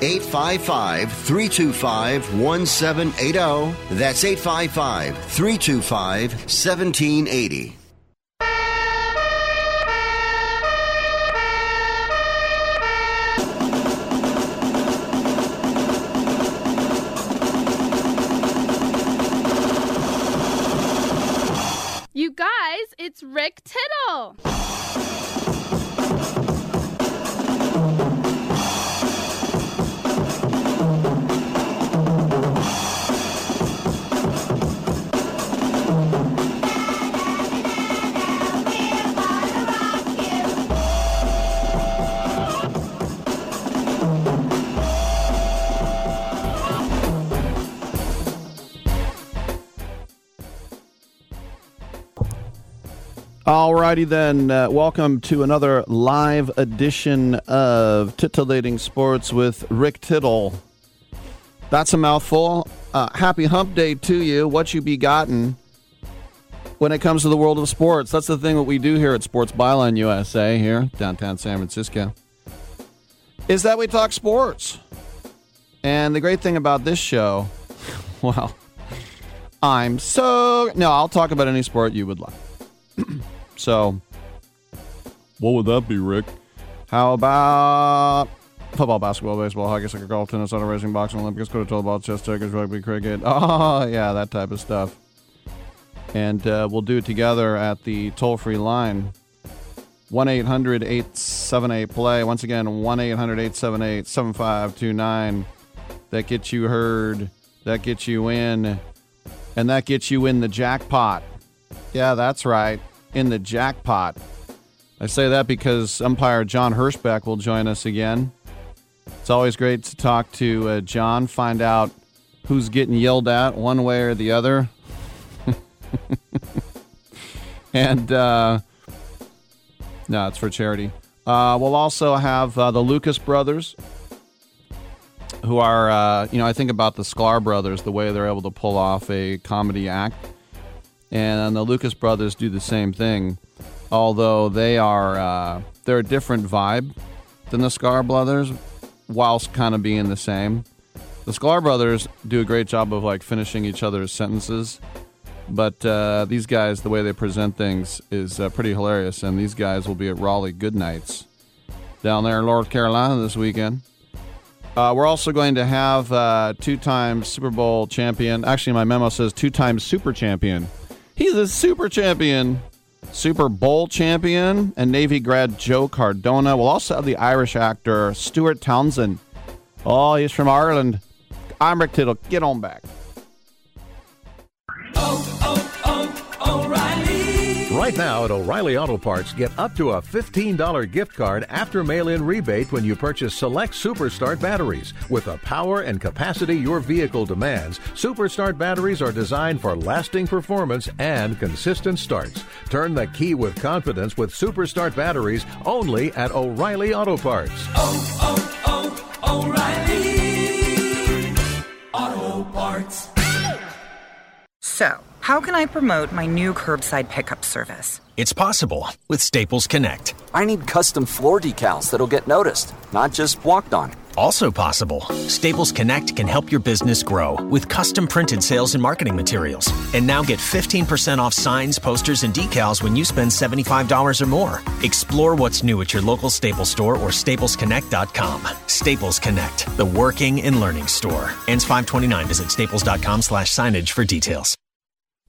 855-325-1780. That's 855-325-1780. You guys, it's Rick Tittle. Alrighty then, welcome to another live edition of Titillating Sports with Rick Tittle. That's a mouthful. Happy hump day to you, what you be gotten when it comes to the world of sports. That's the thing that we do here at Sports Byline USA, here, downtown San Francisco, is that we talk sports. And the great thing about this show, well, I'll talk about any sport you would like. So, what would that be, Rick? How about football, basketball, baseball, hockey, soccer, golf, tennis, auto racing, boxing, Olympics, quarter-total ball, chess, checkers, rugby, cricket. Oh, yeah, that type of stuff. And we'll do it together at the toll-free line, 1-800-878-PLAY. Once again, 1-800-878-7529. That gets you heard. That gets you in. And that gets you in the jackpot. Yeah, that's right. In the jackpot. I say that because umpire John Hirschbeck will join us again. It's always great to talk to John, find out who's getting yelled at one way or the other. And, no, it's for charity. We'll also have the Lucas brothers, who are, I think about the Sklar brothers, the way they're able to pull off a comedy act. And the Lucas brothers do the same thing, although they're a different vibe than the Sklar brothers, whilst kind of being the same. The Sklar brothers do a great job of like finishing each other's sentences, but these guys, the way they present things is pretty hilarious. And these guys will be at Raleigh Goodnights down there in North Carolina this weekend. We're also going to have two-time Super Bowl champion. Actually, my memo says two-time super champion. He's a super champion, Super Bowl champion, and Navy grad Joe Cardona. We'll also have the Irish actor Stuart Townsend. Oh, he's from Ireland. I'm Rick Tittle. Get on back. Right now at O'Reilly Auto Parts, get up to a $15 gift card after mail-in rebate when you purchase select SuperStart batteries. With the power and capacity your vehicle demands, SuperStart batteries are designed for lasting performance and consistent starts. Turn the key with confidence with SuperStart batteries only at O'Reilly Auto Parts. O'Reilly Auto Parts. So, how can I promote my new curbside pickup service? It's possible with Staples Connect. I need custom floor decals that'll get noticed, not just walked on. Also possible, Staples Connect can help your business grow with custom printed sales and marketing materials. And now get 15% off signs, posters, and decals when you spend $75 or more. Explore what's new at your local Staples store or staplesconnect.com. Staples Connect, the working and learning store. Ends 5/29. Visit staples.com/signage for details.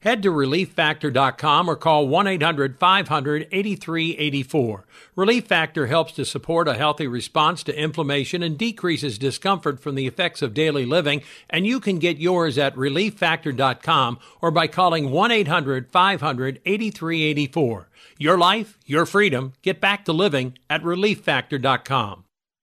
Head to ReliefFactor.com or call 1-800-500-8384. Relief Factor helps to support a healthy response to inflammation and decreases discomfort from the effects of daily living, and you can get yours at ReliefFactor.com or by calling 1-800-500-8384. Your life, your freedom. Get back to living at ReliefFactor.com.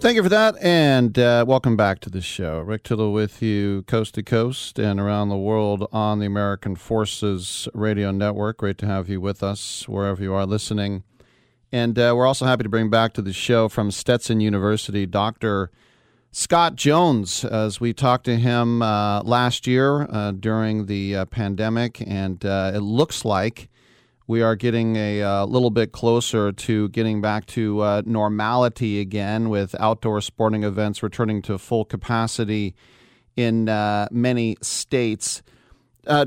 Thank you for that, and welcome back to the show. Rick Tittle with you coast to coast and around the world on the American Forces Radio Network. Great to have you with us wherever you are listening. And we're also happy to bring back to the show from Stetson University, Dr. Scott Jones, as we talked to him last year during the pandemic, and it looks like we are getting a little bit closer to getting back to normality again, with outdoor sporting events returning to full capacity in many states.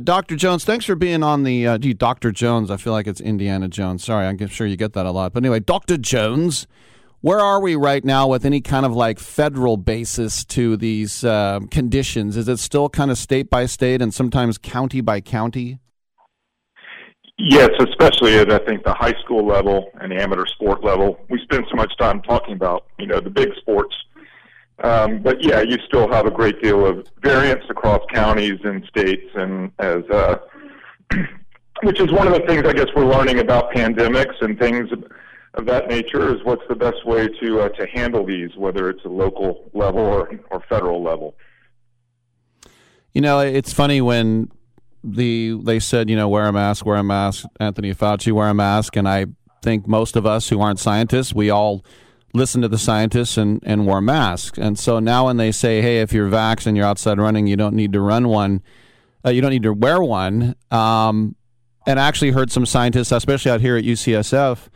Dr. Jones, thanks for being on the Dr. Jones. I feel like it's Indiana Jones. Sorry, I'm sure you get that a lot. But anyway, Dr. Jones, where are we right now with any kind of like federal basis to these conditions? Is it still kind of state by state and sometimes county by county? Yes, especially at, I think, the high school level and the amateur sport level. We spend so much time talking about, you know, the big sports. But, yeah, you still have a great deal of variance across counties and states, and as which is one of the things I guess we're learning about pandemics and things of that nature, is what's the best way to handle these, whether it's a local level or federal level. You know, it's funny when they said, you know, wear a mask, Anthony Fauci, wear a mask. And I think most of us who aren't scientists, we all listen to the scientists and wore masks. And so now when they say, hey, if you're vaxxed and you're outside running, you don't need to run one, you don't need to wear one. And I actually heard some scientists, especially out here at UCSF,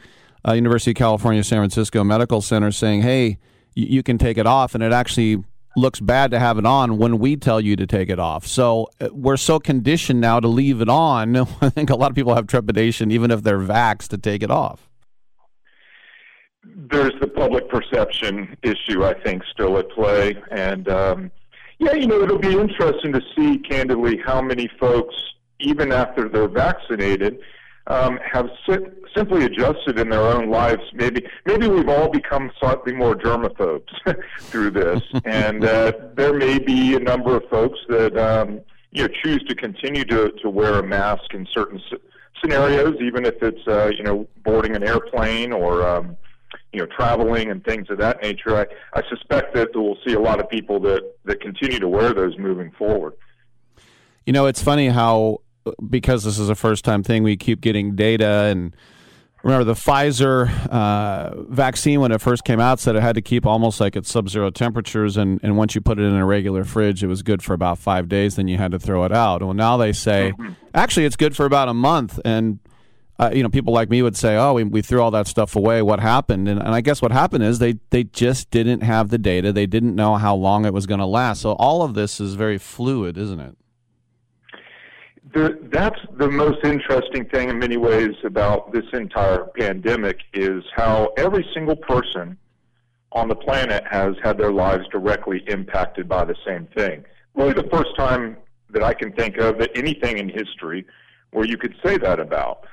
University of California San Francisco Medical Center, saying, hey, you can take it off. And it actually looks bad to have it on when we tell you to take it off. So we're so conditioned now to leave it on. I think a lot of people have trepidation, even if they're vaxxed, to take it off. There's the public perception issue, I think, still at play. And, yeah, you know, it'll be interesting to see, candidly, how many folks, even after they're vaccinated, have simply adjusted in their own lives. Maybe we've all become slightly more germaphobes through this, and there may be a number of folks that you know, choose to continue to wear a mask in certain scenarios, even if it's you know, boarding an airplane or you know, traveling and things of that nature, I suspect that we'll see a lot of people that continue to wear those moving forward. You know, it's funny how, because this is a first-time thing, we keep getting data. And remember, the Pfizer vaccine, when it first came out, said it had to keep almost like at sub-zero temperatures. And once you put it in a regular fridge, it was good for about 5 days. Then you had to throw it out. Well, now they say, actually, it's good for about a month. And you know, people like me would say, oh, we threw all that stuff away. What happened? And I guess what happened is they just didn't have the data. They didn't know how long it was going to last. So all of this is very fluid, isn't it? That's the most interesting thing in many ways about this entire pandemic, is how every single person on the planet has had their lives directly impacted by the same thing. Really the first time that I can think of that anything in history where you could say that about.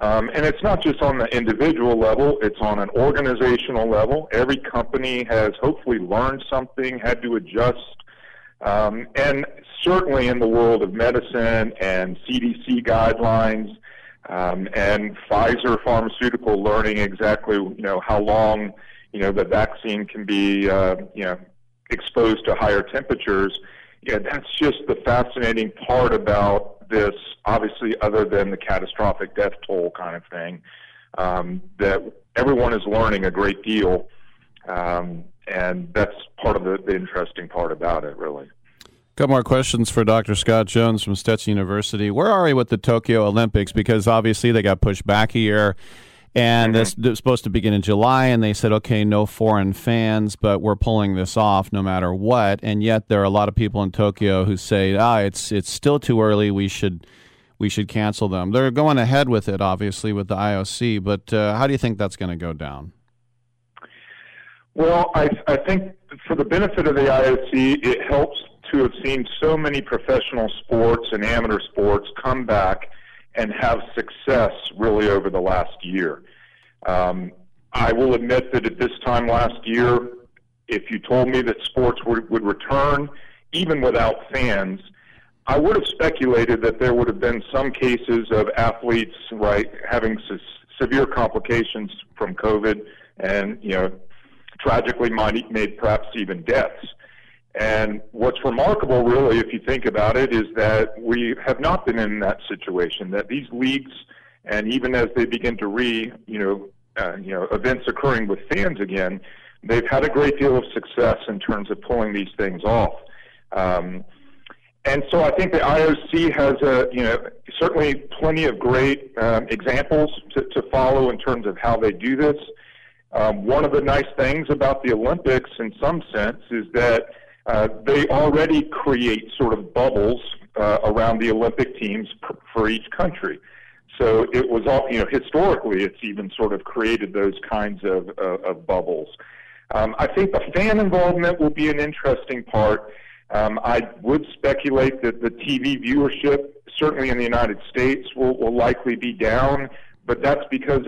And it's not just on the individual level, it's on an organizational level. Every company has hopefully learned something, had to adjust. And certainly in the world of medicine and CDC guidelines and Pfizer pharmaceutical learning exactly, you know, how long, you know, the vaccine can be, you know, exposed to higher temperatures. Yeah, that's just the fascinating part about this, obviously, other than the catastrophic death toll kind of thing, that everyone is learning a great deal. And that's part of the interesting part about it, really. A couple more questions for Dr. Scott Jones from Stetson University. Where are we with the Tokyo Olympics? Because obviously they got pushed back a year, and it's supposed to begin in July, and they said, okay, no foreign fans, but we're pulling this off no matter what. And yet there are a lot of people in Tokyo who say, it's still too early, we should cancel them. They're going ahead with it, obviously, with the IOC, but how do you think that's going to go down? Well, I think for the benefit of the IOC, it helps to have seen so many professional sports and amateur sports come back and have success really over the last year. I will admit that at this time last year, if you told me that sports would return, even without fans, I would have speculated that there would have been some cases of athletes, right, having severe complications from COVID and, you know, tragically might made perhaps even deaths. And what's remarkable, really, if you think about it, is that we have not been in that situation, that these leagues, and even as they begin to events occurring with fans again, they've had a great deal of success in terms of pulling these things off. And so I think the IOC has, certainly plenty of great examples to follow in terms of how they do this. One of the nice things about the Olympics, in some sense, is that they already create sort of bubbles around the Olympic teams for each country. So it was all, historically, it's even sort of created those kinds of bubbles. I think the fan involvement will be an interesting part. I would speculate that the TV viewership, certainly in the United States, will likely be down, but that's because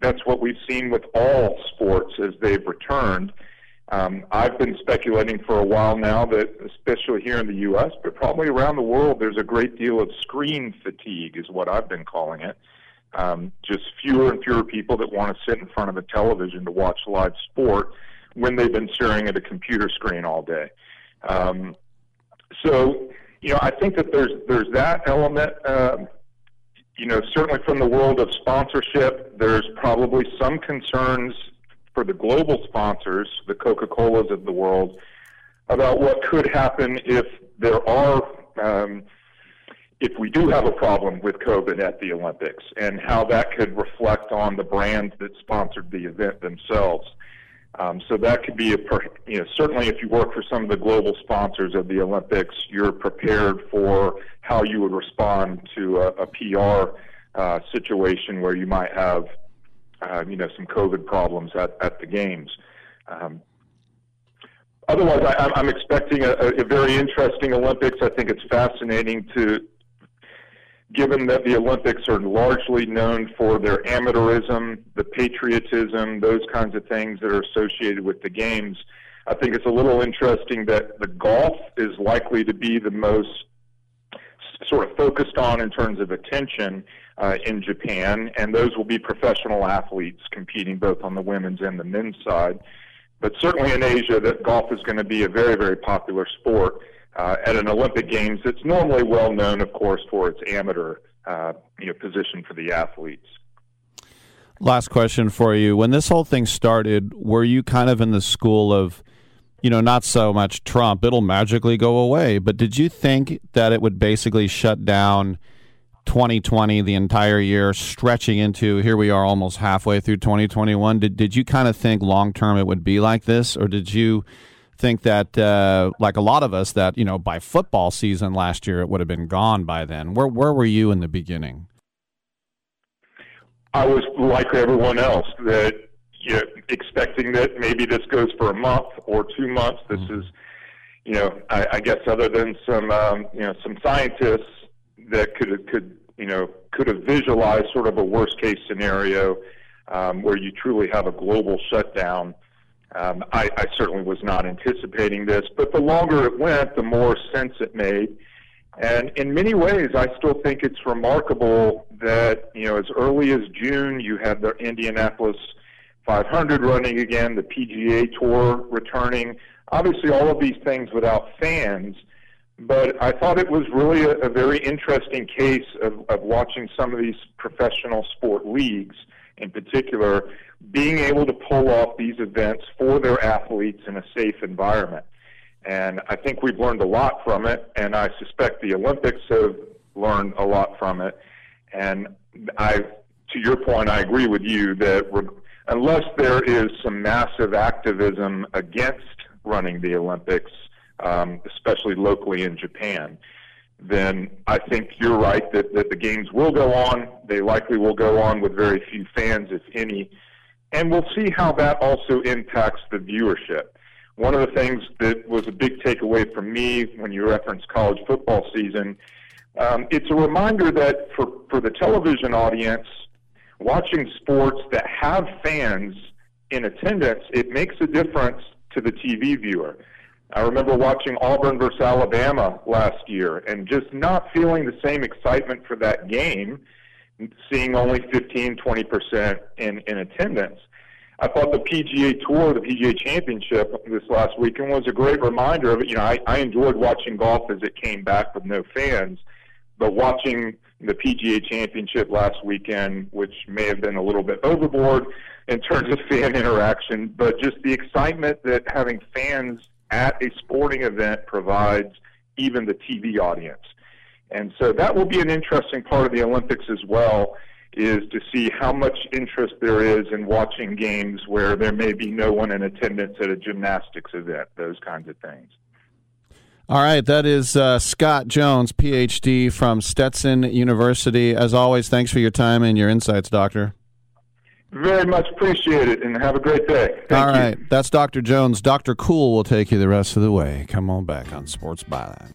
that's what we've seen with all sports as they've returned. I've been speculating for a while now that, especially here in the U.S., but probably around the world, there's a great deal of screen fatigue is what I've been calling it. Just fewer and fewer people that want to sit in front of a television to watch live sport when they've been staring at a computer screen all day. I think that there's that element. Certainly from the world of sponsorship, there's probably some concerns for the global sponsors, the Coca-Colas of the world, about what could happen if there are, if we do have a problem with COVID at the Olympics, and how that could reflect on the brands that sponsored the event themselves. So that could be certainly if you work for some of the global sponsors of the Olympics, you're prepared for how you would respond to a PR situation where you might have, some COVID problems at the games. Otherwise, I'm expecting a very interesting Olympics. I think it's fascinating given that the Olympics are largely known for their amateurism, the patriotism, those kinds of things that are associated with the games. I think it's a little interesting that the golf is likely to be the most sort of focused on in terms of attention in Japan, and those will be professional athletes competing both on the women's and the men's side. But certainly in Asia, that golf is going to be a very, very popular sport. At an Olympic Games, it's normally well known, of course, for its amateur position for the athletes. Last question for you. When this whole thing started, were you kind of in the school of, not so much Trump, it'll magically go away, but did you think that it would basically shut down 2020 the entire year, stretching into here we are almost halfway through 2021? Did you kind of think long term it would be like this, or did you think that, like a lot of us, that by football season last year it would have been gone by then? Where were you in the beginning? I was like everyone else, that expecting that maybe this goes for a month or 2 months. This is, I guess, other than some scientists that could have visualized sort of a worst case scenario where you truly have a global shutdown. I certainly was not anticipating this, but the longer it went, the more sense it made. And in many ways, I still think it's remarkable that, as early as June, you had the Indianapolis 500 running again, the PGA Tour returning. Obviously, all of these things without fans, but I thought it was really a very interesting case of watching some of these professional sport leagues in particular being able to pull off these events for their athletes in a safe environment. And I think we've learned a lot from it, and I suspect the Olympics have learned a lot from it. And to your point, I agree with you that unless there is some massive activism against running the Olympics, especially locally in Japan, then I think you're right that the games will go on. They likely will go on with very few fans, if any. And we'll see how that also impacts the viewership. One of the things that was a big takeaway for me when you reference college football season, it's a reminder that for the television audience, watching sports that have fans in attendance, it makes a difference to the TV viewer. I remember watching Auburn versus Alabama last year and just not feeling the same excitement for that game, seeing only 15-20% in attendance. I thought the PGA Tour, the PGA Championship this last weekend was a great reminder of it. I enjoyed watching golf as it came back with no fans, but watching the PGA Championship last weekend, which may have been a little bit overboard in terms of fan interaction, but just the excitement that having fans at a sporting event provides even the TV audience. And so that will be an interesting part of the Olympics as well, is to see how much interest there is in watching games where there may be no one in attendance at a gymnastics event, those kinds of things. All right, that is Scott Jones, Ph.D. from Stetson University. As always, thanks for your time and your insights, Doctor. Very much appreciate it, and have a great day. All right, that's Dr. Jones. Dr. Cool will take you the rest of the way. Come on back on Sports Byline.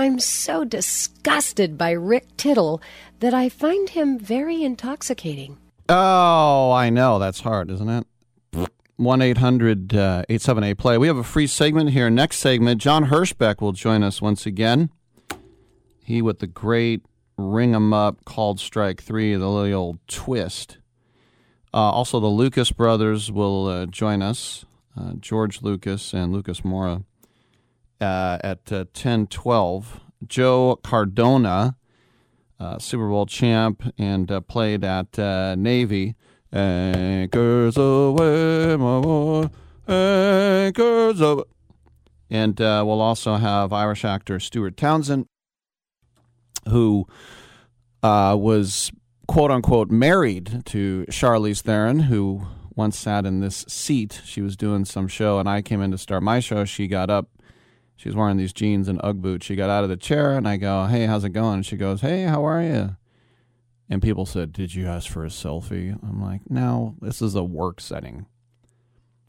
I'm so disgusted by Rick Tittle that I find him very intoxicating. Oh, I know. That's hard, isn't it? 1-800-878-PLAY. We have a free segment here. Next segment, John Hirschbeck will join us once again. He with the great Ring 'em Up called Strike 3, the little old twist. Also, the Lucas brothers will join us, George Lucas and Lucas Mora. At 10:12, Joe Cardona, Super Bowl champ, and played at Navy. Anchors away, my boy, anchors away. And we'll also have Irish actor Stuart Townsend, who was quote-unquote married to Charlize Theron, who once sat in this seat. She was doing some show, and I came in to start my show. She got up. She's wearing these jeans and Ugg boots. She got out of the chair, and I go, "Hey, how's it going?" And she goes, "Hey, how are you?" And people said, "Did you ask for a selfie?" I'm like, "No, this is a work setting."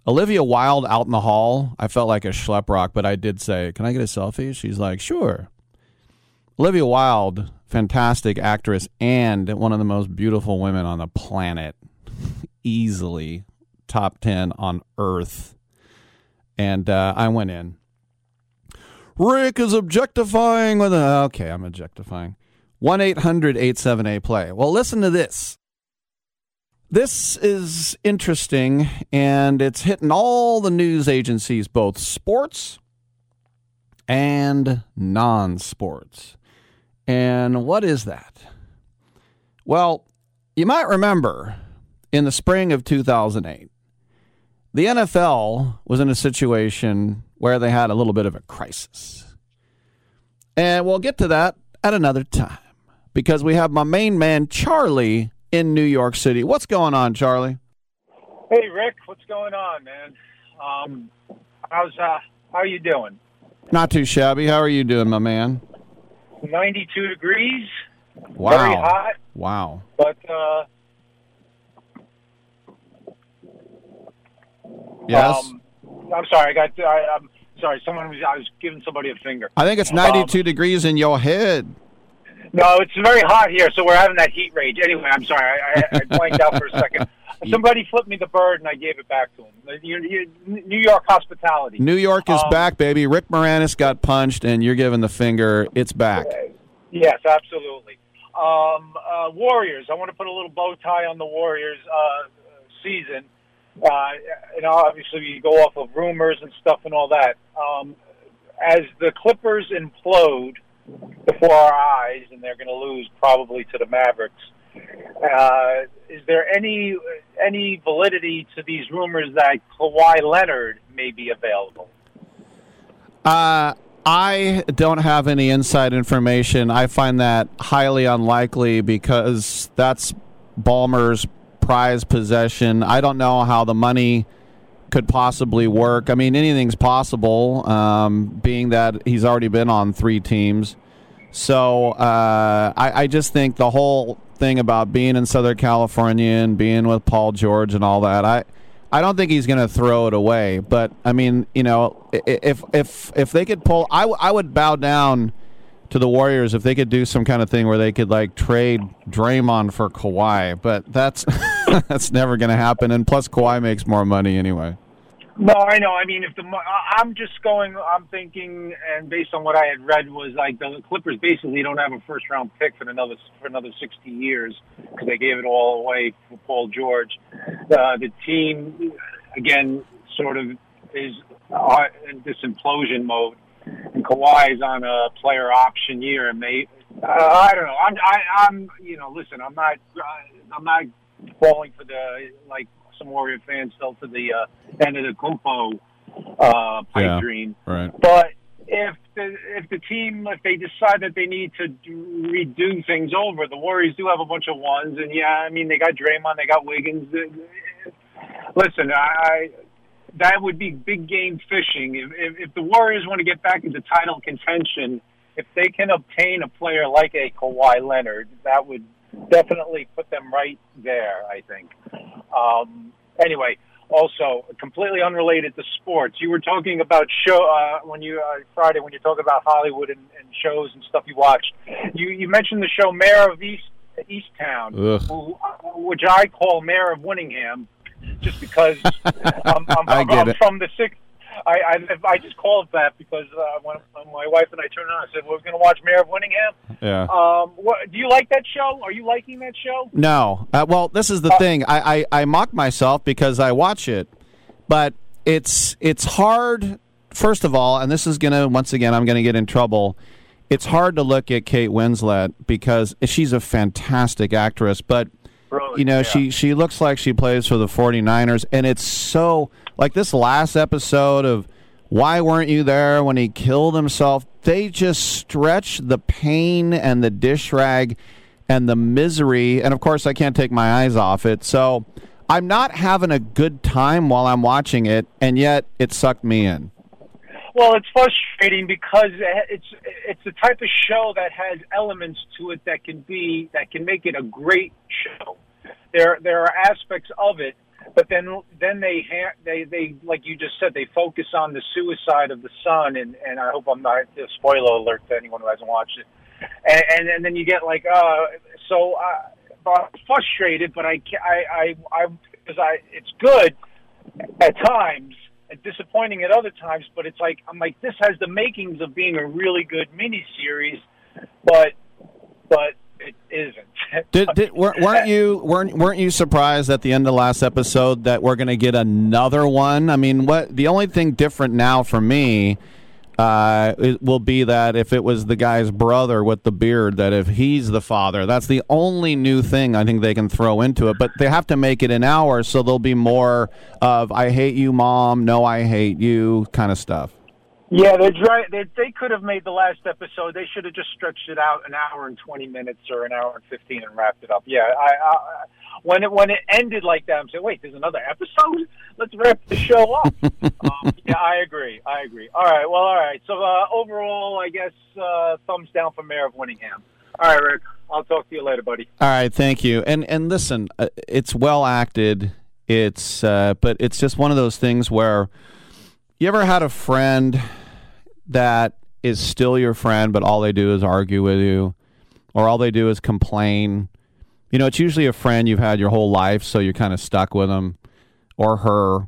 Olivia Wilde out in the hall. I felt like a schleprock, but I did say, "Can I get a selfie?" She's like, "Sure." Olivia Wilde, fantastic actress and one of the most beautiful women on the planet. Easily top 10 on Earth. And I went in. Rick is objectifying with a... Okay, I'm objectifying. 1-800-878-PLAY. Well, listen to this. This is interesting, and it's hitting all the news agencies, both sports and non-sports. And what is that? Well, you might remember in the spring of 2008, the NFL was in a situation where they had a little bit of a crisis. And we'll get to that at another time, because we have my main man, Charlie, in New York City. What's going on, Charlie? Hey, Rick. What's going on, man? How are you doing? Not too shabby. How are you doing, my man? 92 degrees. Wow. Very hot. Wow. But yes. I'm sorry. I'm sorry. I was giving somebody a finger. I think it's 92 degrees in your head. No, it's very hot here, so we're having that heat rage. Anyway, I'm sorry. I blanked out for a second. Somebody flipped me the bird, and I gave it back to him. New York hospitality. New York is back, baby. Rick Moranis got punched, and you're giving the finger. It's back. Yes, absolutely. Warriors. I want to put a little bow tie on the Warriors season. And obviously, you go off of rumors and stuff and all that. As the Clippers implode before our eyes, and they're going to lose probably to the Mavericks, is there any validity to these rumors that Kawhi Leonard may be available? I don't have any inside information. I find that highly unlikely because that's Ballmer's prize possession. I don't know how the money could possibly work. I mean, anything's possible, being that he's already been on three teams. So I just think the whole thing about being in Southern California and being with Paul George and all that, I don't think he's going to throw it away. But, I mean, you know, if they could pull, I would bow down to the Warriors if they could do some kind of thing where they could, like, trade Draymond for Kawhi. But that's that's never going to happen. And plus, Kawhi makes more money anyway. No, I know. I mean, I'm thinking, and based on what I had read, was like the Clippers basically don't have a first-round pick for another 60 years because they gave it all away for Paul George. The team, again, sort of is in this implosion mode, and Kawhi is on a player option year, and they, I don't know. I'm, you know, listen, I'm not falling for the like. Some Warrior fans fell to the end of the Kumpo pipe dream. Right. But if the team, if they decide that they need to redo things over, the Warriors do have a bunch of ones. And, yeah, I mean, they got Draymond, they got Wiggins. Listen, that would be big game fishing. If the Warriors want to get back into title contention, if they can obtain a player like a Kawhi Leonard, that would definitely put them right there, I think. Anyway, also completely unrelated to sports. You were talking about Friday when you talk about Hollywood and shows and stuff you watched. You mentioned the show Mayor of Easttown, which I call Mayor of Winningham, just because I'm from the sixth. I just call it that because when my wife and I turned it on, I said, we're going to watch Mayor of Winningham. Yeah. Do you like that show? Are you liking that show? No. Well, this is the thing. I mock myself because I watch it. But it's hard, first of all, and this is going to, once again, I'm going to get in trouble. It's hard to look at Kate Winslet because she's a fantastic actress. But, really, you know, she looks like she plays for the 49ers, and it's so... Like this last episode of Why Weren't You There when he killed himself, they just stretch the pain and the dish rag and the misery. And, of course, I can't take my eyes off it. So I'm not having a good time while I'm watching it, and yet it sucked me in. Well, it's frustrating because it's the type of show that has elements to it that can make it a great show. There are aspects of it. But then they like you just said, they focus on the suicide of the son, and I hope I'm not a spoiler alert to anyone who hasn't watched it. And then you get like, I'm frustrated, but because it's good at times and disappointing at other times, but it's like I'm like this has the makings of being a really good miniseries, but. It isn't. Weren't you surprised at the end of the last episode that we're going to get another one? I mean, what the only thing different now for me will be that if it was the guy's brother with the beard, that if he's the father, that's the only new thing I think they can throw into it. But they have to make it an hour, so there'll be more of "I hate you, mom," "No, I hate you" kind of stuff. Yeah, they could have made the last episode. They should have just stretched it out an hour and 20 minutes or an hour and 15 and wrapped it up. Yeah, when it ended like that, I'm saying, wait, there's another episode? Let's wrap the show up. Yeah, I agree. All right. So overall, I guess thumbs down for Mayor of Winningham. All right, Rick. I'll talk to you later, buddy. All right, thank you. And listen, it's well acted. It's but it's just one of those things where you ever had a friend that is still your friend, but all they do is argue with you, or all they do is complain. You know, it's usually a friend you've had your whole life, so you're kind of stuck with him or her.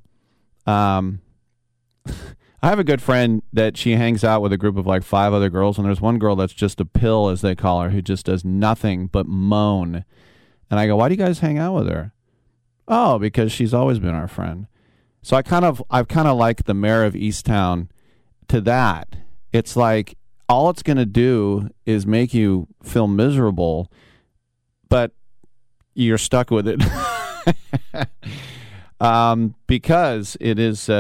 I have a good friend that she hangs out with a group of like 5 other girls, and there's one girl that's just a pill, as they call her, who just does nothing but moan. And I go, why do you guys hang out with her? Oh, because she's always been our friend. So I've kind of like the mayor of Easttown to that. It's like all it's going to do is make you feel miserable, but you're stuck with it because it is...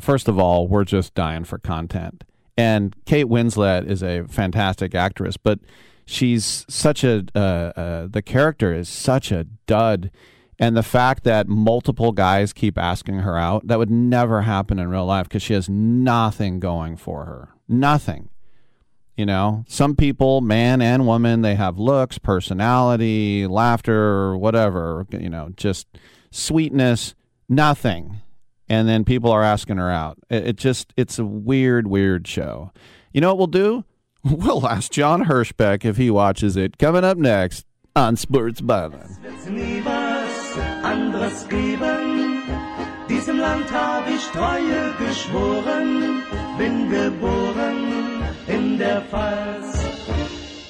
First of all, we're just dying for content. And Kate Winslet is a fantastic actress, but she's such a, the character is such a dud. And the fact that multiple guys keep asking her out, that would never happen in real life because she has nothing going for her. Nothing. You know, some people, man and woman, they have looks, personality, laughter, whatever, you know, just sweetness, nothing. And then people are asking her out. It's a weird, weird show. You know what we'll do? We'll ask John Hirschbeck if he watches it. Coming up next on Sports Byline. Diesem Land habe ich Treue geschworen, bin geboren in der Pfalz.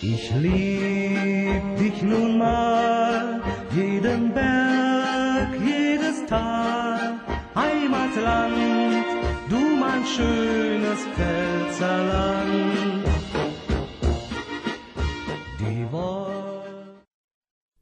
Ich lieb dich nun mal, jeden Berg, jedes Tal. Heimatland, du mein schönes Pfälzerland.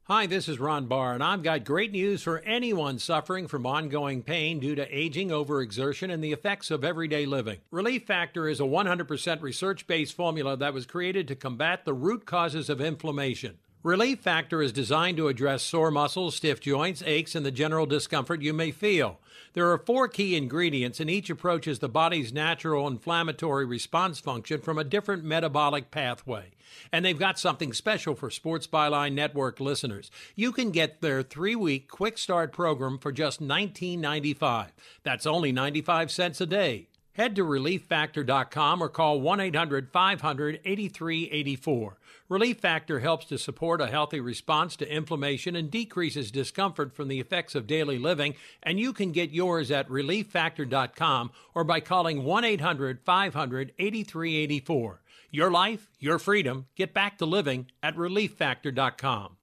Hi, this is Ron Barr, and I've got great news for anyone suffering from ongoing pain due to aging, overexertion, and the effects of everyday living. Relief Factor is a 100% research-based formula that was created to combat the root causes of inflammation. Relief Factor is designed to address sore muscles, stiff joints, aches, and the general discomfort you may feel. There are 4 key ingredients, and each approaches the body's natural inflammatory response function from a different metabolic pathway. And they've got something special for Sports Byline Network listeners. You can get their 3-week Quick Start program for just $19.95. That's only 95 cents a day. Head to ReliefFactor.com or call 1-800-500-8384. Relief Factor helps to support a healthy response to inflammation and decreases discomfort from the effects of daily living, and you can get yours at ReliefFactor.com or by calling 1-800-500-8384. Your life, your freedom. Get back to living at ReliefFactor.com.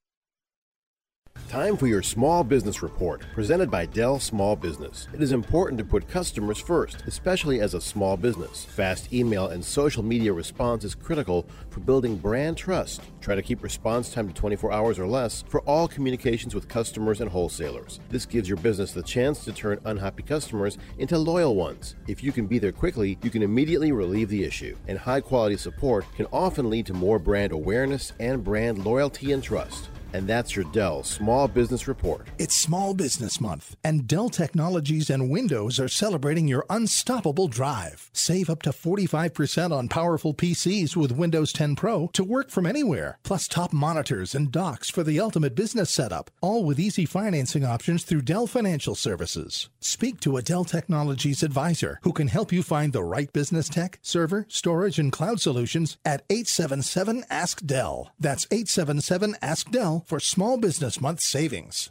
Time for your small business report, presented by Dell Small Business. It is important to put customers first, especially as a small business. Fast email and social media response is critical for building brand trust. Try to keep response time to 24 hours or less for all communications with customers and wholesalers. This gives your business the chance to turn unhappy customers into loyal ones. If you can be there quickly, you can immediately relieve the issue. And high-quality support can often lead to more brand awareness and brand loyalty and trust. And that's your Dell Small Business Report. It's Small Business Month, and Dell Technologies and Windows are celebrating your unstoppable drive. Save up to 45% on powerful PCs with Windows 10 Pro to work from anywhere, plus top monitors and docks for the ultimate business setup, all with easy financing options through Dell Financial Services. Speak to a Dell Technologies advisor who can help you find the right business tech, server, storage, and cloud solutions at 877-ASK-DELL. That's 877-ASK-DELL. For Small Business Month savings.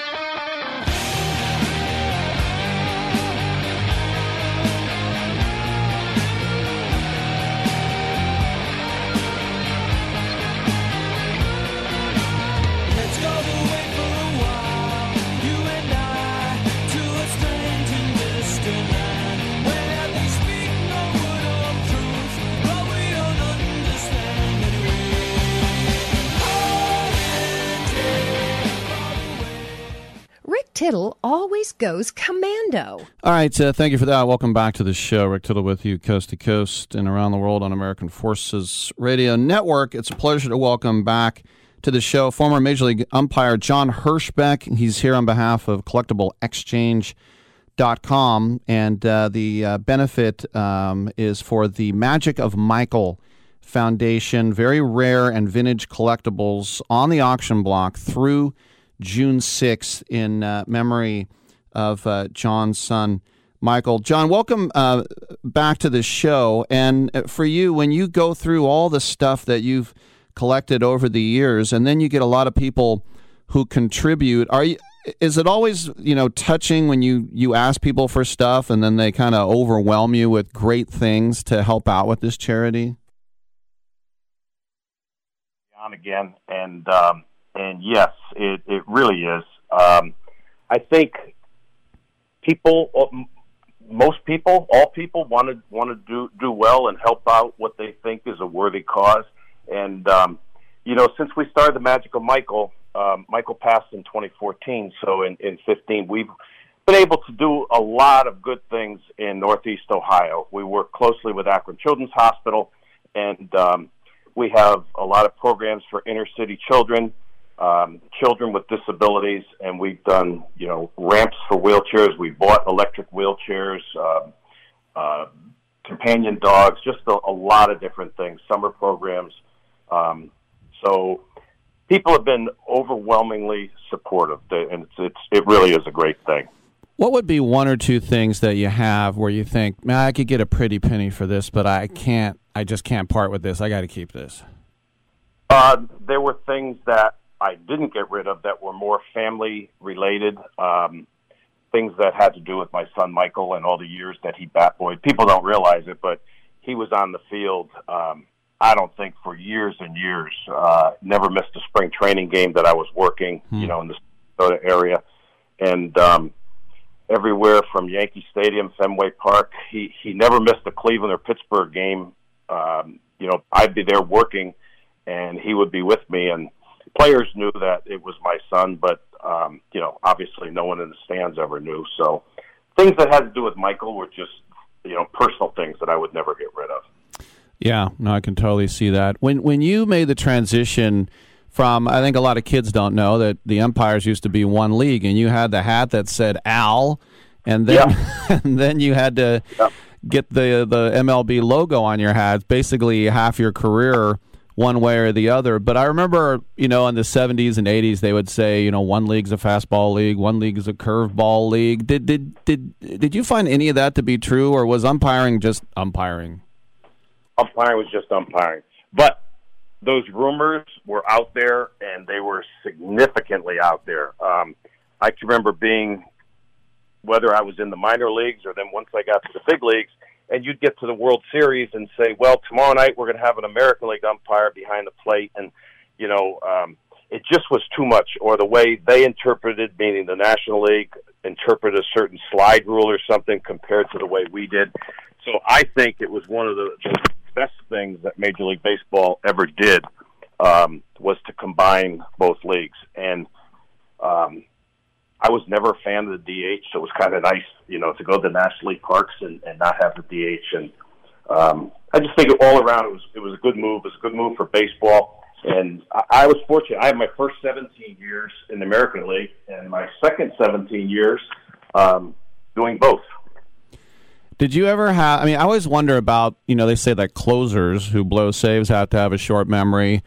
Tittle always goes commando. All right, thank you for that. Welcome back to the show. Rick Tittle with you, coast to coast and around the world on American Forces Radio Network. It's a pleasure to welcome back to the show former Major League umpire John Hirschbeck. He's here on behalf of CollectibleExchange.com, and the benefit is for the Magic of Michael Foundation. Very rare and vintage collectibles on the auction block through June 6th in memory of John's son, Michael. John, welcome back to the show. And for you, when you go through all the stuff that you've collected over the years, and then you get a lot of people who contribute, is it always, touching when you ask people for stuff and then they kind of overwhelm you with great things to help out with this charity? On again, and yes, it really is. I think all people want to do well and help out what they think is a worthy cause. And, since we started the Magic of Michael, Michael passed in 2014. So in 15, we've been able to do a lot of good things in Northeast Ohio. We work closely with Akron Children's Hospital, and we have a lot of programs for inner city children. Children with disabilities, and we've done, ramps for wheelchairs. We bought electric wheelchairs, companion dogs, just a lot of different things, summer programs. So people have been overwhelmingly supportive, and it really is a great thing. What would be one or two things that you have where you think, man, I could get a pretty penny for this, but I just can't part with this. I got to keep this. There were things that I didn't get rid of that were more family-related, things that had to do with my son Michael and all the years that he bat-boyed. People don't realize it, but he was on the field, I don't think, for years and years. Never missed a spring training game that I was working, in the Minnesota area. And everywhere from Yankee Stadium, Fenway Park, he never missed a Cleveland or Pittsburgh game. I'd be there working, and he would be with me, and players knew that it was my son, but, obviously no one in the stands ever knew. So things that had to do with Michael were just, personal things that I would never get rid of. Yeah, no, I can totally see that. When you made the transition from, I think a lot of kids don't know that the umpires used to be one league, and you had the hat that said Al, and then, and then you had to get the MLB logo on your hat, basically half your career one way or the other. But I remember, in the 70s and 80s, they would say, one league's a fastball league, one league's a curveball league. Did you find any of that to be true, or was umpiring just umpiring? Umpiring was just umpiring. But those rumors were out there, and they were significantly out there. I can remember being, whether I was in the minor leagues or then once I got to the big leagues, and you'd get to the World Series and say, well, tomorrow night we're going to have an American League umpire behind the plate. And, it just was too much. Or the way they interpreted, meaning the National League, interpreted a certain slide rule or something compared to the way we did. So I think it was one of the best things that Major League Baseball ever did, was to combine both leagues. And I was never a fan of the DH, so it was kind of nice, to go to the National League parks and not have the DH. And I just think all around it was a good move. It was a good move for baseball. And I was fortunate. I had my first 17 years in the American League and my second 17 years doing both. Did you ever have, I mean, I always wonder about, you know, they say that closers who blow saves have to have a short memory.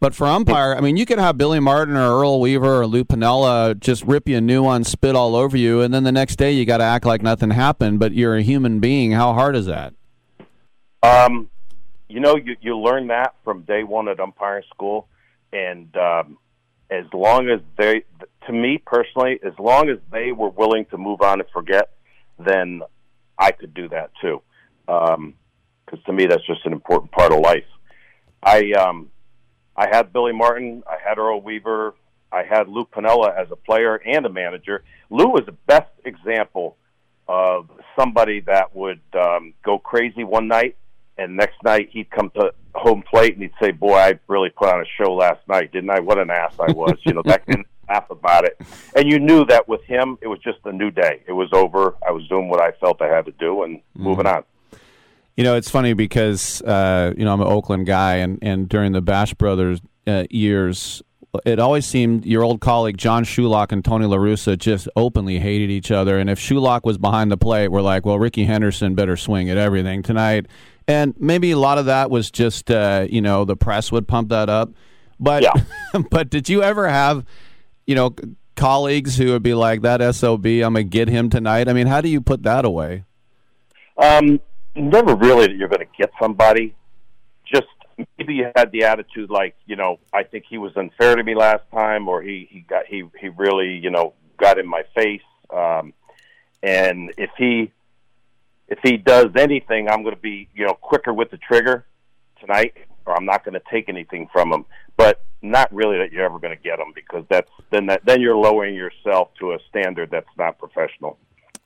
But for umpire, I mean, you could have Billy Martin or Earl Weaver or Lou Piniella just rip you a new one, spit all over you, and then the next day you got to act like nothing happened, but you're a human being. How hard is that? You know, you learn that from day one at umpiring school, and as long as they, to me personally, as long as they were willing to move on and forget, then I could do that too, because to me that's just an important part of life. I had Billy Martin, I had Earl Weaver, I had Lou Piniella as a player and a manager. Lou was the best example of somebody that would go crazy one night, and next night he'd come to home plate and he'd say, "Boy, I really put on a show last night, didn't I? What an ass I was." You know, that can laugh about it. And you knew that with him, it was just a new day. It was over. I was doing what I felt I had to do and moving on. You know, it's funny because, you know, I'm an Oakland guy, and during the Bash Brothers years, it always seemed your old colleague John Shulock and Tony La Russa just openly hated each other. And if Shulock was behind the plate, we're like, well, Rickey Henderson better swing at everything tonight. And maybe a lot of that was just, you know, the press would pump that up. But, yeah. But did you ever have, you know, colleagues who would be like, that SOB, I'm going to get him tonight? I mean, how do you put that away? Never really that you're going to get somebody. Just maybe you had the attitude like, you know, I think he was unfair to me last time, or he really, you know, got in my face. And if he does anything, I'm going to be, you know, quicker with the trigger tonight, or I'm not going to take anything from him. But not really that you're ever going to get him, because then you're lowering yourself to a standard that's not professional.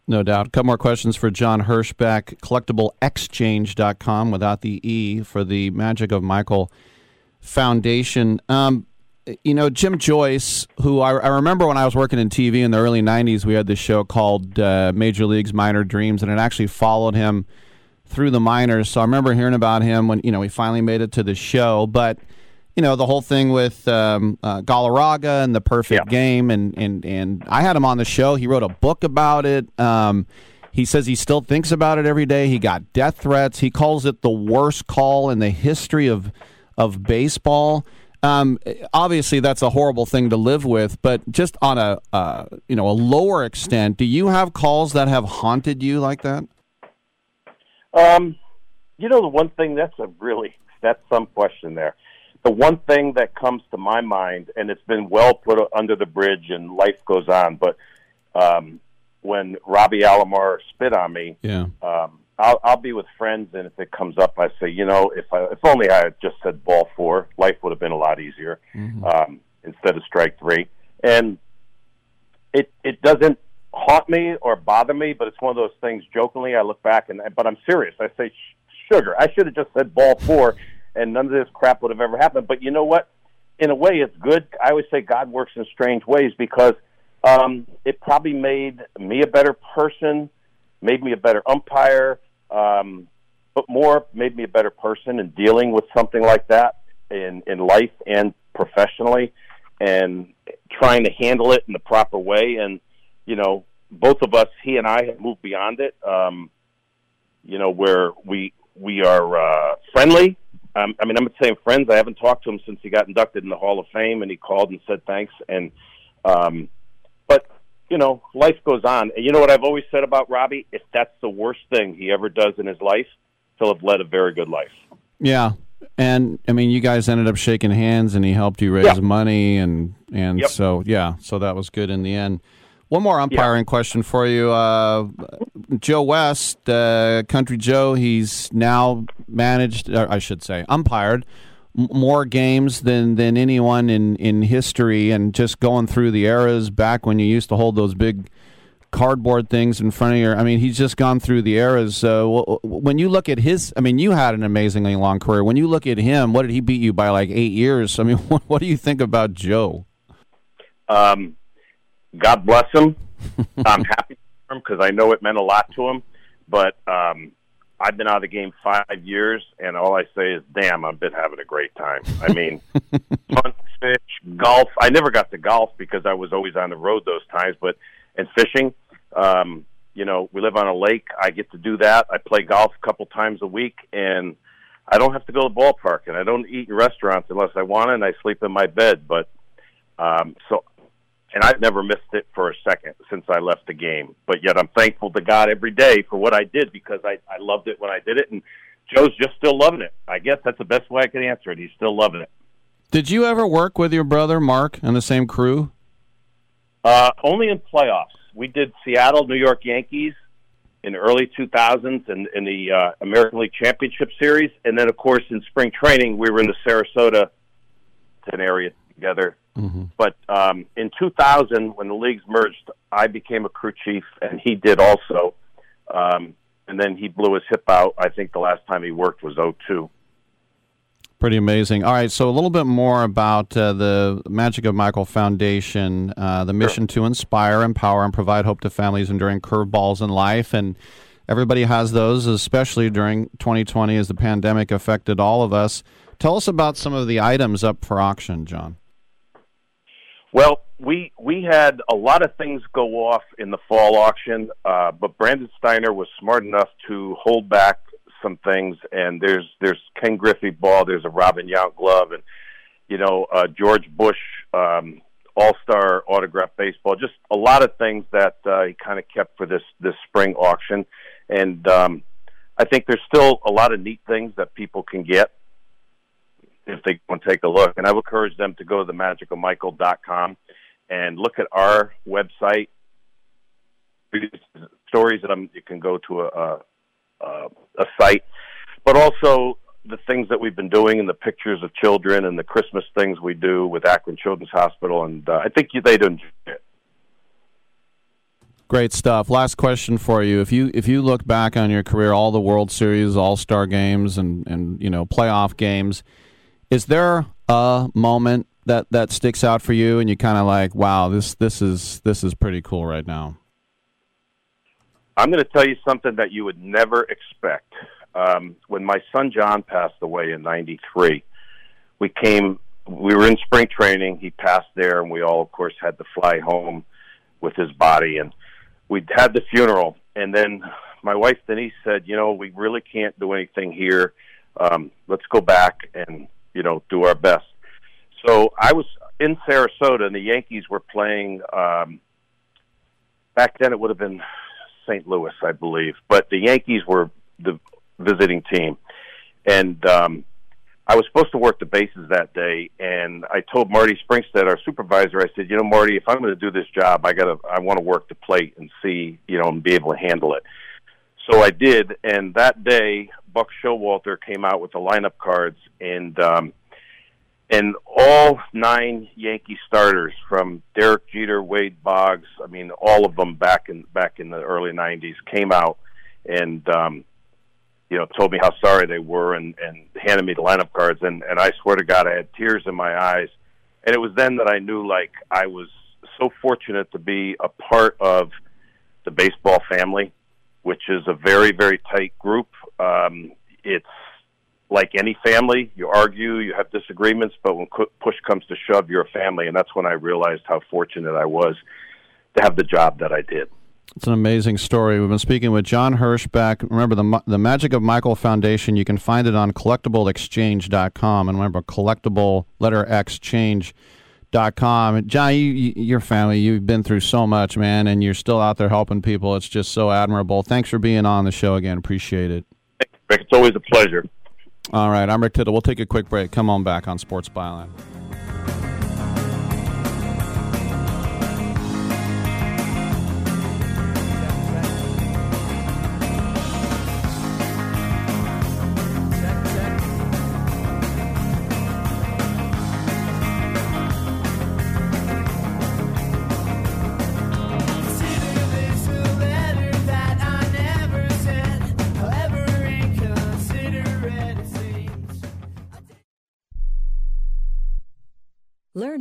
No doubt. A couple more questions for John Hirschbeck. CollectibleExchange.com, without the E, for the Magic of Michael Foundation. You know, Jim Joyce, who I remember when I was working in TV in the early 90s, we had this show called Major Leagues, Minor Dreams, and it actually followed him through the minors. So I remember hearing about him when, you know, he finally made it to the show. But, you know, the whole thing with Galarraga and the perfect game, and I had him on the show. He wrote a book about it. He says he still thinks about it every day. He got death threats. He calls it the worst call in the history of baseball. Obviously, that's a horrible thing to live with. But just on a you know, a lower extent, do you have calls that have haunted you like that? You know, the one thing that's some question there. The one thing that comes to my mind, and it's been well put under the bridge and life goes on, but when Robbie Alomar spit on me, I'll be with friends, and if it comes up, I say, you know, if only I had just said ball four, life would have been a lot easier instead of strike three. And it doesn't haunt me or bother me, but it's one of those things, jokingly, I look back, but I'm serious. I say, sugar, I should have just said ball four, and none of this crap would have ever happened. But you know what? In a way, it's good. I always say God works in strange ways, because it probably made me a better person, made me a better umpire, but more made me a better person in dealing with something like that in life and professionally, and trying to handle it in the proper way. And, you know, both of us, he and I, have moved beyond it, you know, where we are friendly. I mean, I'm saying friends. I haven't talked to him since he got inducted in the Hall of Fame, and he called and said thanks. And but, you know, life goes on. And you know what I've always said about Robbie? If that's the worst thing he ever does in his life, he'll have led a very good life. Yeah. And, I mean, you guys ended up shaking hands, and he helped you raise money. And so, so that was good in the end. One more umpiring question for you. Joe West, Country Joe, he's now umpired more games than anyone in history, and just going through the eras back when you used to hold those big cardboard things in front of your – I mean, he's just gone through the eras. So when you look at his – I mean, you had an amazingly long career. When you look at him, what did he beat you by, like 8 years? I mean, what do you think about Joe? God bless him. I'm happy for him, because I know it meant a lot to him. But I've been out of the game 5 years, and all I say is, damn, I've been having a great time. I mean, hunt, fish, golf. I never got to golf because I was always on the road those times, but and fishing, you know, we live on a lake. I get to do that. I play golf a couple times a week, and I don't have to go to the ballpark, and I don't eat in restaurants unless I want to, and I sleep in my bed. But so, and I've never missed it for a second since I left the game. But yet I'm thankful to God every day for what I did because I loved it when I did it, and Joe's just still loving it. I guess that's the best way I can answer it. He's still loving it. Did you ever work with your brother Mark and the same crew? Only in playoffs. We did Seattle, New York Yankees in the early 2000s and in the American League Championship Series. And then, of course, in spring training, we were in the Sarasota area together. Mm-hmm. But in 2000, when the leagues merged, I became a crew chief, and he did also. And then he blew his hip out. I think the last time he worked was 2002. Pretty amazing. All right, so a little bit more about the Magic of Michael Foundation, the mission to inspire, empower, and provide hope to families enduring curveballs in life. And everybody has those, especially during 2020 as the pandemic affected all of us. Tell us about some of the items up for auction, John. Well, we had a lot of things go off in the fall auction, but Brandon Steiner was smart enough to hold back some things, and there's Ken Griffey ball, there's a Robin Yount glove, and you know George Bush All-Star autographed baseball, just a lot of things that he kind of kept for this spring auction. And I think there's still a lot of neat things that people can get if they go and take a look, and I would encourage them to go to themagicofmichael.com and look at our website stories that you can go to a site, but also the things that we've been doing and the pictures of children and the Christmas things we do with Akron Children's Hospital, and I think they'd enjoy it. Great stuff. Last question for you: if you look back on your career, all the World Series, All-Star games, and you know playoff games, is there a moment that sticks out for you, and you kind of like, wow, this is pretty cool right now? I'm going to tell you something that you would never expect. When my son John passed away in '93, we were in spring training. He passed there, and we all, of course, had to fly home with his body. And we had the funeral. And then my wife, Denise, said, you know, we really can't do anything here. Let's go back and, you know, do our best. So I was in Sarasota, and the Yankees were playing. Back then it would have been St. Louis, I believe, but the Yankees were the visiting team, and I was supposed to work the bases that day, and I told Marty Springstead, our supervisor, I said, you know, Marty, if I'm going to do this job, I want to work the plate and see, you know, and be able to handle it. So I did, and that day, Buck Showalter came out with the lineup cards, and all 9 Yankee starters, from Derek Jeter, Wade Boggs, I mean, all of them back in the early 90s, came out and, you know, told me how sorry they were and handed me the lineup cards. And I swear to God, I had tears in my eyes. And it was then that I knew, like, I was so fortunate to be a part of the baseball family, which is a very, very tight group. It's like any family, you argue, you have disagreements, but when push comes to shove, you're a family, and that's when I realized how fortunate I was to have the job that I did. It's an amazing story. We've been speaking with John Hirschbeck. Remember, the Magic of Michael Foundation, you can find it on collectibleexchange.com, and remember, collectiblexchange.com. John, your family, you've been through so much, man, and you're still out there helping people. It's just so admirable. Thanks for being on the show again. Appreciate it. Thanks, Rick. It's always a pleasure. All right, I'm Rick Tittle. We'll take a quick break. Come on back on Sports Byline. Learn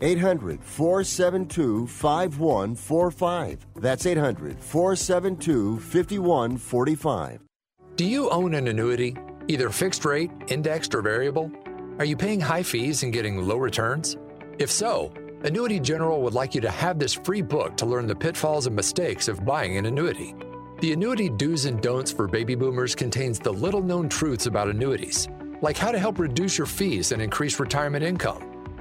800-472-5145. That's 800-472-5145. Do you own an annuity, either fixed rate, indexed, or variable? Are you paying high fees and getting low returns? If so, Annuity General would like you to have this free book to learn the pitfalls and mistakes of buying an annuity. The Annuity Do's and Don'ts for Baby Boomers contains the little-known truths about annuities, like how to help reduce your fees and increase retirement income.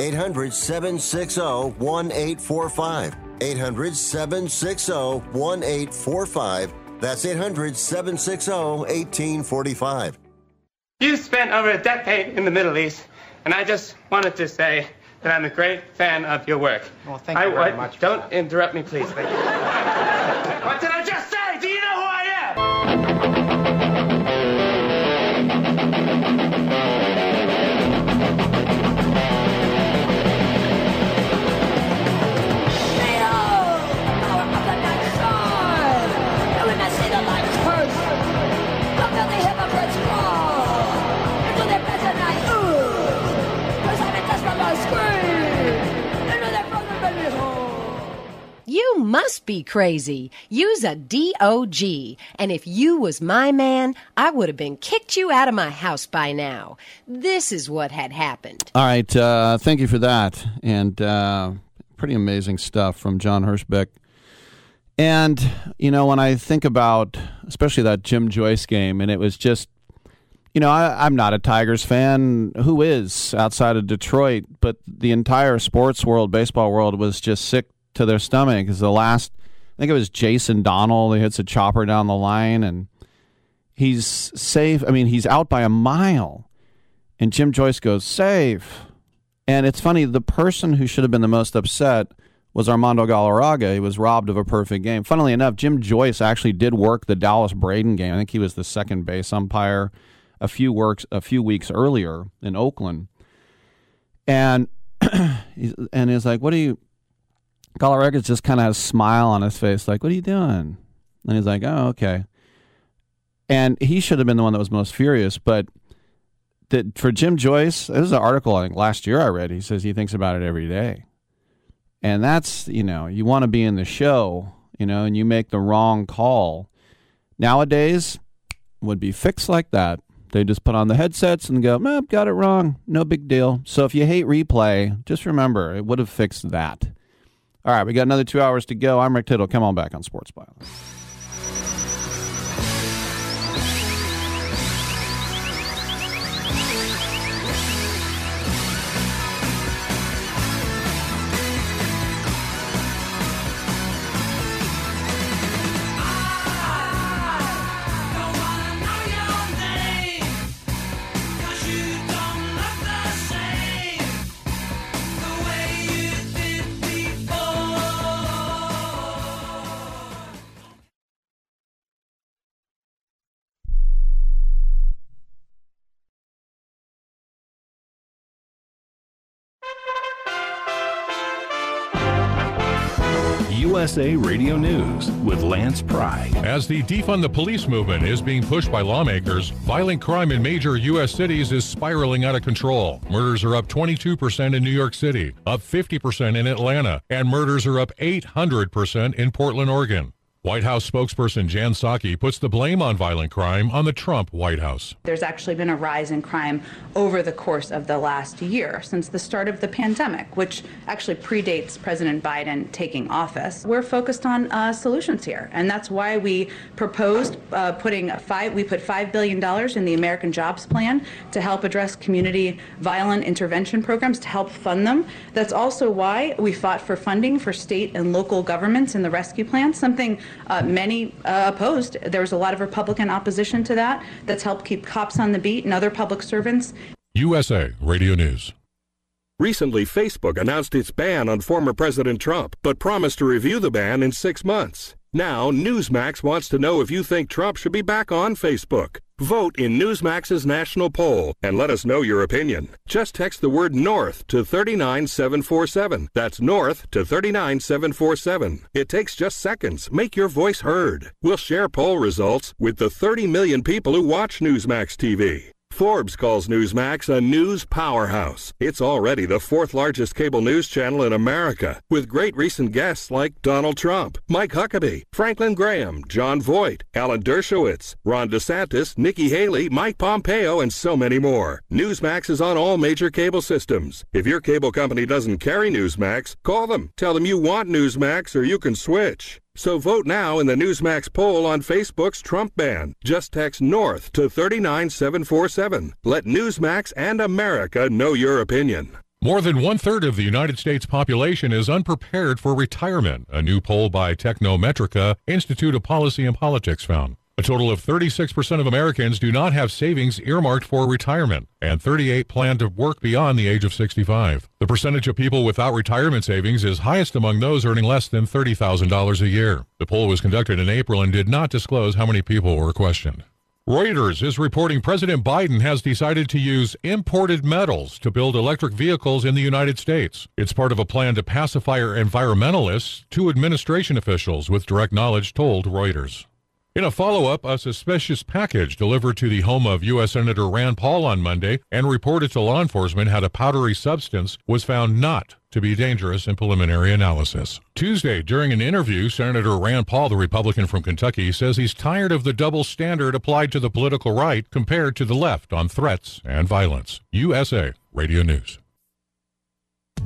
800-760-1845. 800-760-1845. That's 800-760-1845. You spent over a decade in the Middle East, and I just wanted to say that I'm a great fan of your work. Well, thank you very much. Don't interrupt me, please. Thank you. What did I just say? Do you know who I You must be crazy. Use a DOG. And if you was my man, I would have been kicked you out of my house by now. This is what had happened. All right. Thank you for that. And pretty amazing stuff from John Hirschbeck. And, you know, when I think about especially that Jim Joyce game, and it was just, you know, I'm not a Tigers fan. Who is outside of Detroit? But the entire sports world, baseball world, was just sick to their stomach. Because the last, I think it was Jason Donnell, he hits a chopper down the line, and he's safe. I mean, he's out by a mile, and Jim Joyce goes, "Safe." And it's funny, the person who should have been the most upset was Armando Galarraga. He was robbed of a perfect game. Funnily enough, Jim Joyce actually did work the Dallas Braden game. I think he was the second base umpire a few weeks earlier in Oakland. And he's like, "What are you..." Galarraga's just kind of has a smile on his face, like, "What are you doing?" And he's like, "Oh, okay." And he should have been the one that was most furious, but for Jim Joyce, this is an article I think last year I read. He says he thinks about it every day. And that's, you know, you want to be in the show, you know, and you make the wrong call. Nowadays, would be fixed like that. They just put on the headsets and go, "Nope, got it wrong. No big deal." So if you hate replay, just remember, it would have fixed that. All right, we got another 2 hours to go. I'm Rick Tittle. Come on back on Sports Byline. USA Radio News with Lance Pry. As the defund the police movement is being pushed by lawmakers, violent crime in major U.S. cities is spiraling out of control. Murders are up 22% in New York City, up 50% in Atlanta, and murders are up 800% in Portland, Oregon. White House spokesperson Jen Psaki puts the blame on violent crime on the Trump White House. There's actually been a rise in crime over the course of the last year, since the start of the pandemic, which actually predates President Biden taking office. We're focused on solutions here, and that's why we proposed we put $5 billion in the American Jobs Plan to help address community violent intervention programs, to help fund them. That's also why we fought for funding for state and local governments in the rescue plan, something many opposed. There was a lot of Republican opposition to that. That's helped keep cops on the beat and other public servants. USA Radio News. Recently, Facebook announced its ban on former President Trump, but promised to review the ban in 6 months. Now, Newsmax wants to know if you think Trump should be back on Facebook. Vote in Newsmax's national poll and let us know your opinion. Just text the word North to 39747. That's North to 39747. It takes just seconds. Make your voice heard. We'll share poll results with the 30 million people who watch Newsmax TV. Forbes calls Newsmax a news powerhouse. It's already the fourth largest cable news channel in America, with great recent guests like Donald Trump, Mike Huckabee, Franklin Graham, John Voight, Alan Dershowitz, Ron DeSantis, Nikki Haley, Mike Pompeo, and so many more. Newsmax is on all major cable systems. If your cable company doesn't carry Newsmax, call them. Tell them you want Newsmax or you can switch. So vote now in the Newsmax poll on Facebook's Trump ban. Just text North to 39747. Let Newsmax and America know your opinion. More than one-third of the United States population is unprepared for retirement, a new poll by Technometrica, Institute of Policy and Politics found. A total of 36% of Americans do not have savings earmarked for retirement, and 38% plan to work beyond the age of 65. The percentage of people without retirement savings is highest among those earning less than $30,000 a year. The poll was conducted in April and did not disclose how many people were questioned. Reuters is reporting President Biden has decided to use imported metals to build electric vehicles in the United States. It's part of a plan to pacify environmentalists. Two administration officials with direct knowledge told Reuters. In a follow-up, a suspicious package delivered to the home of U.S. Senator Rand Paul on Monday and reported to law enforcement had a powdery substance was found not to be dangerous in preliminary analysis. Tuesday, during an interview, Senator Rand Paul, the Republican from Kentucky, says he's tired of the double standard applied to the political right compared to the left on threats and violence. USA Radio News.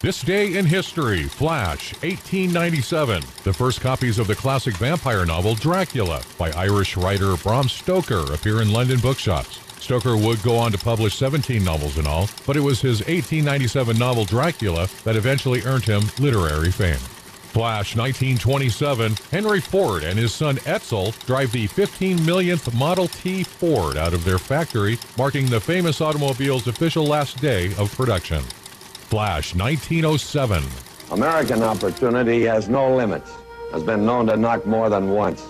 This Day in History, Flash, 1897. The first copies of the classic vampire novel Dracula by Irish writer Bram Stoker appear in London bookshops. Stoker would go on to publish 17 novels in all, but it was his 1897 novel Dracula that eventually earned him literary fame. Flash, 1927. Henry Ford and his son Edsel drive the 15 millionth Model T Ford out of their factory, marking the famous automobile's official last day of production. Flash, 1907. American opportunity has no limits. Has been known to knock more than once.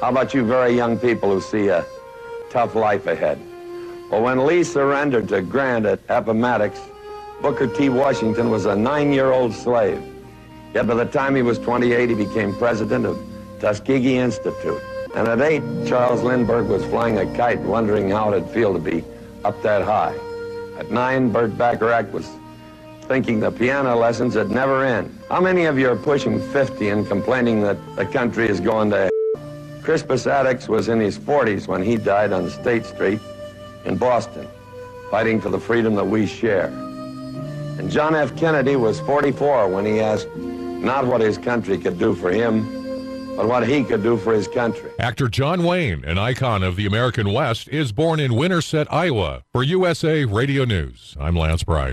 How about you very young people who see a tough life ahead? Well, when Lee surrendered to Grant at Appomattox, Booker T. Washington was a 9-year-old slave. Yet by the time he was 28, he became president of Tuskegee Institute. And at 8, Charles Lindbergh was flying a kite, wondering how it'd feel to be up that high. At 9, Bert Bacharach was thinking the piano lessons would never end. How many of you are pushing 50 and complaining that the country is going to hell? Crispus Attucks was in his 40s when he died on State Street in Boston, fighting for the freedom that we share. And John F. Kennedy was 44 when he asked not what his country could do for him, but what he could do for his country. Actor John Wayne, an icon of the American West, is born in Winterset, Iowa. For USA Radio News, I'm Lance Bry.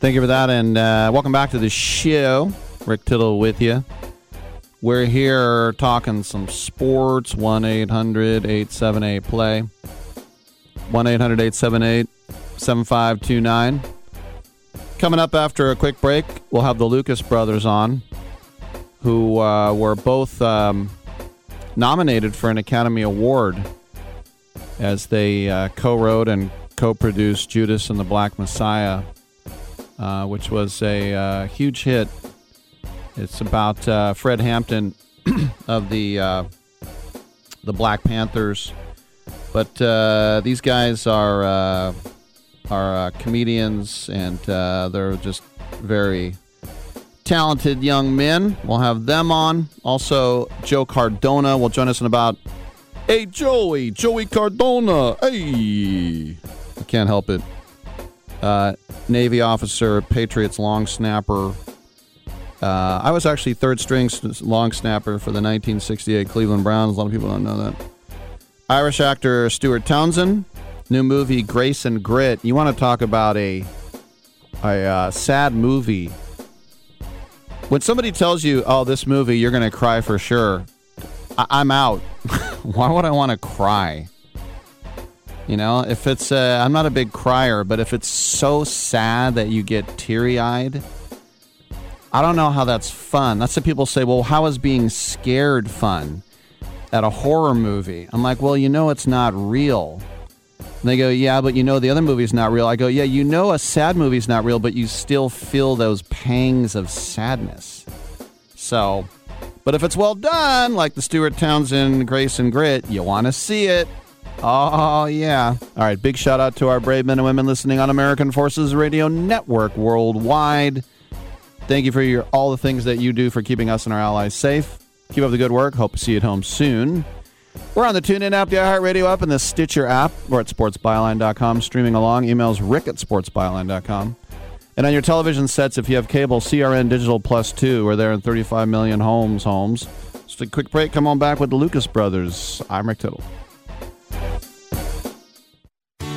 Thank you for that, and welcome back to the show. Rick Tittle with you. We're here talking some sports, 1-800-878-PLAY, 1-800-878-7529. Coming up after a quick break, we'll have the Lucas brothers on, who were both nominated for an Academy Award as they co-wrote and co-produced Judas and the Black Messiah, which was a huge hit. It's about Fred Hampton of the Black Panthers, but these guys are comedians, and they're just very talented young men. We'll have them on. Also, Joe Cardona will join us in about. Hey, Joey Cardona. Hey, I can't help it. Navy officer, Patriots long snapper. I was actually third string long snapper for the 1968 Cleveland Browns. A lot of people don't know that. Irish actor Stuart Townsend, new movie Grace and Grit. You want to talk about a sad movie? When somebody tells you, "Oh, this movie, you're going to cry for sure," I'm out. Why would I want to cry? You know, if it's, I'm not a big crier, but if it's so sad that you get teary-eyed, I don't know how that's fun. That's what people say, well, how is being scared fun at a horror movie? I'm like, well, you know it's not real. And they go, yeah, but you know the other movie's not real. I go, yeah, you know a sad movie's not real, but you still feel those pangs of sadness. So, but if it's well done, like the Stuart Townsend Grace and Grit, you want to see it. Oh, yeah. All right, big shout-out to our brave men and women listening on American Forces Radio Network worldwide. Thank you for all the things that you do for keeping us and our allies safe. Keep up the good work. Hope to see you at home soon. We're on the TuneIn app, the iHeartRadio app, and the Stitcher app. We're at sportsbyline.com, streaming along. Emails rick@sportsbyline.com. And on your television sets, if you have cable, CRN Digital Plus 2. We're there in 35 million homes. Just a quick break. Come on back with the Lucas brothers. I'm Rick Tittle.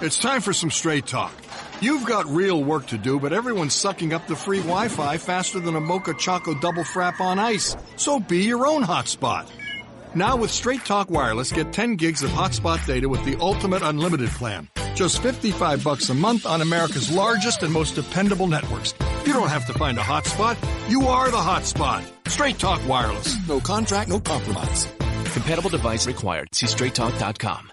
It's time for some straight talk. You've got real work to do, but everyone's sucking up the free Wi-Fi faster than a Mocha Choco double frap on ice. So be your own hotspot. Now with Straight Talk Wireless, get 10 gigs of hotspot data with the ultimate unlimited plan. Just $55 a month on America's largest and most dependable networks. You don't have to find a hotspot. You are the hotspot. Straight Talk Wireless. No contract, no compromise. Compatible device required. See straighttalk.com.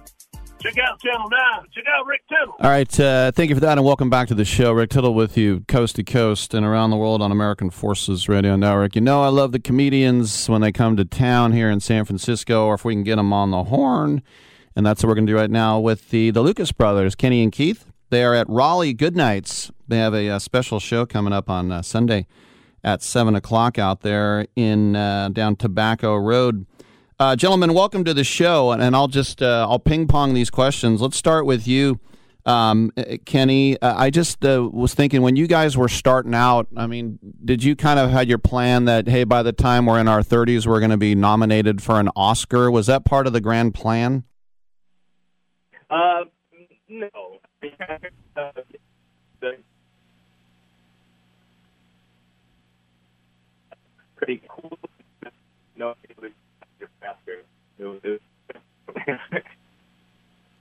Check out Channel 9. Check out Rick Tittle. All right, thank you for that, and welcome back to the show. Rick Tittle with you, coast to coast and around the world on American Forces Radio Network. You know I love the comedians when they come to town here in San Francisco, or if we can get them on the horn, and that's what we're going to do right now with the Lucas brothers, Kenny and Keith. They are at Raleigh Goodnights. They have a special show coming up on Sunday at 7 o'clock out there in down Tobacco Road. Gentlemen, welcome to the show, and I'll just I'll ping-pong these questions. Let's start with you, Kenny. I just was thinking, when you guys were starting out, I mean, did you kind of had your plan that, hey, by the time we're in our 30s, we're going to be nominated for an Oscar? Was that part of the grand plan? No. Pretty cool. No,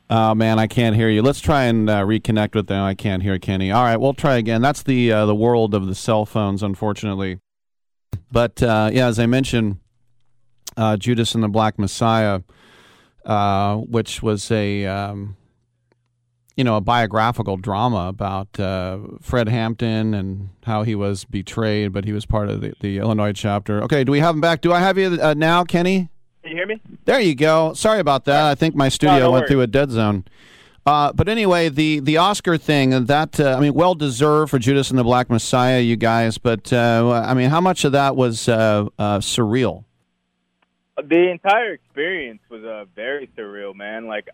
oh, man, I can't hear you. Let's try and reconnect with them. I can't hear Kenny. All right, we'll try again. That's the world of the cell phones, unfortunately. But, yeah, as I mentioned, Judas and the Black Messiah, which was a you know, a biographical drama about Fred Hampton and how he was betrayed, but he was part of the Illinois chapter. Okay, do we have him back? Do I have you now, Kenny? Can you hear me? There you go. Sorry about that. I think my studio went through a dead zone. But anyway, the Oscar thing, that I mean, well-deserved for Judas and the Black Messiah, you guys, but, I mean, how much of that was surreal? The entire experience was very surreal, man. Like,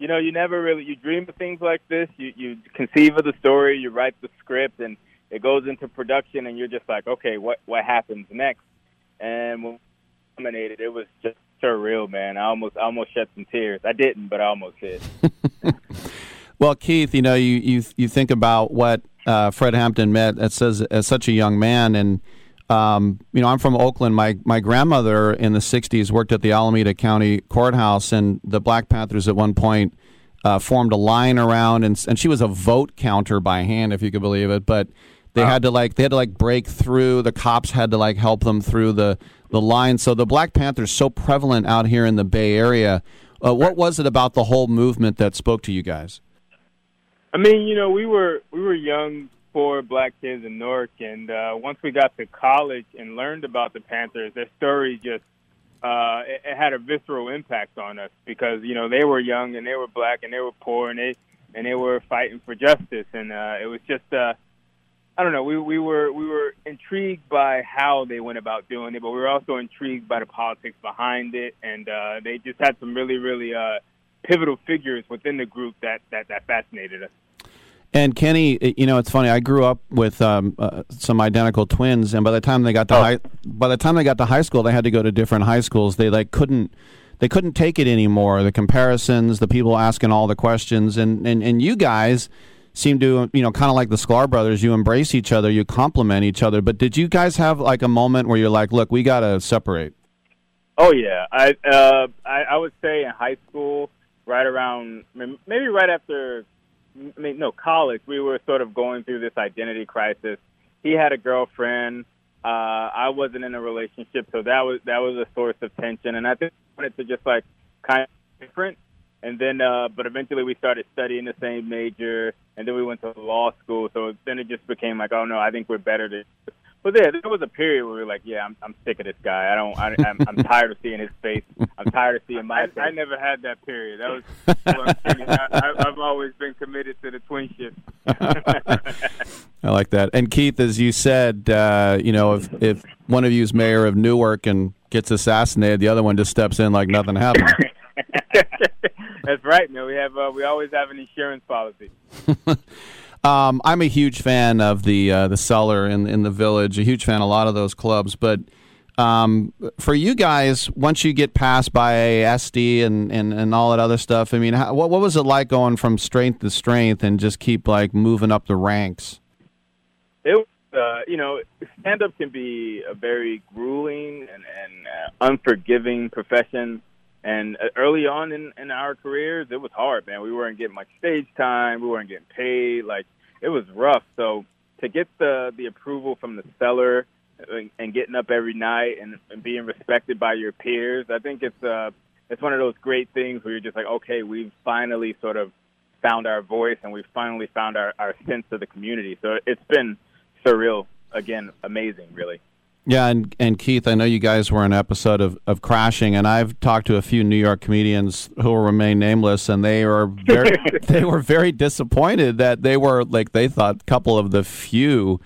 you know, you never really, you dream of things like this, you conceive of the story, you write the script, and it goes into production, and you're just like, okay, what happens next? And when we nominated, it was just surreal, man. I almost shed some tears. I didn't, but I almost did. Well, Keith, you know, you think about what Fred Hampton met as such a young man, and you know, I'm from Oakland. My grandmother in the 60s worked at the Alameda County Courthouse, and the Black Panthers at one point formed a line around, and she was a vote counter by hand, if you could believe it, but they had to break through. The cops had to like help them through the line. So the Black Panthers so prevalent out here in the Bay Area. What was it about the whole movement that spoke to you guys? I mean, you know, we were young, poor black kids in Newark, and once we got to college and learned about the Panthers, their story just it had a visceral impact on us because, you know, they were young and they were black and they were poor and they were fighting for justice, and it was just. I don't know. We were intrigued by how they went about doing it, but we were also intrigued by the politics behind it, and they just had some really, really pivotal figures within the group that fascinated us. And Kenny, you know, it's funny. I grew up with some identical twins, and by the time they got to high school, they had to go to different high schools. They couldn't take it anymore. The comparisons, the people asking all the questions, and you guys seem to, you know, kind of like the Sklar brothers, you embrace each other, you compliment each other. But did you guys have like a moment where you're like, look, we got to separate? Oh, yeah. I would say in high school, right around, maybe right after, college, we were sort of going through this identity crisis. He had a girlfriend. I wasn't in a relationship. So that was a source of tension. And I think I wanted to just like kind of different. And then, but eventually we started studying the same major, and then we went to law school. So then it just became like, oh no, I think we're better to. But there was a period where we were like, yeah, I'm sick of this guy. I'm tired of seeing his face. I'm tired of seeing my face. I never had that period. That was. I've always been committed to the twinship. I like that. And Keith, as you said, you know, if one of you is mayor of Newark and gets assassinated, the other one just steps in like nothing happened. That's right, man. We have we always have an insurance policy. I'm a huge fan of the cellar in the village. A huge fan of a lot of those clubs, but for you guys, once you get passed by ASD and all that other stuff, I mean, what was it like going from strength to strength and just keep like moving up the ranks? It was, you know, stand up can be a very grueling and unforgiving profession. And early on in our careers, it was hard, man. We weren't getting much stage time. We weren't getting paid. Like, it was rough. So to get the approval from the seller and getting up every night and being respected by your peers, I think it's one of those great things where you're just like, okay, we've finally sort of found our voice and we've finally found our sense of the community. So it's been surreal, again, amazing, really. Yeah, and Keith, I know you guys were an episode of Crashing, and I've talked to a few New York comedians who will remain nameless, and they were very disappointed that they were, like they thought, a couple of the few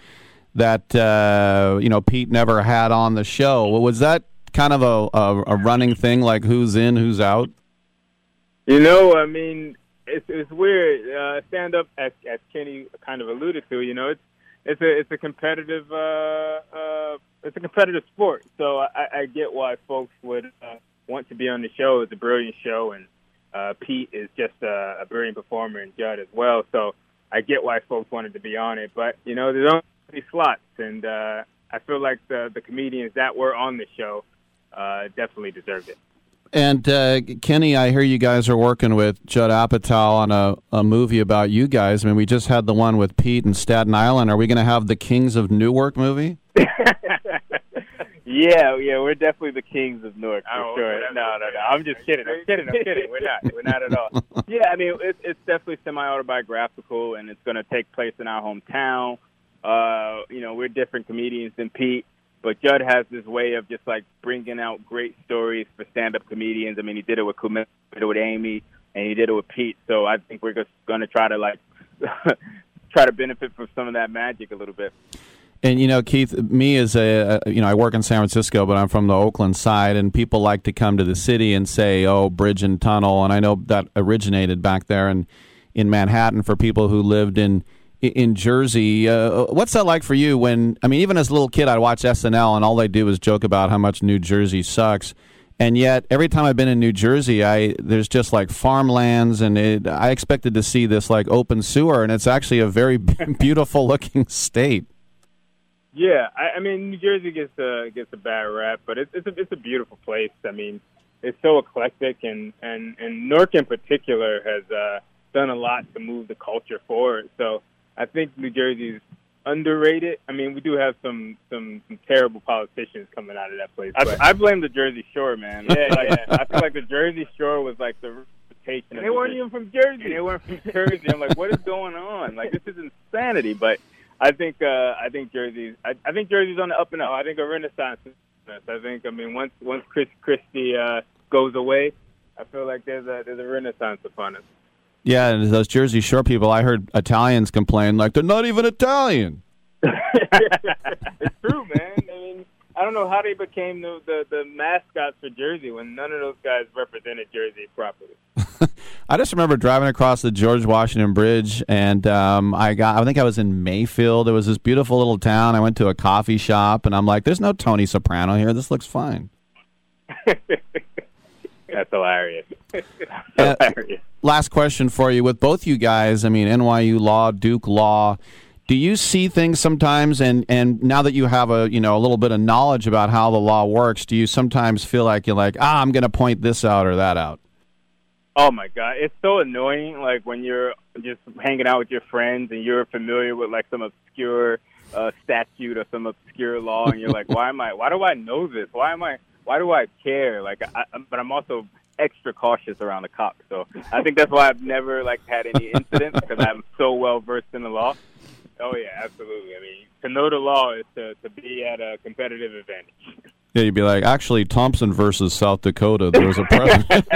that you know, Pete never had on the show. Was that kind of a running thing, like who's in, who's out? You know, I mean, it's weird. Stand up, as Kenny kind of alluded to, you know, it's a competitive sport, so I get why folks would want to be on the show. It's a brilliant show, and Pete is just a brilliant performer, and Judd as well. So I get why folks wanted to be on it, but you know, there's only slots, and I feel like the comedians that were on the show definitely deserved it. And Kenny, I hear you guys are working with Judd Apatow on a movie about you guys. I mean, we just had the one with Pete and Staten Island. Are we going to have the Kings of Newark movie? Yeah, we're definitely the kings of Newark for sure. No. I'm just kidding. I'm kidding. We're not at all. Yeah, I mean, it's definitely semi-autobiographical, and it's going to take place in our hometown. We're different comedians than Pete, but Judd has this way of just like bringing out great stories for stand-up comedians. I mean, he did it with Kumail, he did it with Amy, and he did it with Pete. So I think we're just going to try to like try to benefit from some of that magic a little bit. And, you know, Keith, me as I work in San Francisco, but I'm from the Oakland side, and people like to come to the city and say, oh, bridge and tunnel, and I know that originated back there in Manhattan for people who lived in Jersey. What's that like for you when, I mean, even as a little kid, I'd watch SNL, and all they do is joke about how much New Jersey sucks, and yet every time I've been in New Jersey, there's just like farmlands, and I expected to see this like open sewer, and it's actually a very beautiful-looking state. Yeah, I mean, New Jersey gets a bad rap, but it's a beautiful place. I mean, it's so eclectic, and Newark in particular has done a lot to move the culture forward. So I think New Jersey's underrated. I mean, we do have some terrible politicians coming out of that place. I blame the Jersey Shore, man. Yeah. I feel like the Jersey Shore was like the reputation. They weren't even from Jersey. They weren't from Jersey. I'm like, what is going on? Like, this is insanity, but... I think Jersey's on the up and up. I think a renaissance. I think. I mean, once Chris Christie goes away, I feel like there's a renaissance upon us. Yeah, and those Jersey Shore people, I heard Italians complain like they're not even Italian. It's true, man. I mean, I don't know how they became the mascots for Jersey when none of those guys represented Jersey properly. I just remember driving across the George Washington Bridge, and I think I was in Mayfield. It was this beautiful little town. I went to a coffee shop, and I'm like, there's no Tony Soprano here. This looks fine. That's hilarious. Last question for you. With both you guys, I mean, NYU Law, Duke Law, do you see things sometimes, and now that you have a little bit of knowledge about how the law works, do you sometimes feel like you're like, I'm going to point this out or that out? Oh, my God. It's so annoying, like, when you're just hanging out with your friends and you're familiar with, like, some obscure statute or some obscure law, and you're like, why do I know this? Why do I care? Like, but I'm also extra cautious around the cops. So I think that's why I've never, like, had any incidents, because I'm so well-versed in the law. Oh, yeah, absolutely. I mean, to know the law is to be at a competitive advantage. Yeah, you'd be like, actually, Thompson versus South Dakota, there was a president.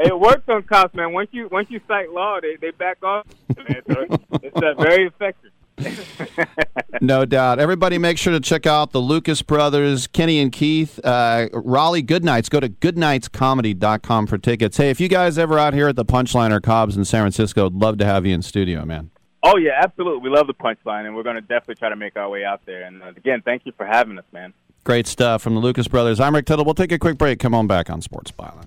It works on cops, man. Once you cite law, they back off, man. So it's very effective. No doubt. Everybody make sure to check out the Lucas brothers, Kenny and Keith, Raleigh Goodnights. Go to goodnightscomedy.com for tickets. Hey, if you guys ever out here at the Punchline or Cobb's in San Francisco, I'd love to have you in studio, man. Oh, yeah, absolutely. We love the Punchline, and we're going to definitely try to make our way out there. And, again, thank you for having us, man. Great stuff from the Lucas brothers. I'm Rick Tittle. We'll take a quick break. Come on back on Sports Byline.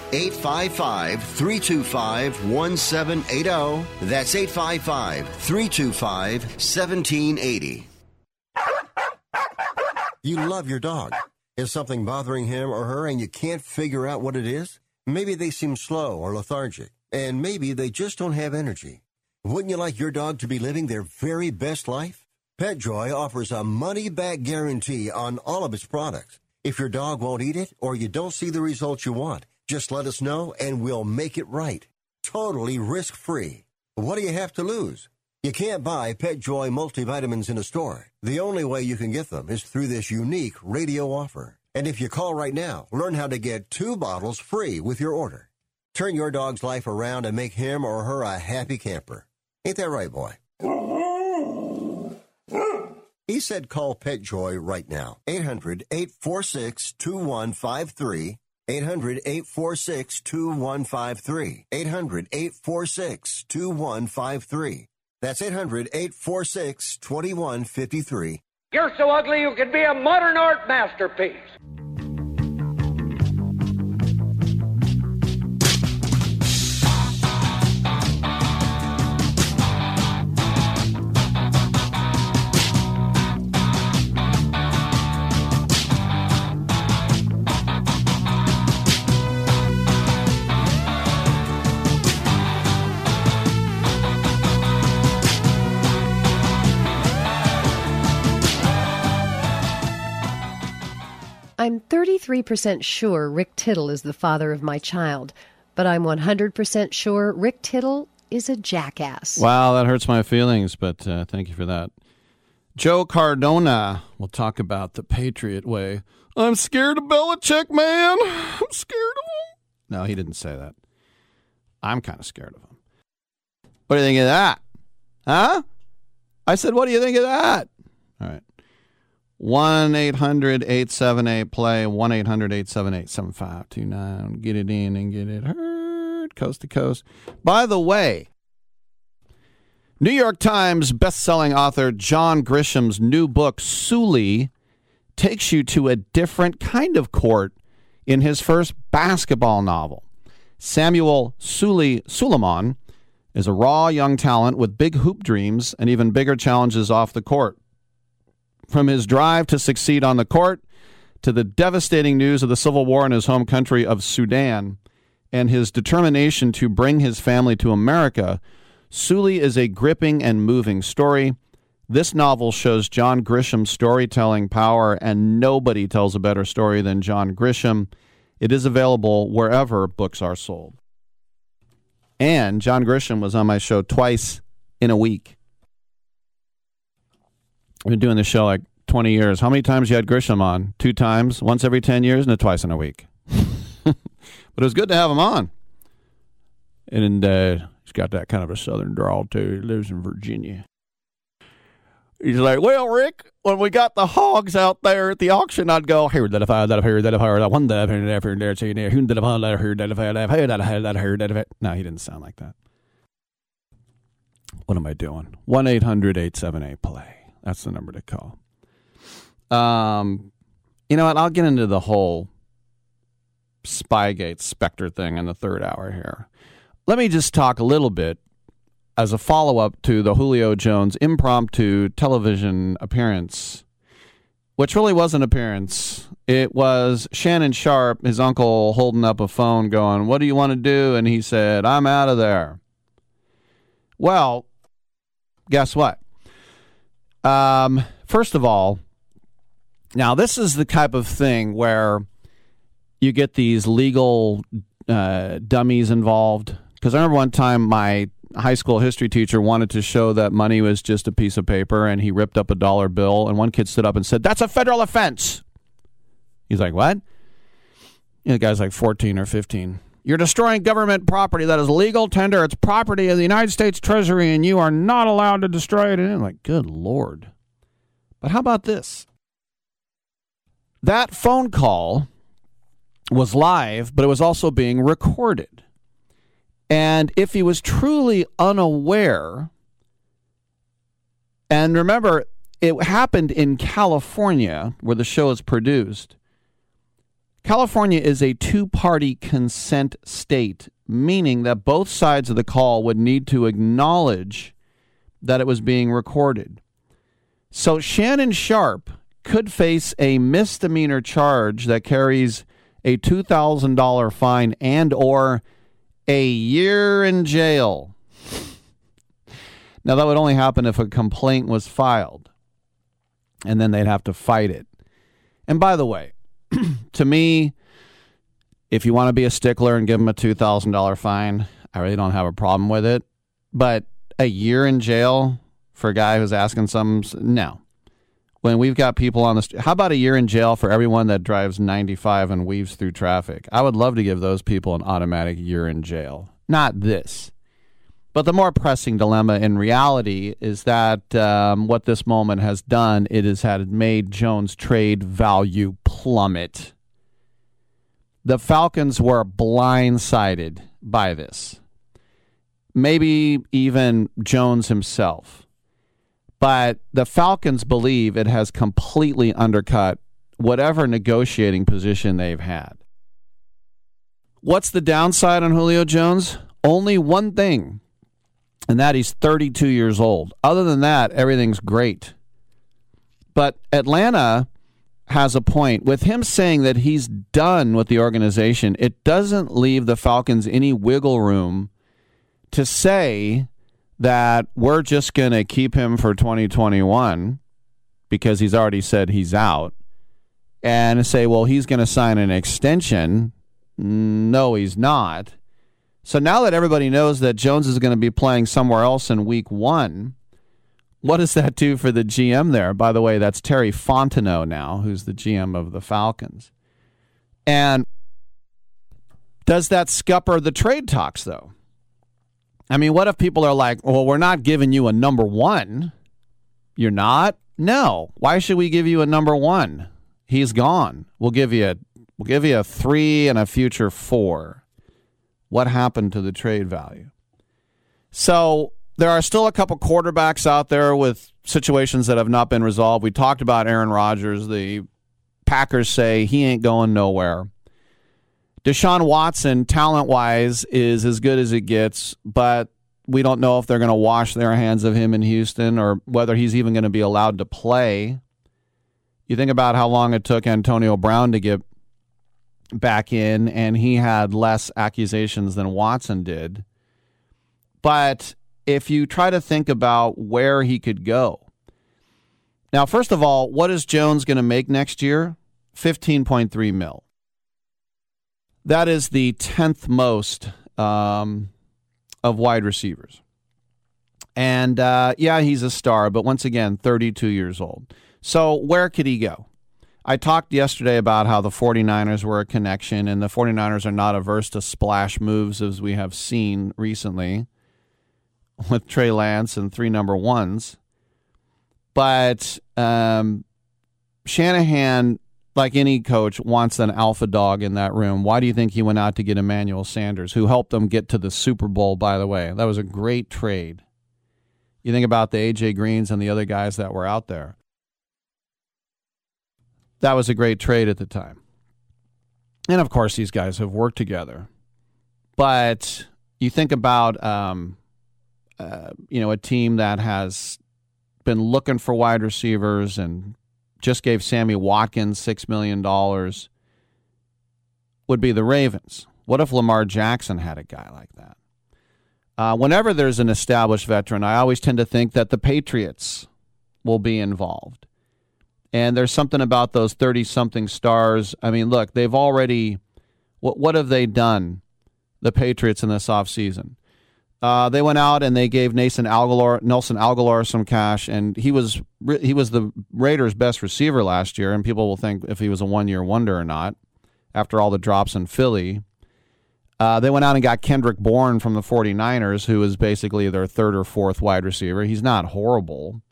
855-325-1780. That's 855-325-1780. You love your dog. Is something bothering him or her and you can't figure out what it is? Maybe they seem slow or lethargic, and maybe they just don't have energy. Wouldn't you like your dog to be living their very best life? PetJoy offers a money-back guarantee on all of its products. If your dog won't eat it or you don't see the results you want, just let us know and we'll make it right. Totally risk-free. What do you have to lose? You can't buy PetJoy multivitamins in a store. The only way you can get them is through this unique radio offer. And if you call right now, learn how to get 2 bottles free with your order. Turn your dog's life around and make him or her a happy camper. Ain't that right, boy? He said call PetJoy right now. 800-846-2153. 800-846-2153. 800-846-2153. That's 800-846-2153. You're so ugly you could be a modern art masterpiece. I'm 33% sure Rick Tittle is the father of my child, but I'm 100% sure Rick Tittle is a jackass. Wow, that hurts my feelings, but thank you for that. Joe Cardona will talk about the Patriot way. I'm scared of Belichick, man. I'm scared of him. No, he didn't say that. I'm kind of scared of him. What do you think of that? Huh? I said, what do you think of that? All right. 1-800-878-PLAY, 1-800-878-7529. Get it in and get it heard, coast to coast. By the way, New York Times bestselling author John Grisham's new book, Sully, takes you to a different kind of court in his first basketball novel. Samuel Suleiman is a raw young talent with big hoop dreams and even bigger challenges off the court. From his drive to succeed on the court to the devastating news of the civil war in his home country of Sudan and his determination to bring his family to America, Sully is a gripping and moving story. This novel shows John Grisham's storytelling power, and nobody tells a better story than John Grisham. It is available wherever books are sold. And John Grisham was on my show twice in a week. I've been doing this show like 20 years. How many times you had Grisham on? 2 times, once every 10 years, and twice in a week. But it was good to have him on. And he's got that kind of a southern drawl, too. He lives in Virginia. He's like, well, Rick, when we got the hogs out there at the auction, I'd go, here, that if I, that here, that if I, that one, that here, that here, that here, that here, that here, that here, that here, that here, that here. No, he didn't sound like that. What am I doing? 1-800-878-PLAY. That's the number to call. You know what? I'll get into the whole Spygate Spectre thing in the third hour here. Let me just talk a little bit as a follow-up to the Julio Jones impromptu television appearance, which really was an appearance. It was Shannon Sharp, his uncle, holding up a phone going, what do you want to do? And he said, I'm out of there. Well, guess what? First of all, now this is the type of thing where you get these legal dummies involved. Because I remember one time my high school history teacher wanted to show that money was just a piece of paper, and he ripped up a dollar bill, and one kid stood up and said, "That's a federal offense." He's like, "What?" And the guy's like 14 or 15. "You're destroying government property that is legal tender. It's property of the United States Treasury, and you are not allowed to destroy it." And I'm like, good Lord. But how about this? That phone call was live, but it was also being recorded. And if he was truly unaware, and remember, it happened in California where the show is produced. California is a two-party consent state, meaning that both sides of the call would need to acknowledge that it was being recorded. So Shannon Sharp could face a misdemeanor charge that carries a $2,000 fine and or a year in jail. Now, that would only happen if a complaint was filed, and then they'd have to fight it. And by the way, to me, if you want to be a stickler and give them a $2,000 fine, I really don't have a problem with it. But a year in jail for a guy who's asking some, no. When we've got people on the street, how about a year in jail for everyone that drives 95 and weaves through traffic? I would love to give those people an automatic year in jail. Not this. But the more pressing dilemma in reality is that what this moment has done, it has made Jones' trade value plummet. The Falcons were blindsided by this. Maybe even Jones himself. But the Falcons believe it has completely undercut whatever negotiating position they've had. What's the downside on Julio Jones? Only one thing. And that he's 32 years old. Other than that, everything's great. But Atlanta has a point. With him saying that he's done with the organization, it doesn't leave the Falcons any wiggle room to say that we're just going to keep him for 2021 because he's already said he's out, and say, well, he's going to sign an extension. No, he's not. So now that everybody knows that Jones is going to be playing somewhere else in week 1, what does that do for the GM there? By the way, that's Terry Fontenot now, who's the GM of the Falcons. And does that scupper the trade talks, though? I mean, what if people are like, well, we're not giving you a number 1. You're not? No. Why should we give you a number 1? He's gone. We'll give you a 3 and a future 4. What happened to the trade value? So there are still a couple quarterbacks out there with situations that have not been resolved. We talked about Aaron Rodgers. The Packers say he ain't going nowhere. Deshaun Watson, talent-wise, is as good as it gets, but we don't know if they're going to wash their hands of him in Houston or whether he's even going to be allowed to play. You think about how long it took Antonio Brown to get back in, and he had less accusations than Watson did. But if you try to think about where he could go. Now, first of all, what is Jones going to make next year? $15.3 million. That is the 10th most of wide receivers. And yeah, he's a star, but once again, 32 years old. So where could he go? I talked yesterday about how the 49ers were a connection, and the 49ers are not averse to splash moves, as we have seen recently with Trey Lance and 3 number 1s. But Shanahan, like any coach, wants an alpha dog in that room. Why do you think he went out to get Emmanuel Sanders, who helped them get to the Super Bowl, by the way? That was a great trade. You think about the A.J. Greens and the other guys that were out there. That was a great trade at the time. And, of course, these guys have worked together. But you think about, a team that has been looking for wide receivers and just gave Sammy Watkins $6 million would be the Ravens. What if Lamar Jackson had a guy like that? Whenever there's an established veteran, I always tend to think that the Patriots will be involved. And there's something about those 30-something stars. I mean, look, they've already What have they done, the Patriots, in this offseason? They went out and they gave Nelson Aguilar some cash, and he was the Raiders' best receiver last year, and people will think if he was a one-year wonder or not after all the drops in Philly. They went out and got Kendrick Bourne from the 49ers, who is basically their third or fourth wide receiver. He's not horrible.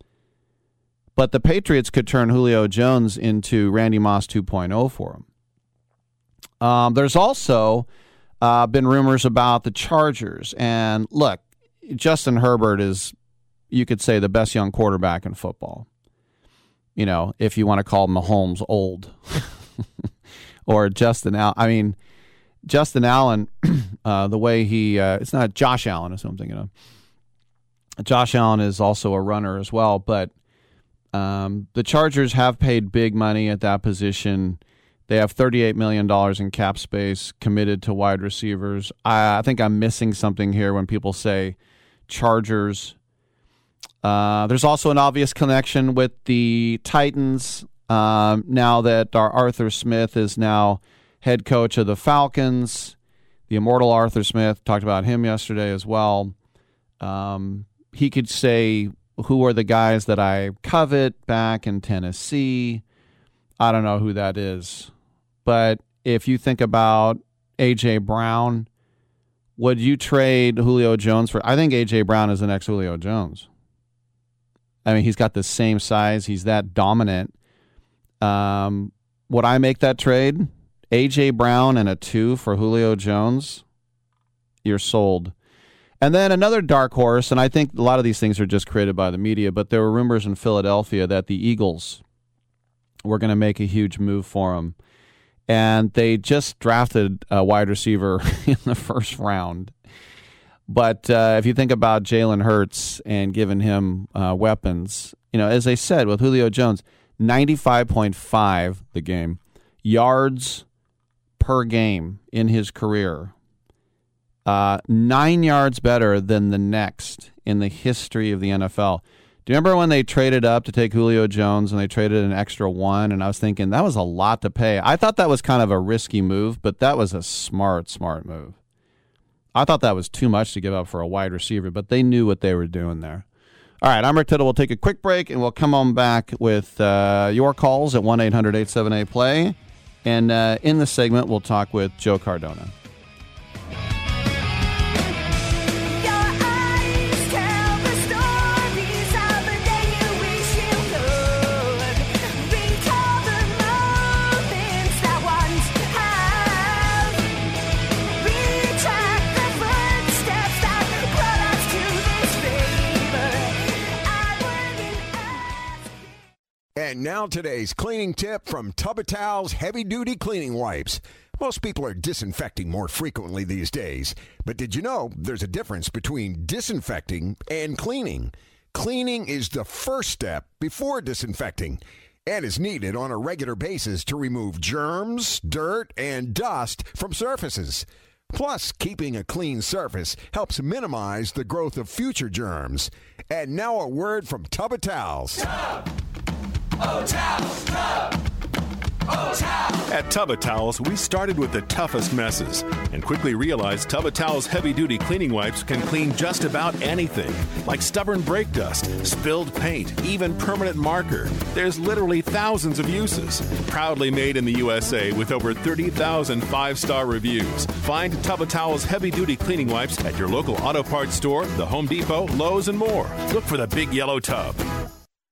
But the Patriots could turn Julio Jones into Randy Moss 2.0 for him. There's also been rumors about the Chargers. And look, Justin Herbert is, you could say, the best young quarterback in football. You know, if you want to call Mahomes old. Or Justin Allen. I mean, Justin Allen, the way he, it's not Josh Allen or something, you know. Josh Allen is also a runner as well, but the Chargers have paid big money at that position. They have $38 million in cap space committed to wide receivers. I think I'm missing something here when people say Chargers. There's also an obvious connection with the Titans now that our Arthur Smith is now head coach of the Falcons, the immortal Arthur Smith. Talked about him yesterday as well. He could say, who are the guys that I covet back in Tennessee? I don't know who that is. But if you think about A.J. Brown, would you trade Julio Jones for? I think A.J. Brown is the next Julio Jones. I mean, he's got the same size. He's that dominant. Would I make that trade? A.J. Brown and a 2 for Julio Jones, you're sold. And then another dark horse, and I think a lot of these things are just created by the media, but there were rumors in Philadelphia that the Eagles were going to make a huge move for him. And they just drafted a wide receiver in the first round. But if you think about Jalen Hurts and giving him weapons, you know, as I said, with Julio Jones, 95.5 the game, yards per game in his career, 9 yards better than the next in the history of the NFL. Do you remember when they traded up to take Julio Jones and they traded an extra one? And I was thinking that was a lot to pay. I thought that was kind of a risky move, but that was a smart move. I thought that was too much to give up for a wide receiver, but they knew what they were doing there. All right, I'm Rick Tittle. We'll take a quick break, and we'll come on back with your calls at 1-800-878-PLAY. And in this segment, we'll talk with Joe Cardona. And now today's cleaning tip from Tub of Towels Heavy Duty Cleaning Wipes. Most people are disinfecting more frequently these days, but did you know there's a difference between disinfecting and cleaning? Cleaning is the first step before disinfecting and is needed on a regular basis to remove germs, dirt, and dust from surfaces. Plus, keeping a clean surface helps minimize the growth of future germs. And now a word from Tub of Towels. Tub! Oh, towels, tub. Oh, towels. At Tub of Towels, we started with the toughest messes and quickly realized Tub of Towels heavy-duty cleaning wipes can clean just about anything, like stubborn brake dust, spilled paint, even permanent marker. There's literally thousands of uses. Proudly made in the USA with over 30,000 five-star reviews. Find Tub of Towels heavy-duty cleaning wipes at your local auto parts store, the Home Depot, Lowe's, and more. Look for the big yellow tub.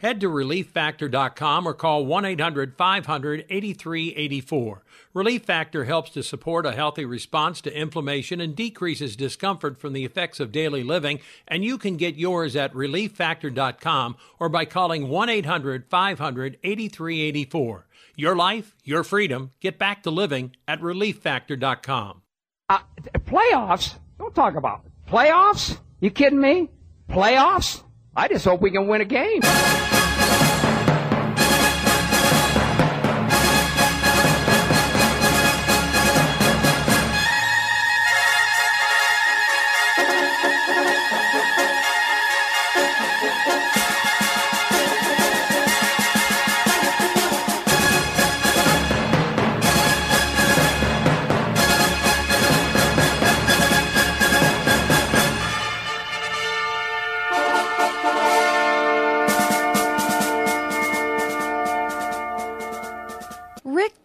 Head to ReliefFactor.com or call 1-800-500-8384. Relief Factor helps to support a healthy response to inflammation and decreases discomfort from the effects of daily living, and you can get yours at ReliefFactor.com or by calling 1-800-500-8384. Your life, your freedom. Get back to living at ReliefFactor.com. Playoffs? Don't talk about it. Playoffs? You kidding me? Playoffs? I just hope we can win a game.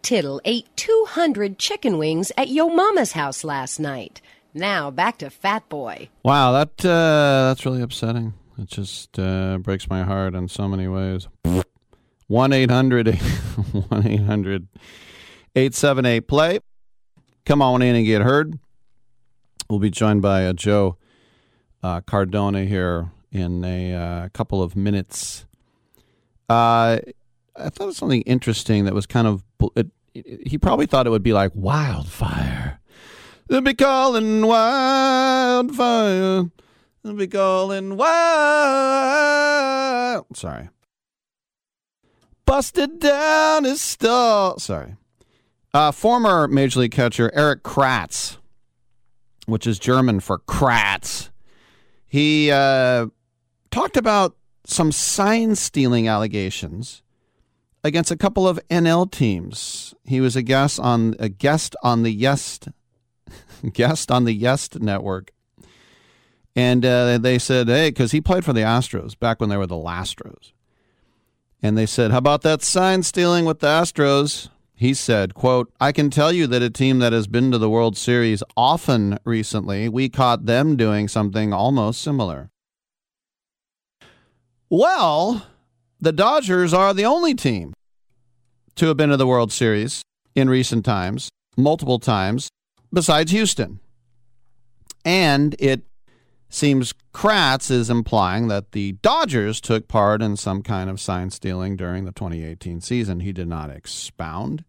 Tittle ate 200 chicken wings at Yo Mama's house last night. Now back to Fat Boy. Wow, that's really upsetting. It just breaks my heart in so many ways. 1-800-878-PLAY. Come on in and get heard. We'll be joined by Joe Cardona here in a couple of minutes. I thought of something interesting that was kind of, he probably thought it would be like wildfire. They'll be calling wildfire. They'll be calling wild. Sorry. Busted down his stall. Sorry. Former Major League catcher Eric Kratz, which is German for Kratz, he talked about some sign-stealing allegations against a couple of NL teams. He was a guest on the Yes Network, and they said, "Hey," because he played for the Astros back when they were the Lastros, and they said, "How about that sign stealing with the Astros?" He said, "Quote: I can tell you that a team that has been to the World Series often recently, we caught them doing something almost similar." Well, the Dodgers are the only team to have been to the World Series in recent times, multiple times, besides Houston. And it seems Kratz is implying that the Dodgers took part in some kind of sign stealing during the 2018 season. He did not expound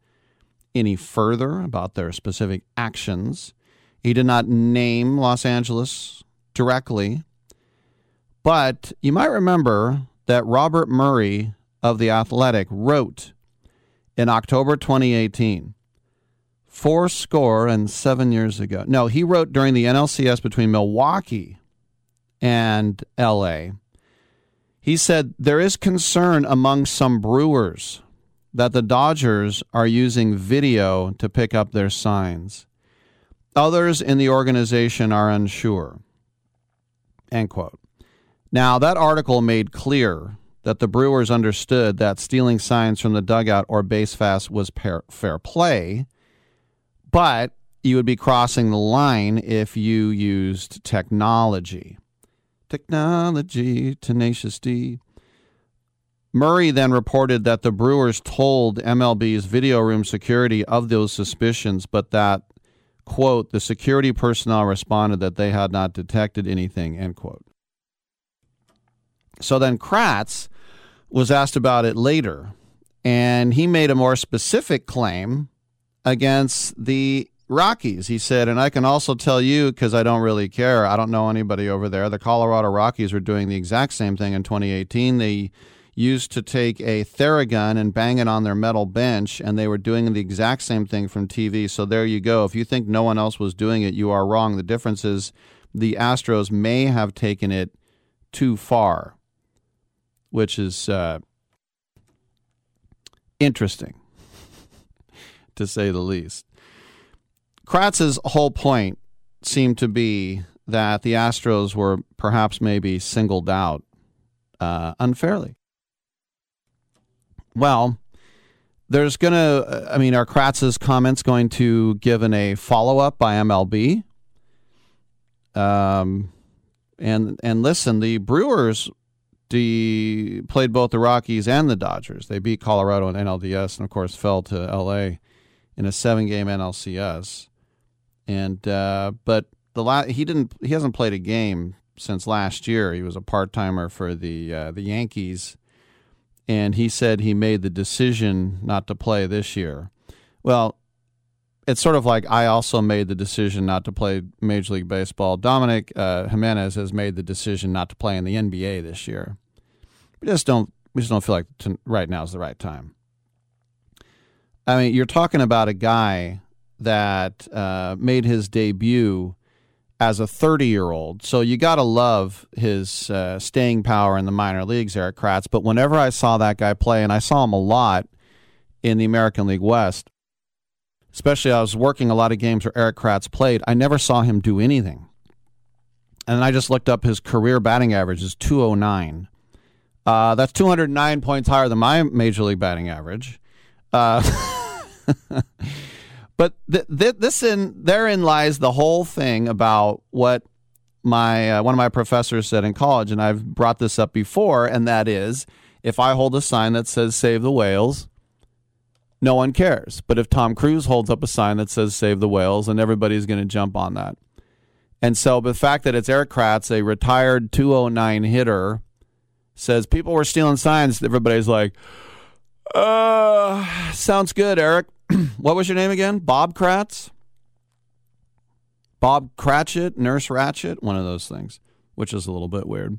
any further about their specific actions. He did not name Los Angeles directly. But you might remember that Robert Murray of The Athletic wrote in October 2018, 407 years ago. No, he wrote during the NLCS between Milwaukee and L.A. He said, there is concern among some brewers that the Dodgers are using video to pick up their signs. Others in the organization are unsure. End quote. Now, that article made clear that the Brewers understood that stealing signs from the dugout or base fast was fair play, but you would be crossing the line if you used technology. Technology, tenacious D. Murray then reported that the Brewers told MLB's video room security of those suspicions, but that, quote, the security personnel responded that they had not detected anything, end quote. So then Kratz was asked about it later, and he made a more specific claim against the Rockies. He said, and I can also tell you, because I don't really care, I don't know anybody over there, the Colorado Rockies were doing the exact same thing in 2018. They used to take a Theragun and bang it on their metal bench, and they were doing the exact same thing from TV. So there you go. If you think no one else was doing it, you are wrong. The difference is the Astros may have taken it too far, which is interesting, to say the least. Kratz's whole point seemed to be that the Astros were perhaps maybe singled out unfairly. Well, there's going to, I mean, are Kratz's comments going to given a follow-up by MLB? And listen, the Brewers played both the Rockies and the Dodgers. They beat Colorado in NLDS and, of course, fell to L.A. in a 7-game NLCS. And but he hasn't played a game since last year. He was a part-timer for the Yankees. And he said he made the decision not to play this year. Well, it's sort of like I also made the decision not to play Major League Baseball. Dominic Jimenez has made the decision not to play in the NBA this year. We just don't feel like right now is the right time. I mean, you're talking about a guy that made his debut as a 30-year-old. So you got to love his staying power in the minor leagues, Eric Kratz. But whenever I saw that guy play, and I saw him a lot in the American League West, especially I was working a lot of games where Eric Kratz played, I never saw him do anything. And I just looked up his career batting average is 209. That's 209 points higher than my Major League batting average. But therein lies the whole thing about what my one of my professors said in college, and I've brought this up before, and that is, if I hold a sign that says "Save the Whales," no one cares. But if Tom Cruise holds up a sign that says "Save the Whales," then everybody's going to jump on that. And so the fact that it's Eric Kratz, a retired 209 hitter, says people were stealing signs, everybody's like, sounds good, Eric. What was your name again? Bob Kratz? Bob Cratchit? Nurse Ratchet? One of those things, which is a little bit weird.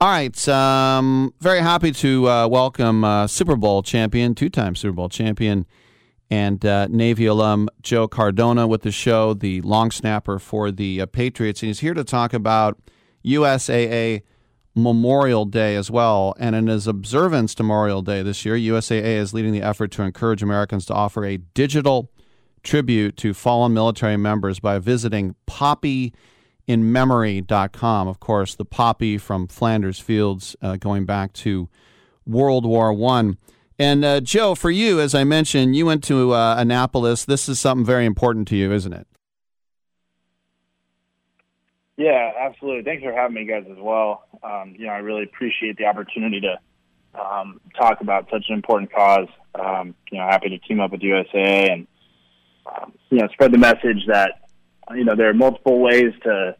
All right. Very happy to welcome Super Bowl champion, two-time Super Bowl champion, and Navy alum Joe Cardona with the show, the long snapper for the Patriots. And he's here to talk about USAA Memorial Day as well, and in his observance to Memorial Day this year, USAA is leading the effort to encourage Americans to offer a digital tribute to fallen military members by visiting poppyinmemory.com. Of course, the poppy from Flanders Fields going back to World War I. And Joe, for you, as I mentioned, you went to Annapolis. This is something very important to you, isn't it? Yeah, absolutely. Thanks for having me, guys, as well. I really appreciate the opportunity to talk about such an important cause. Happy to team up with USA and spread the message that there are multiple ways to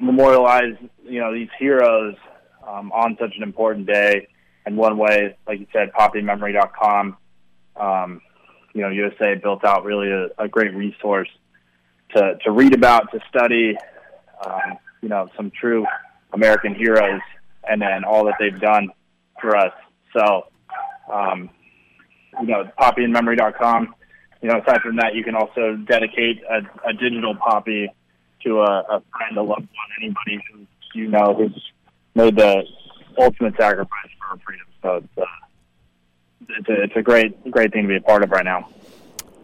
memorialize these heroes on such an important day. And one way, like you said, poppyinmemory.com. USA built out really a great resource to read about, to study, some true American heroes, and then all that they've done for us. So, poppyinmemory.com. Aside from that, you can also dedicate a digital poppy to a friend, a loved one, anybody who who's made the ultimate sacrifice for our freedom. So it's a great thing to be a part of right now.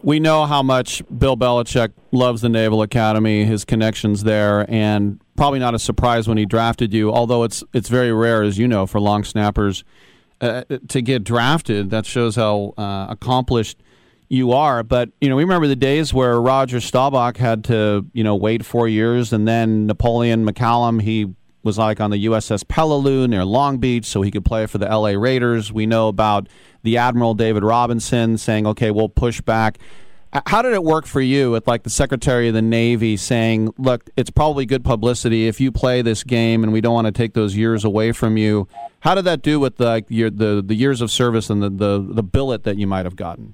We know how much Bill Belichick loves the Naval Academy, his connections there, and probably not a surprise when he drafted you, although it's very rare, as you know, for long snappers to get drafted. That shows how accomplished you are. But, we remember the days where Roger Staubach had to, wait 4 years, and then Napoleon McCallum, he was like on the USS Peleliu near Long Beach so he could play for the LA Raiders. We know about the Admiral David Robinson saying, okay, we'll push back. How did it work for you with like the Secretary of the Navy saying, look, it's probably good publicity if you play this game and we don't want to take those years away from you? How did that do with the years of service and the billet that you might have gotten?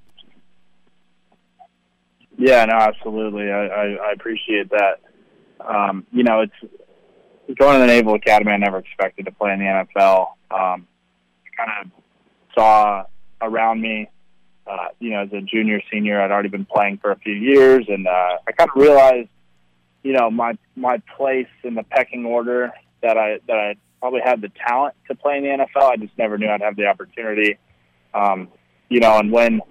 Yeah, no, absolutely. I appreciate that. You know, it's going to the Naval Academy. I never expected to play in the NFL. I kind of saw around me, you know, as a junior, senior, I'd already been playing for a few years, and I kind of realized, you know, my place in the pecking order, that I probably had the talent to play in the NFL. I just never knew I'd have the opportunity. You know, and when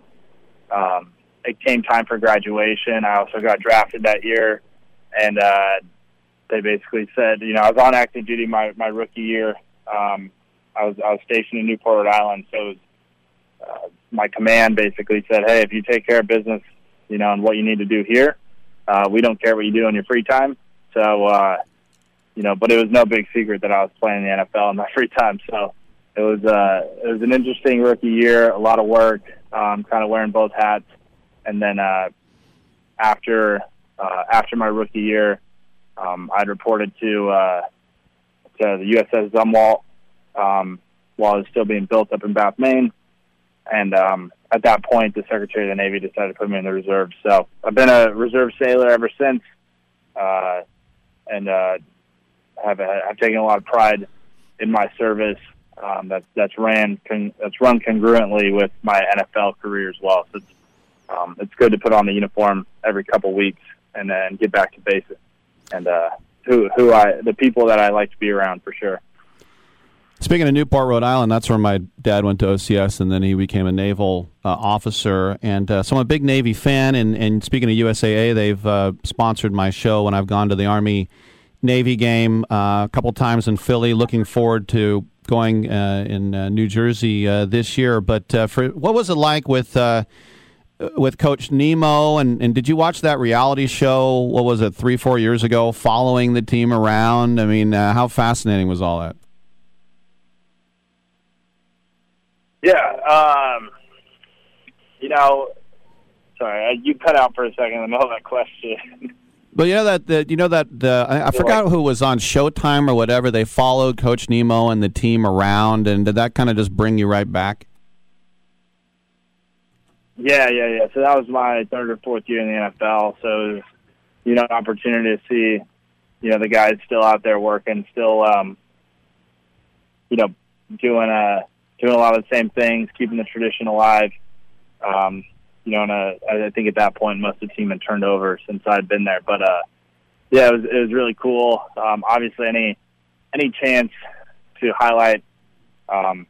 it came time for graduation, I also got drafted that year, and they basically said, you know, I was on active duty my rookie year. I was stationed in Newport, Rhode Island, so it was, my command basically said, hey, if you take care of business, you know, and what you need to do here, we don't care what you do in your free time. So, you know, but it was no big secret that I was playing the NFL in my free time. So it was an interesting rookie year, a lot of work, kind of wearing both hats. And then after my rookie year, I'd reported to the USS Zumwalt while it was still being built up in Bath, Maine. And at that point, the Secretary of the Navy decided to put me in the reserve. So I've been a reserve sailor ever since, and I've taken a lot of pride in my service. That's run congruently with my NFL career as well. So it's good to put on the uniform every couple weeks and then get back to basics and the people that I like to be around for sure. Speaking of Newport, Rhode Island, that's where my dad went to OCS, and then he became a naval officer. And so I'm a big Navy fan. And speaking of USAA, they've sponsored my show when I've gone to the Army-Navy game a couple times in Philly. Looking forward to going in New Jersey this year. But what was it like with Coach Nemo? And did you watch that reality show, what was it, 3-4 years ago, following the team around? I mean, how fascinating was all that? Yeah, you know, sorry, you cut out for a second in the middle of that question. But I forgot who was on Showtime or whatever. They followed Coach Nemo and the team around, and did that kind of just bring you right back? Yeah. So that was my third or fourth year in the NFL. So it was, you know, an opportunity to see, you know, the guys still out there working, still, you know, doing a lot of the same things, keeping the tradition alive. You know, and I think at that point most of the team had turned over since I'd been there. But, yeah, it was really cool. Obviously, any chance to highlight, you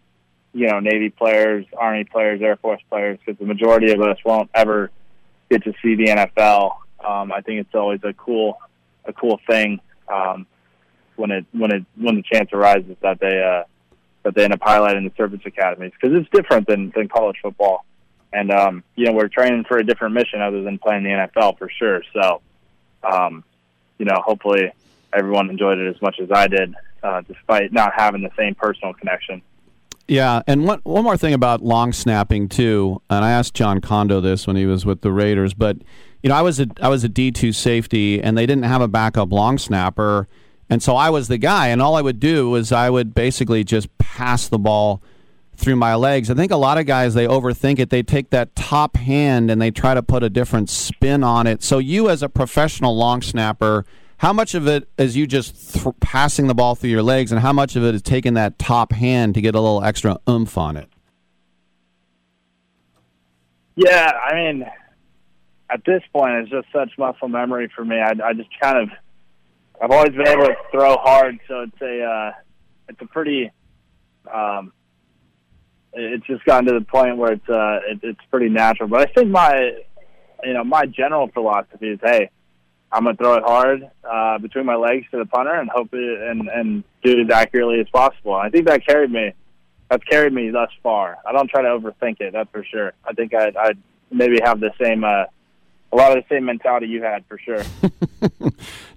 know, Navy players, Army players, Air Force players, because the majority of us won't ever get to see the NFL. I think it's always a cool thing when the chance arises that they end up highlighting the service academies, because it's different than college football. And, you know, we're training for a different mission other than playing the NFL for sure. So, you know, hopefully everyone enjoyed it as much as I did, despite not having the same personal connection. Yeah, and one more thing about long snapping, too, and I asked John Kondo this when he was with the Raiders, but, you know, I was a D2 safety, and they didn't have a backup long snapper. And so I was the guy, and all I would do was I would basically just pass the ball through my legs. I think a lot of guys, they overthink it. They take that top hand and they try to put a different spin on it. So you as a professional long snapper, how much of it is you just passing the ball through your legs, and how much of it is taking that top hand to get a little extra oomph on it? Yeah, I mean, at this point, it's just such muscle memory for me. I just kind of... I've always been able to throw hard, so it's a pretty. It's just gotten to the point where it's pretty natural. But I think my general philosophy is, hey, I'm gonna throw it hard between my legs to the punter and hope it and do it as accurately as possible. And I think that carried me. That's carried me thus far. I don't try to overthink it. That's for sure. I think I maybe have the same. A lot of the same mentality you had, for sure.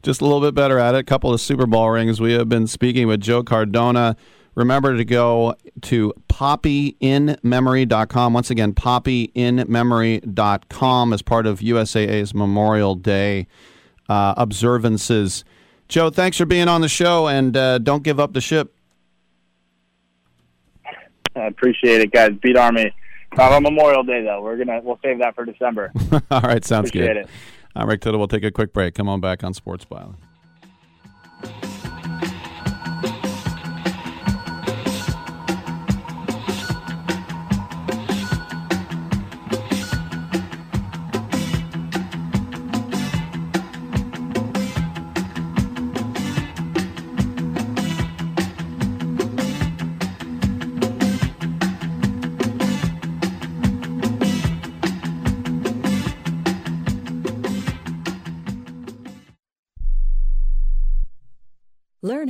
Just a little bit better at it. A couple of Super Bowl rings. We have been speaking with Joe Cardona. Remember to go to poppyinmemory.com. Once again, poppyinmemory.com as part of USAA's Memorial Day observances. Joe, thanks for being on the show, and don't give up the ship. I appreciate it, guys. Beat Army. Not on Memorial Day, though. We'll save that for December. All right, sounds good. Appreciate it. All right, Rick Tittle, we'll take a quick break. Come on back on Sports Byline. Learn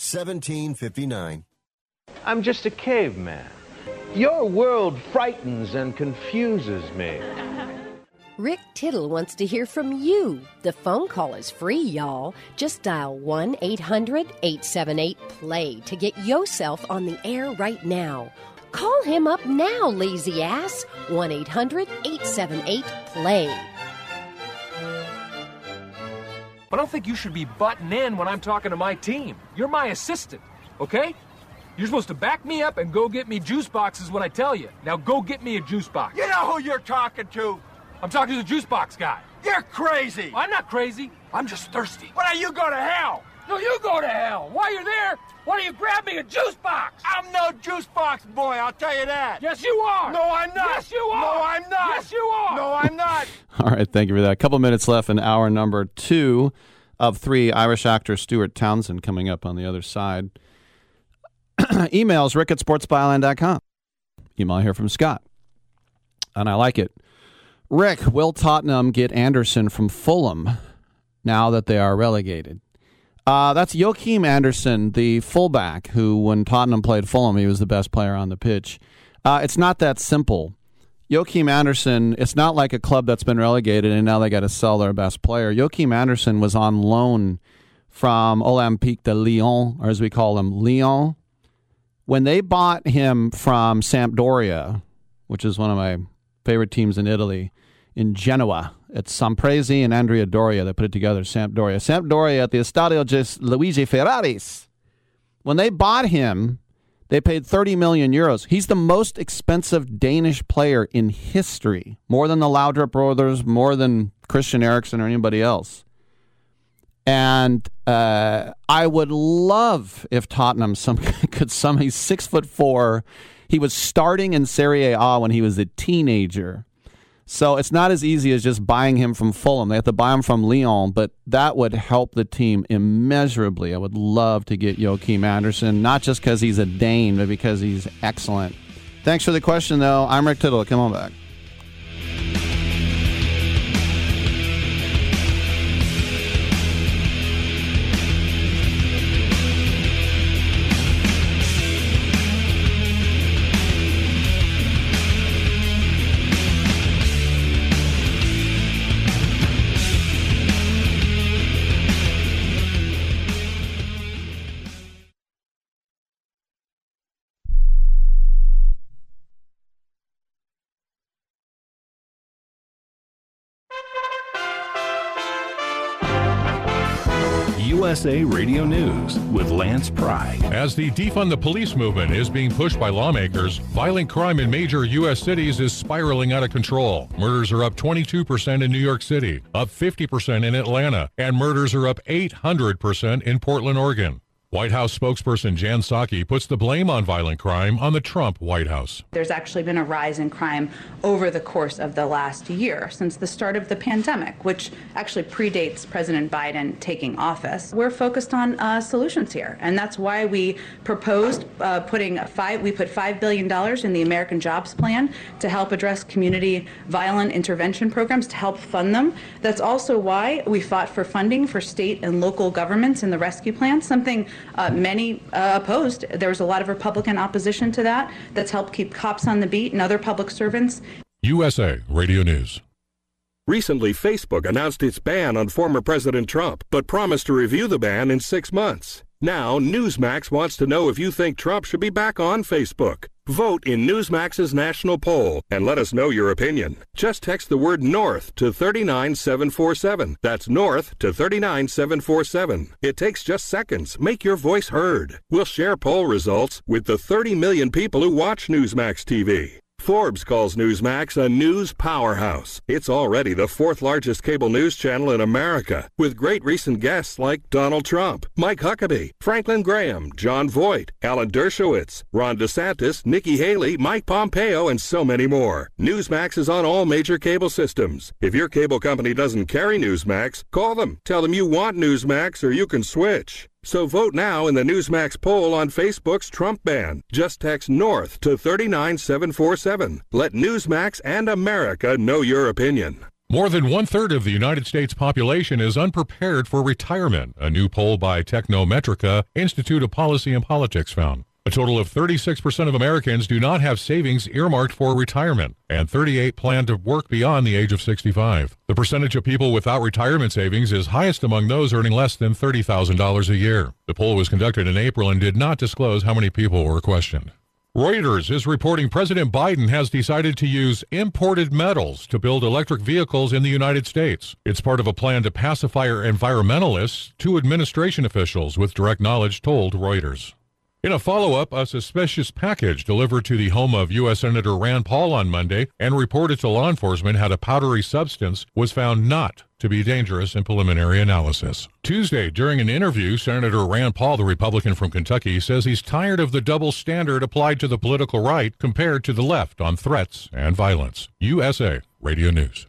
1759. I'm just a caveman. Your world frightens and confuses me. Rick Tittle wants to hear from you. The phone call is free, y'all. Just dial 1-800-878-PLAY to get yourself on the air right now. Call him up now, lazy ass. 1-800-878-PLAY. But I don't think you should be butting in when I'm talking to my team. You're my assistant, okay? You're supposed to back me up and go get me juice boxes when I tell you. Now go get me a juice box. You know who you're talking to? I'm talking to the juice box guy. You're crazy. I'm not crazy. I'm just thirsty. Why don't you go to hell? No, you go to hell. While you're there, why don't you grab me a juice box? I'm no juice box boy, I'll tell you that. Yes, you are. No, I'm not. Yes, you are. No, I'm not. Yes, you are. No, I'm not. All right, thank you for that. A couple minutes left in hour number 2 of 3. Irish actor Stuart Townsend coming up on the other side. Emails, rick@sportsbyline.com. Email here from Scott, and I like it. Rick, will Tottenham get Anderson from Fulham now that they are relegated? That's Joachim Andersen, the fullback, who when Tottenham played Fulham, he was the best player on the pitch. It's not that simple. Joakim Anderson, it's not like a club that's been relegated and now they got to sell their best player. Joakim Anderson was on loan from Olympique de Lyon, or as we call them, Lyon. When they bought him from Sampdoria, which is one of my favorite teams in Italy, in Genoa, it's Sampresi and Andrea Doria that put it together, Sampdoria. Sampdoria at the Estadio Luigi Ferraris. When they bought him, they paid 30 million euros. He's the most expensive Danish player in history, more than the Laudrup brothers, more than Christian Eriksen or anybody else. And I would love if Tottenham he's 6'4". He was starting in Serie A when he was a teenager. So it's not as easy as just buying him from Fulham. They have to buy him from Lyon, but that would help the team immeasurably. I would love to get Joakim Anderson, not just because he's a Dane, but because he's excellent. Thanks for the question, though. I'm Rick Tittle. Come on back. USA Radio News with Lance Pry. As the defund the police movement is being pushed by lawmakers, violent crime in major U.S. cities is spiraling out of control. Murders are up 22% in New York City, up 50% in Atlanta, and murders are up 800% in Portland, Oregon. White House spokesperson Jen Psaki puts the blame on violent crime on the Trump White House. There's actually been a rise in crime over the course of the last year, since the start of the pandemic, which actually predates President Biden taking office. We're focused on solutions here, and that's why we proposed put $5 billion in the American Jobs Plan to help address community violent intervention programs, to help fund them. That's also why we fought for funding for state and local governments in the rescue plan, something many opposed. There was a lot of Republican opposition to that. That's helped keep cops on the beat and other public servants. USA Radio News. Recently, Facebook announced its ban on former President Trump, but promised to review the ban in 6 months. Now, Newsmax wants to know if you think Trump should be back on Facebook. Vote in Newsmax's national poll and let us know your opinion. Just text the word North to 39747. That's North to 39747. It takes just seconds. Make your voice heard. We'll share poll results with the 30 million people who watch Newsmax TV. Forbes calls Newsmax a news powerhouse. It's already the fourth largest cable news channel in America, with great recent guests like Donald Trump, Mike Huckabee, Franklin Graham, John Voight, Alan Dershowitz, Ron DeSantis, Nikki Haley, Mike Pompeo, and so many more. Newsmax is on all major cable systems. If your cable company doesn't carry Newsmax, call them. Tell them you want Newsmax or you can switch. So vote now in the Newsmax poll on Facebook's Trump ban. Just text North to 39747. Let Newsmax and America know your opinion. More than one-third of the United States population is unprepared for retirement, a new poll by Technometrica, Institute of Policy and Politics found. A total of 36% of Americans do not have savings earmarked for retirement, and 38% plan to work beyond the age of 65. The percentage of people without retirement savings is highest among those earning less than $30,000 a year. The poll was conducted in April and did not disclose how many people were questioned. Reuters is reporting President Biden has decided to use imported metals to build electric vehicles in the United States. It's part of a plan to pacify environmentalists. Two administration officials with direct knowledge told Reuters. In a follow-up, a suspicious package delivered to the home of U.S. Senator Rand Paul on Monday and reported to law enforcement had a powdery substance was found not to be dangerous in preliminary analysis. Tuesday, during an interview, Senator Rand Paul, the Republican from Kentucky, says he's tired of the double standard applied to the political right compared to the left on threats and violence. USA Radio News.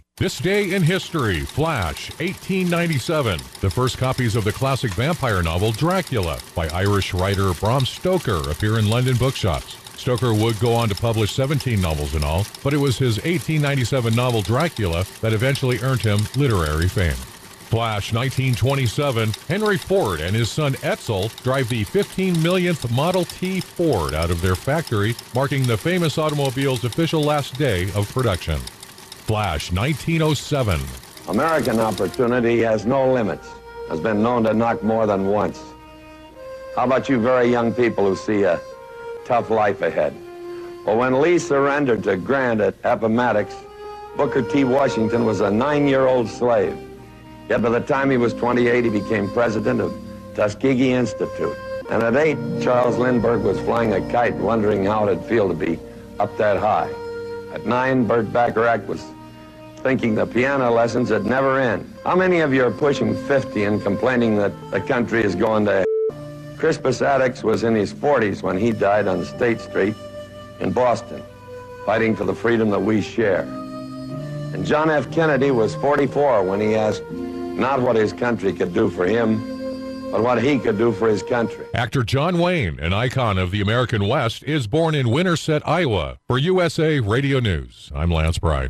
This Day in History, Flash, 1897. The first copies of the classic vampire novel Dracula by Irish writer Bram Stoker appear in London bookshops. Stoker would go on to publish 17 novels in all, but it was his 1897 novel Dracula that eventually earned him literary fame. Flash, 1927, Henry Ford and his son Edsel drive the 15 millionth Model T Ford out of their factory, marking the famous automobile's official last day of production. Flash, 1907. American opportunity has no limits, has been known to knock more than once. How about you very young people who see a tough life ahead? Well, when Lee surrendered to Grant at Appomattox, Booker T. Washington was a 9-year-old slave. Yet by the time he was 28, he became president of Tuskegee Institute. And at 8, Charles Lindbergh was flying a kite, wondering how it'd feel to be up that high. At 9, Bert Bacharach was thinking the piano lessons would never end. How many of you are pushing 50 and complaining that the country is going to hell? Crispus Attucks was in his 40s when he died on State Street in Boston, fighting for the freedom that we share. And John F. Kennedy was 44 when he asked, not what his country could do for him, but what he could do for his country. Actor John Wayne, an icon of the American West, is born in Winterset, Iowa. For USA Radio News, I'm Lance Bry.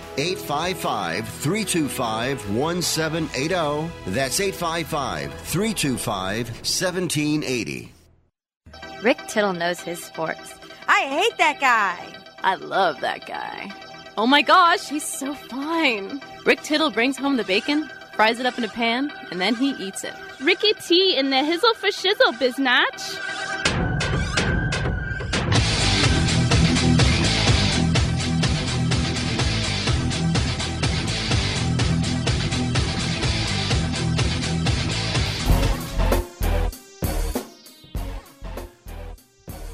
855-325-1780. That's 855-325-1780. Rick Tittle knows his sports. I hate that guy. I love that guy. Oh, my gosh, he's so fine. Rick Tittle brings home the bacon, fries it up in a pan, and then he eats it. Ricky T in the hizzle for shizzle, biznatch.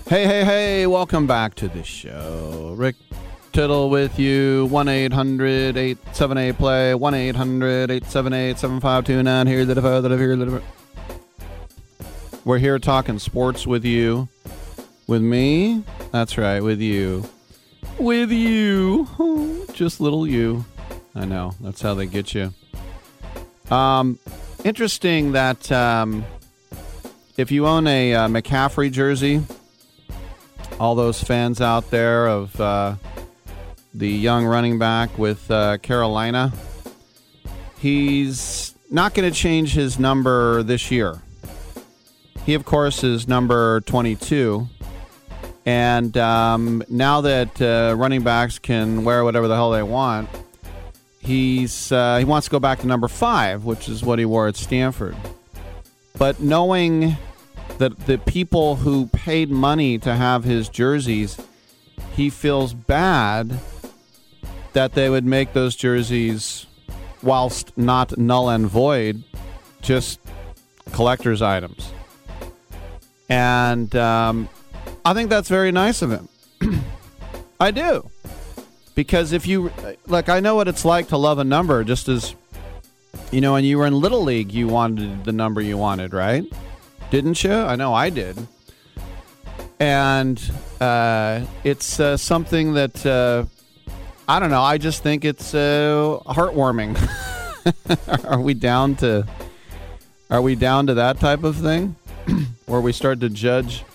Hey, hey, hey, welcome back to the show. Rick Tittle with you. 1-800-878-PLAY. 1-800-878-7529. Hear the Defoe, that I hear the Defoe. We're here talking sports with you. With me? That's right, with you. With you. Oh, just little you. I know, that's how they get you. Interesting that if you own a McCaffrey jersey, all those fans out there of... the young running back with Carolina. He's not going to change his number this year. He, of course, is number 22. And now that running backs can wear whatever the hell they want, he wants to go back to number 5, which is what he wore at Stanford. But knowing that the people who paid money to have his jerseys, he feels bad that they would make those jerseys, whilst not null and void, just collector's items. And I think that's very nice of him. I do. Because if you... Like, I know what it's like to love a number, just as... You know, when you were in Little League, you wanted the number you wanted, right? Didn't you? I know I did. And it's something that... I don't know. I just think it's heartwarming. Are we down to that type of thing, where we start to judge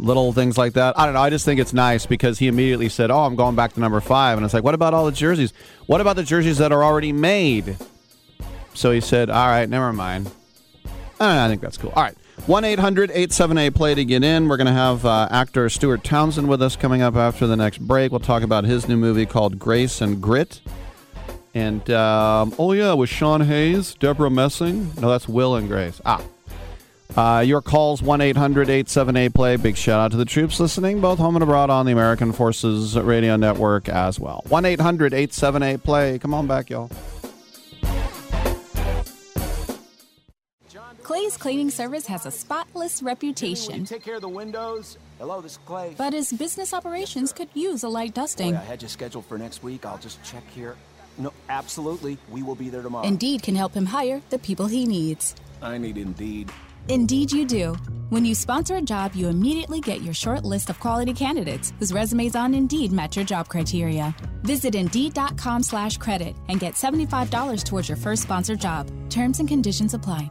little things like that. I don't know. I just think it's nice because he immediately said, oh, I'm going back to number 5. And it's like, what about all the jerseys? What about the jerseys that are already made? So he said, all right, never mind. I don't know. I think that's cool. All right. 1-800-878-PLAY to get in. We're going to have actor Stuart Townsend with us coming up after the next break. We'll talk about his new movie called Grace and Grit. And, oh, yeah, with Sean Hayes, Deborah Messing. No, that's Will and Grace. Ah. Your calls, 1-800-878-PLAY. Big shout-out to the troops listening, both home and abroad, on the American Forces Radio Network as well. 1-800-878-PLAY. Come on back, y'all. Clay's Cleaning Service has a spotless reputation. Jimmy, will you take care of the windows? Hello, this is Clay. But his business operations could use a light dusting. Boy, I had you scheduled for next week. I'll just check here. No, absolutely. We will be there tomorrow. Indeed can help him hire the people he needs. I need Indeed. Indeed you do. When you sponsor a job, you immediately get your short list of quality candidates whose resumes on Indeed match your job criteria. Visit Indeed.com/credit and get $75 towards your first sponsored job. Terms and conditions apply.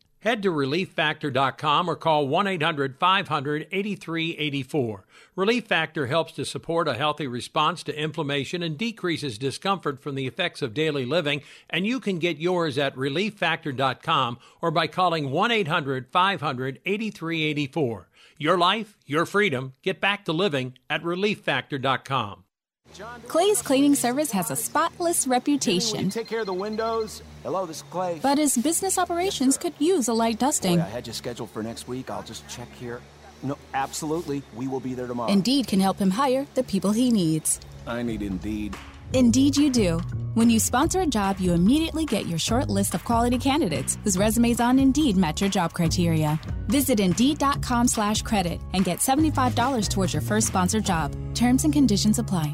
Head to ReliefFactor.com or call 1-800-500-8384. Relief Factor helps to support a healthy response to inflammation and decreases discomfort from the effects of daily living, and you can get yours at ReliefFactor.com or by calling 1-800-500-8384. Your life, your freedom. Get back to living at ReliefFactor.com. Clay's Cleaning Service has a spotless reputation. Jimmy, will you take care of the windows? Hello, this is Clay. But his business operations could use a light dusting. Boy, I had you scheduled for next week. I'll just check here. No, absolutely. We will be there tomorrow. Indeed can help him hire the people he needs. I need Indeed. Indeed you do. When you sponsor a job, you immediately get your short list of quality candidates whose resumes on Indeed match your job criteria. Visit Indeed.com/credit and get $75 towards your first sponsored job. Terms and conditions apply.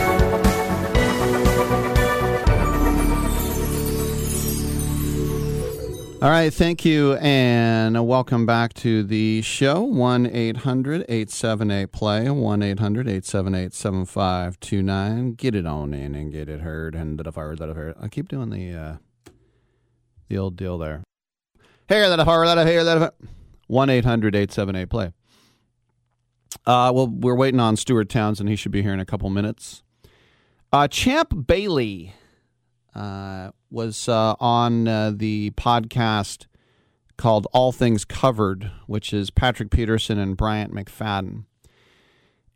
All right, thank you, and welcome back to the show. 1-800-878-PLAY, 1-800-878-7529. Get it on in and get it heard. And that if I were that I've heard, I keep doing the old deal there. Here that if I were that I've heard that I've heard. 1-800-878-PLAY. Well, we're waiting on Stuart Townsend. He should be here in a couple minutes. Champ Bailey was on the podcast called All Things Covered, which is Patrick Peterson and Bryant McFadden.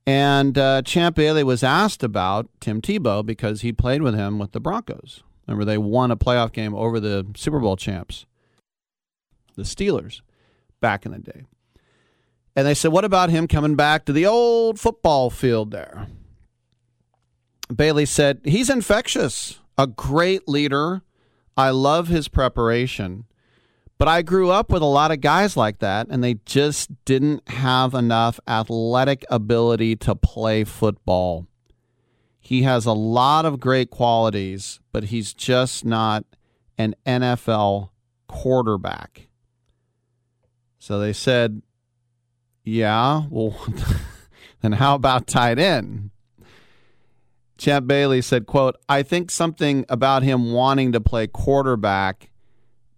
And Champ Bailey was asked about Tim Tebow because he played with him with the Broncos. Remember, they won a playoff game over the Super Bowl champs, the Steelers. back in the day. And they said, what about him coming back to the old football field there? Bailey said, he's infectious, a great leader. I love his preparation. But I grew up with a lot of guys like that, and they just didn't have enough athletic ability to play football. He has a lot of great qualities, but he's just not an NFL quarterback. So they said, yeah, well, then how about tight end? Champ Bailey said, quote, I think something about him wanting to play quarterback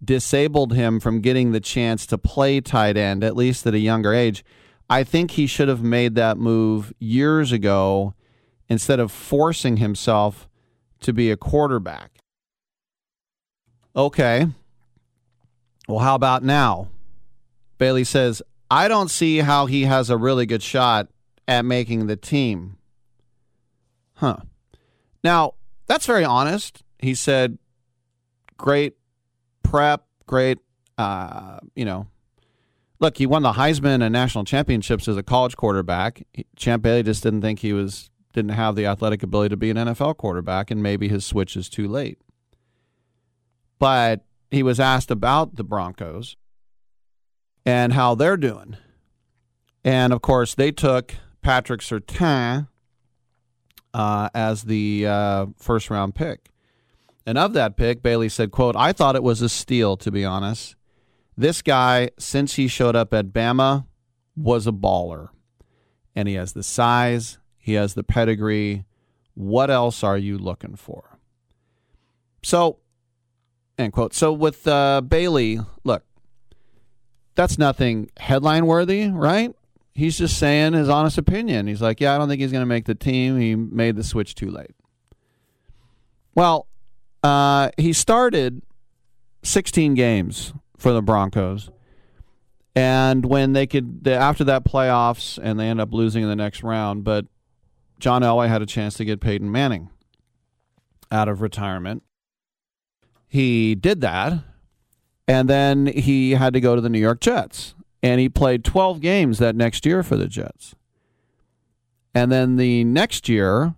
disabled him from getting the chance to play tight end, at least at a younger age. I think he should have made that move years ago instead of forcing himself to be a quarterback. Okay. Well, how about now? Bailey says, I don't see how he has a really good shot at making the team. Huh. Now, that's very honest. He said, great prep, great, Look, he won the Heisman and national championships as a college quarterback. Champ Bailey just didn't think he was... didn't have the athletic ability to be an NFL quarterback, and maybe his switch is too late. But he was asked about the Broncos and how they're doing. And, of course, they took Patrick Surtain as the first-round pick. And of that pick, Bailey said, quote, I thought it was a steal, to be honest. This guy, since he showed up at Bama, was a baller. And he has the size. He has the pedigree. What else are you looking for? So, end quote. So with Bailey, look, that's nothing headline worthy, right? He's just saying his honest opinion. He's like, yeah, I don't think he's going to make the team. He made the switch too late. Well, he started 16 games for the Broncos. And when they could, after that playoffs, and they end up losing in the next round, but John Elway had a chance to get Peyton Manning out of retirement. He did that, and then he had to go to the New York Jets, and he played 12 games that next year for the Jets. And then the next year,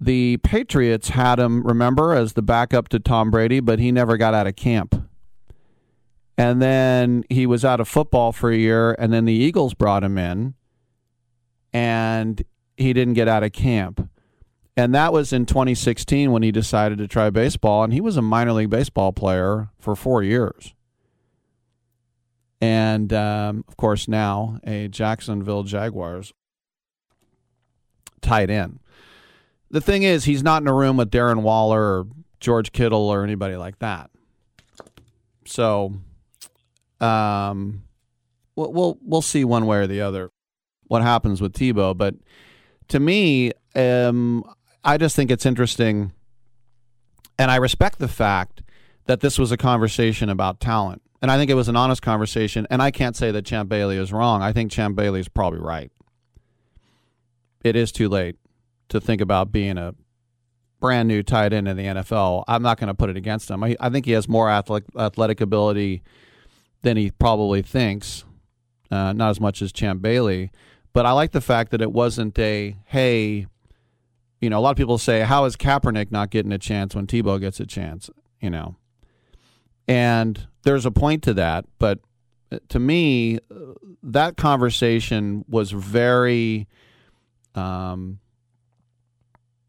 the Patriots had him, remember, as the backup to Tom Brady, but he never got out of camp. And then he was out of football for a year, and then the Eagles brought him in, and he didn't get out of camp. And that was in 2016 when he decided to try baseball, and he was a minor league baseball player for 4 years. And, of course, now a Jacksonville Jaguars tight end. The thing is, he's not in a room with Darren Waller or George Kittle or anybody like that. So we'll see one way or the other what happens with Tebow. But to me, I just think it's interesting, and I respect the fact that this was a conversation about talent. And I think it was an honest conversation, and I can't say that Champ Bailey is wrong. I think Champ Bailey is probably right. It is too late to think about being a brand new tight end in the NFL. I'm not going to put it against him. I think he has more athletic ability than he probably thinks, not as much as Champ Bailey. But I like the fact that it wasn't a, hey, you know, a lot of people say, how is Kaepernick not getting a chance when Tebow gets a chance, you know? And there's a point to that. But to me, that conversation was very...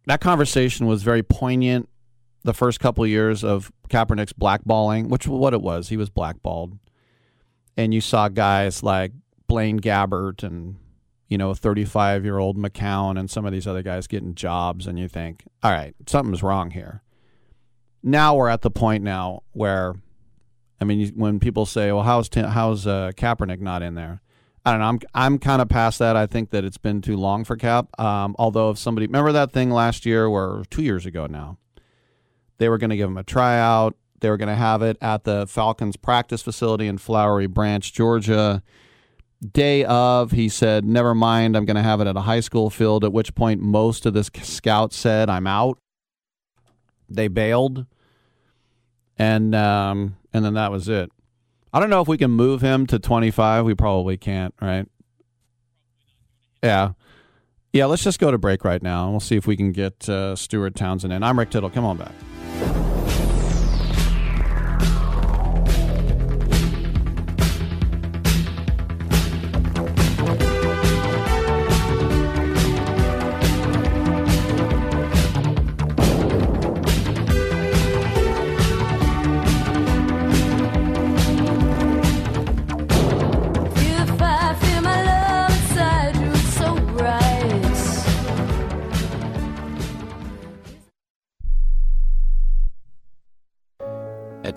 That conversation was very poignant the first couple of years of Kaepernick's blackballing, which was what it was. He was blackballed. And you saw guys like Blaine Gabbert and, you know, 35-year-old McCown and some of these other guys getting jobs, and you think, all right, something's wrong here. Now we're at the point now where, I mean, when people say, well, how's Kaepernick not in there? I don't know. I'm kind of past that. I think that it's been too long for Cap. Although if somebody, remember that thing last year or 2 years ago now, they were going to give him a tryout. They were going to have it at the Falcons practice facility in Flowery Branch, Georgia. Day of, he said, never mind, I'm going to have it at a high school field, at which point most of the scouts said, I'm out. They bailed. And then that was it. I don't know if we can move him to 25. We probably can't, right? Yeah. Yeah, let's just go to break right now, and we'll see if we can get Stuart Townsend in. I'm Rick Tittle. Come on back. At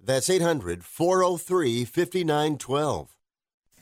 That's 800-403-5912.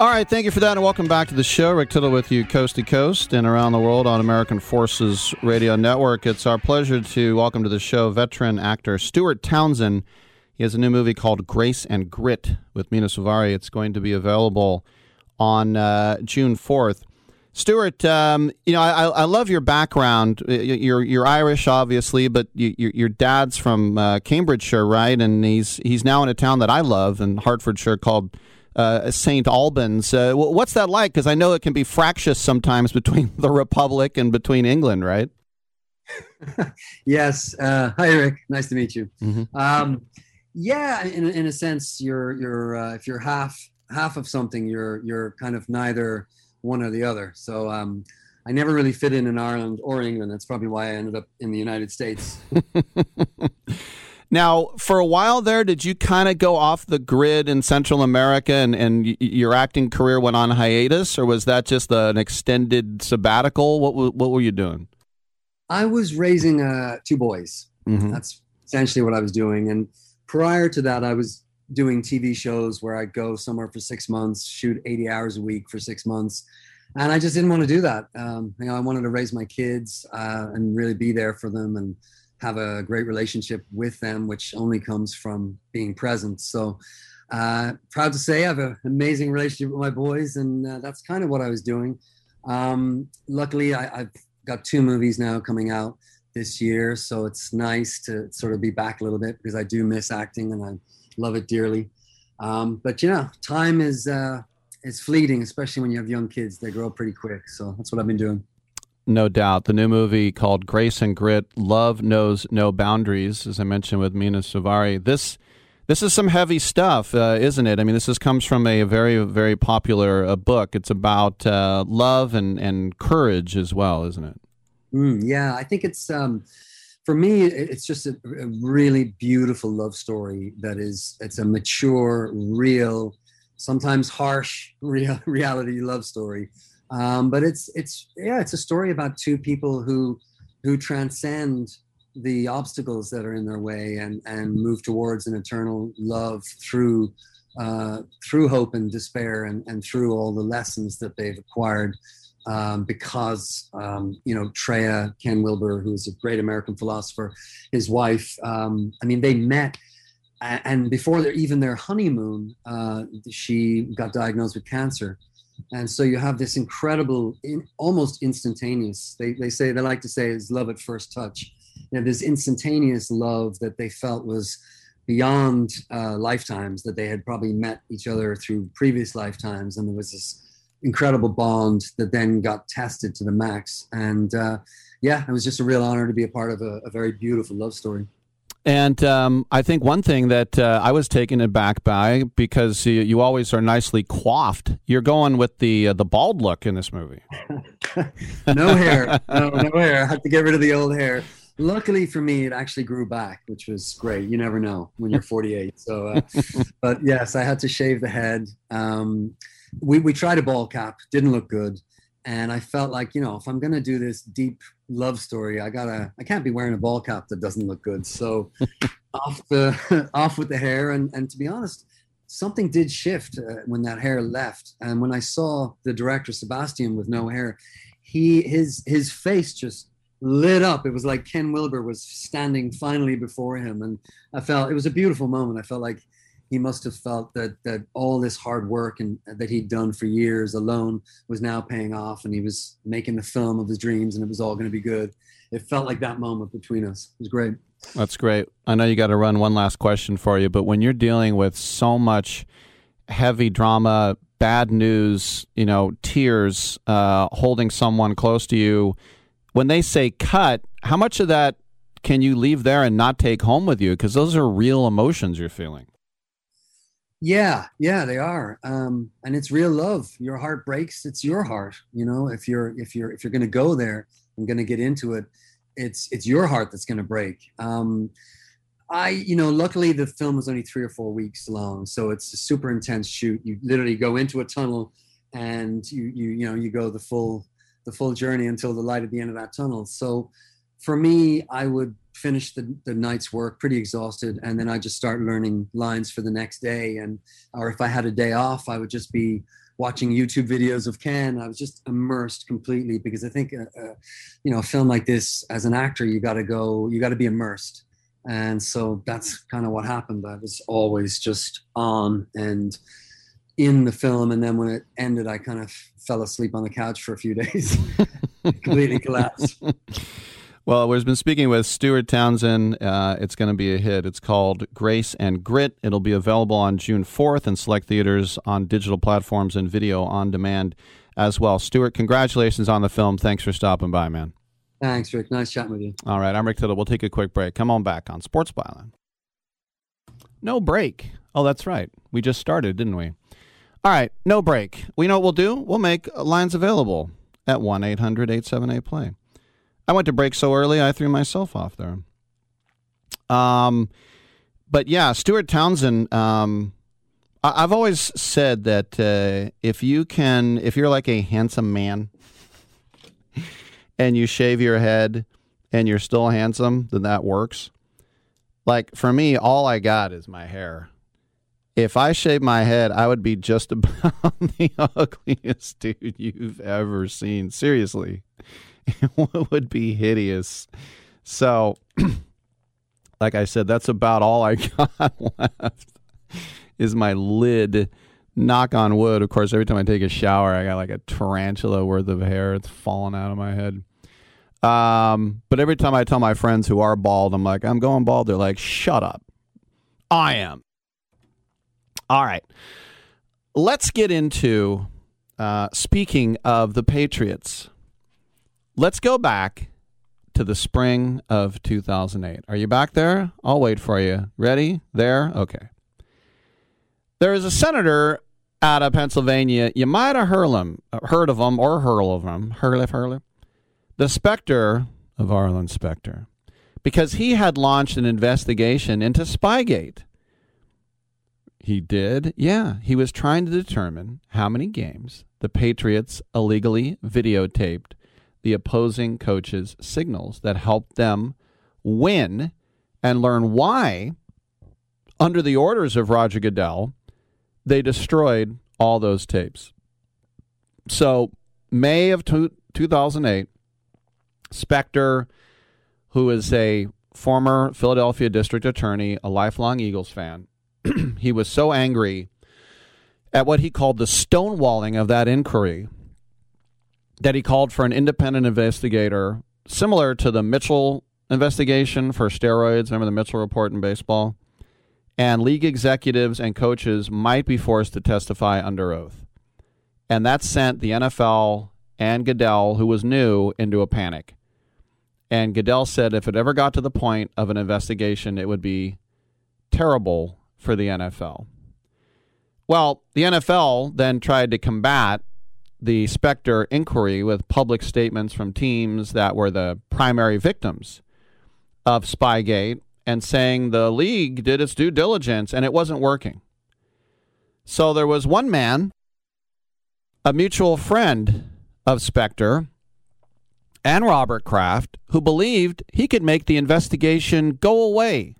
All right, thank you for that, and welcome back to the show. Rick Tittle with you coast to coast and around the world on American Forces Radio Network. It's our pleasure to welcome to the show veteran actor Stuart Townsend. He has a new movie called Grace and Grit with Mina Suvari. It's going to be available on June 4th. Stuart, I love your background. You're Irish, obviously, but your dad's from Cambridgeshire, right? And he's now in a town that I love in Hertfordshire called St. Albans. What's that like? Because I know it can be fractious sometimes between the Republic and between England, right? Yes. Hi, Rick. Nice to meet you. Mm-hmm. Yeah, in a sense, you're if you're half of something, you're kind of neither one or the other. So I never really fit in Ireland or England. That's probably why I ended up in the United States. Now, for a while there, did you kind of go off the grid in Central America and your acting career went on hiatus, or was that just an extended sabbatical? What were you doing? I was raising two boys. Mm-hmm. That's essentially what I was doing. And prior to that, I was doing TV shows where I go somewhere for 6 months, shoot 80 hours a week for 6 months. And I just didn't want to do that. You know, I wanted to raise my kids and really be there for them and have a great relationship with them, which only comes from being present. So proud to say I have an amazing relationship with my boys, and that's kind of what I was doing. Luckily, I've got 2 movies now coming out this year, so it's nice to sort of be back a little bit because I do miss acting and I love it dearly. But, you know, time is fleeting, especially when you have young kids. They grow up pretty quick, so that's what I've been doing. No doubt. The new movie called Grace and Grit, Love Knows No Boundaries, as I mentioned with Mina Suvari. This is some heavy stuff, isn't it? I mean, this comes from a very, very popular book. It's about love and courage as well, isn't it? Yeah, I think it's, for me, it's just a really beautiful love story that is, it's a mature, real, sometimes harsh reality love story. But it's a story about 2 people who transcend the obstacles that are in their way and move towards an eternal love through hope and despair and through all the lessons that they've acquired. Because you know, Treya Ken Wilber, who is a great American philosopher, his wife, I mean, they met. And before their honeymoon, she got diagnosed with cancer. And so you have this incredible, almost instantaneous, they like to say is love at first touch. You know, this instantaneous love that they felt was beyond lifetimes, that they had probably met each other through previous lifetimes. And there was this incredible bond that then got tested to the max. And yeah, it was just a real honor to be a part of a very beautiful love story. And I think one thing that I was taken aback by, because you always are nicely coiffed, you're going with the bald look in this movie. No hair. No hair. I had to get rid of the old hair. Luckily for me, it actually grew back, which was great. You never know when you're 48. So, but yes, I had to shave the head. We tried a ball cap. Didn't look good. And I felt like, you know, if I'm going to do this deep love story, I can't be wearing a ball cap that doesn't look good. So off with the hair. And to be honest, something did shift when that hair left. And when I saw the director, Sebastian, with no hair, his face just lit up. It was like Ken Wilber was standing finally before him. And I felt it was a beautiful moment. I felt like he must have felt that all this hard work and that he'd done for years alone was now paying off, and he was making the film of his dreams, and it was all going to be good. It felt like that moment between us. It was great. That's great. I know you got to run one last question for you, but when you're dealing with so much heavy drama, bad news, you know, tears, holding someone close to you, when they say cut, how much of that can you leave there and not take home with you? Because those are real emotions you're feeling. Yeah, they are. And it's real love. Your heart breaks. It's your heart. You know, if you're going to go there and going to get into it, it's your heart that's going to break. You know, luckily the film was only 3 or 4 weeks long. So it's a super intense shoot. You literally go into a tunnel and you go the full journey until the light at the end of that tunnel. So for me, I would finish the night's work pretty exhausted, and then I just start learning lines for the next day. And or if I had a day off, I would just be watching YouTube videos of Ken. I was just immersed completely, because I think you know, a film like this, as an actor, you got to be immersed. And so that's kind of what happened. I was always just on and in the film, and then when it ended, I kind of fell asleep on the couch for a few days. Completely collapsed. Well, we've been speaking with Stuart Townsend. It's going to be a hit. It's called Grace and Grit. It'll be available on June 4th in select theaters, on digital platforms, and video on demand as well. Stuart, congratulations on the film. Thanks for stopping by, man. Thanks, Rick. Nice chatting with you. All right. I'm Rick Tittle. We'll take a quick break. Come on back on Sports Byline. No break. Oh, that's right. We just started, didn't we? All right. No break. We know what we'll do. We'll make lines available at 1-800-878-PLAY. I went to break so early, I threw myself off there. But yeah, Stuart Townsend, I've always said that if you're like a handsome man and you shave your head and you're still handsome, then that works. Like for me, all I got is my hair. If I shaved my head, I would be just about the ugliest dude you've ever seen. Seriously, it would be hideous. So, like I said, that's about all I got left is my lid. Knock on wood. Of course, every time I take a shower, I got like a tarantula worth of hair. It's falling out of my head. But every time I tell my friends who are bald, I'm like, I'm going bald. They're like, shut up. I am. All right. Let's get into, speaking of the Patriots, let's go back to the spring of 2008. Are you back there? I'll wait for you. Ready? There? Okay. There is a senator out of Pennsylvania. You might have heard of him or Hurley. The specter of Arlen Specter, because he had launched an investigation into Spygate. He did? Yeah. He was trying to determine how many games the Patriots illegally videotaped the opposing coaches' signals that helped them win, and learn why, under the orders of Roger Goodell, they destroyed all those tapes. So May of 2008, Specter, who is a former Philadelphia district attorney, a lifelong Eagles fan, he was so angry at what he called the stonewalling of that inquiry that he called for an independent investigator similar to the Mitchell investigation for steroids. Remember the Mitchell report in baseball? And league executives and coaches might be forced to testify under oath. And that sent the NFL and Goodell, who was new, into a panic. And Goodell said if it ever got to the point of an investigation, it would be terrible for the NFL. Well, the NFL then tried to combat the Specter inquiry with public statements from teams that were the primary victims of Spygate, and saying the league did its due diligence, and it wasn't working. So there was one man, a mutual friend of Specter and Robert Kraft, who believed he could make the investigation go away.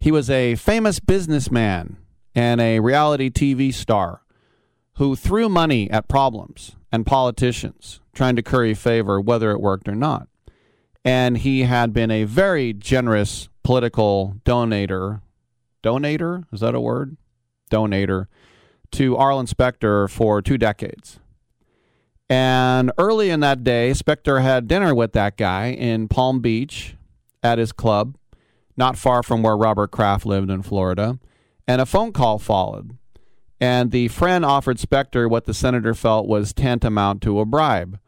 He was a famous businessman and a reality TV star who threw money at problems and politicians, trying to curry favor whether it worked or not. And he had been a very generous political donator. Donator? Is that a word? Donator to Arlen Specter for 2 decades. And early in that day, Specter had dinner with that guy in Palm Beach at his club, not far from where Robert Kraft lived in Florida. And a phone call followed. And the friend offered Specter what the senator felt was tantamount to a bribe.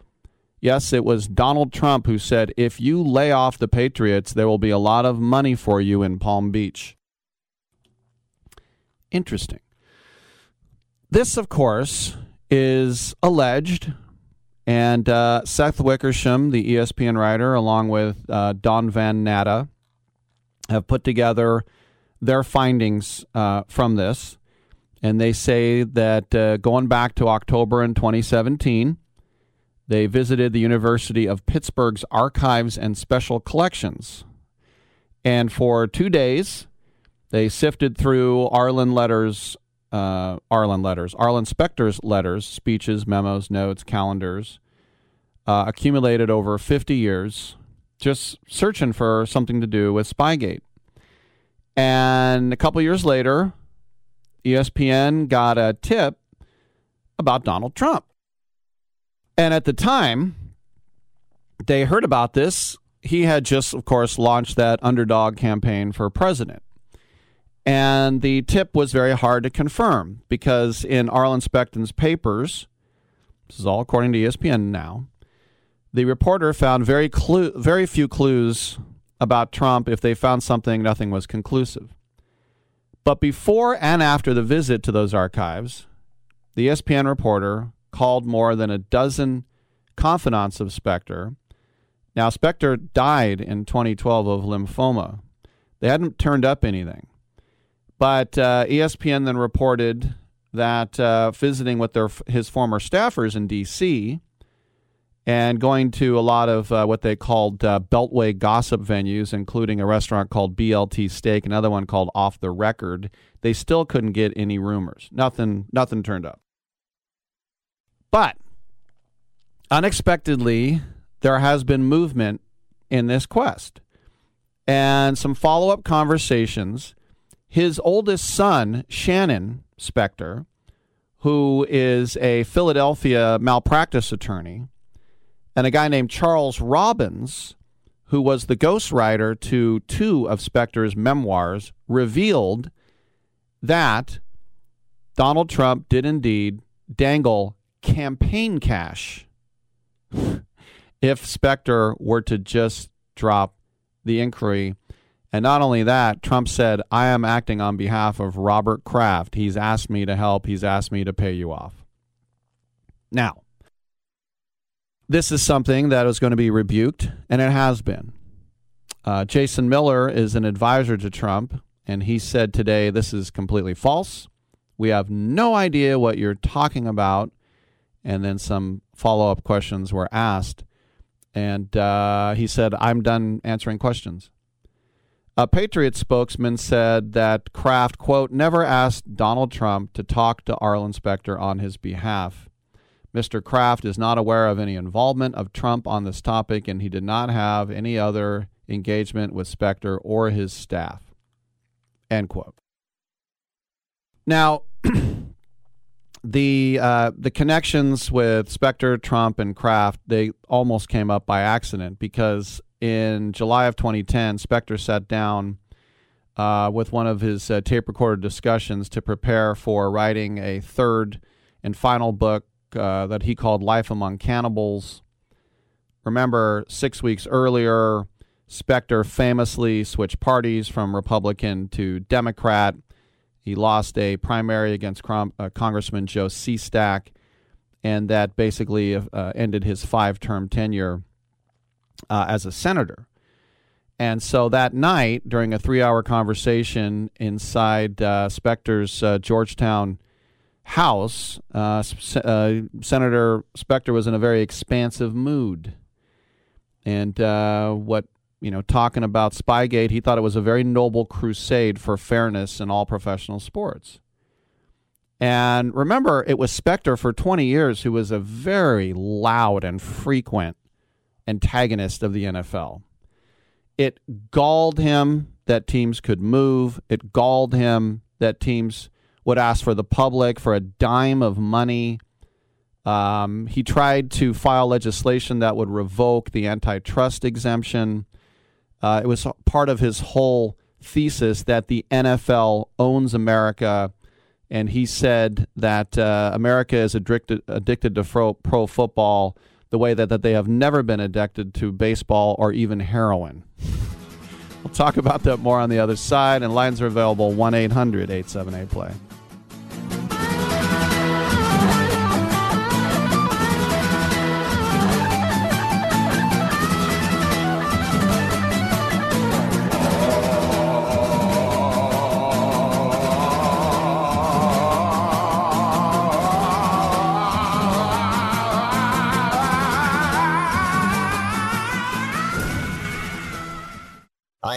Yes, it was Donald Trump who said, if you lay off the Patriots, there will be a lot of money for you in Palm Beach. Interesting. This, of course, is alleged. And Seth Wickersham, the ESPN writer, along with Don Van Natta, have put together their findings from this. And they say that going back to October in 2017... they visited the University of Pittsburgh's Archives and Special Collections. And for 2 days, they sifted through Arlen Specter's letters, speeches, memos, notes, calendars, accumulated over 50 years, just searching for something to do with Spygate. And a couple years later, ESPN got a tip about Donald Trump. And at the time they heard about this, he had just, of course, launched that underdog campaign for president. And the tip was very hard to confirm because in Arlen Specter's papers, this is all according to ESPN now, the reporter found very few clues about Trump. If they found something, nothing was conclusive. But before and after the visit to those archives, the ESPN reporter called more than a dozen confidants of Specter. Now, Specter died in 2012 of lymphoma. They hadn't turned up anything. But ESPN then reported that visiting with his former staffers in D.C., and going to a lot of what they called Beltway gossip venues, including a restaurant called BLT Steak, another one called Off the Record. They still couldn't get any rumors. Nothing turned up. But unexpectedly, there has been movement in this quest. And some follow-up conversations, his oldest son, Shannon Spector, who is a Philadelphia malpractice attorney, and a guy named Charles Robbins, who was the ghostwriter to two of Spector's memoirs, revealed that Donald Trump did indeed dangle campaign cash if Spector were to just drop the inquiry. And not only that, Trump said, "I am acting on behalf of Robert Kraft. He's asked me to help. He's asked me to pay you off." Now, this is something that is going to be rebuked, and it has been. Jason Miller is an advisor to Trump, and he said today, this is completely false. We have no idea what you're talking about. And then some follow-up questions were asked, and he said, "I'm done answering questions." A Patriots spokesman said that Kraft, quote, "never asked Donald Trump to talk to Arlen Specter on his behalf. Mr. Kraft is not aware of any involvement of Trump on this topic, and he did not have any other engagement with Spector or his staff," end quote. Now, the connections with Spector, Trump, and Kraft, they almost came up by accident, because in July of 2010, Spector sat down with one of his tape-recorded discussions to prepare for writing a third and final book that he called Life Among Cannibals. Remember, 6 weeks earlier, Spector famously switched parties from Republican to Democrat. He lost a primary against Congressman Joe Cstack, and that basically ended his five-term tenure as a senator. And so that night, during a three-hour conversation inside Spector's Georgetown house, Senator Spector was in a very expansive mood, and talking about Spygate, he thought it was a very noble crusade for fairness in all professional sports. And remember, it was Spector for 20 years who was a very loud and frequent antagonist of the NFL. It galled him that teams could move. It galled him that teams would ask for the public for a dime of money. He tried to file legislation that would revoke the antitrust exemption. It was part of his whole thesis that the NFL owns America, and he said that America is addicted to pro football the way that they have never been addicted to baseball or even heroin. We'll talk about that more on the other side, and lines are available 1-800-878-PLAY. I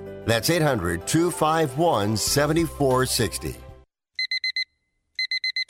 That's 800-251-7460.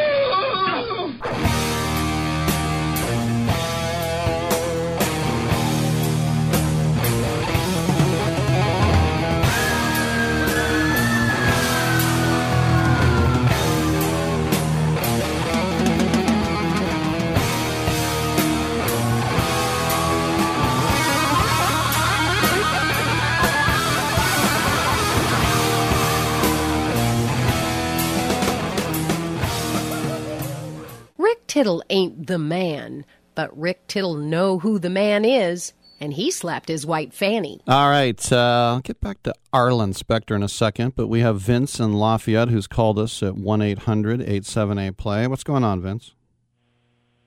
Rick Tittle ain't the man, but Rick Tittle know who the man is, and he slapped his white fanny. All right, I'll get back to Arlen Specter in a second, but we have Vince in Lafayette who's called us at 1-800-878-PLAY. What's going on, Vince?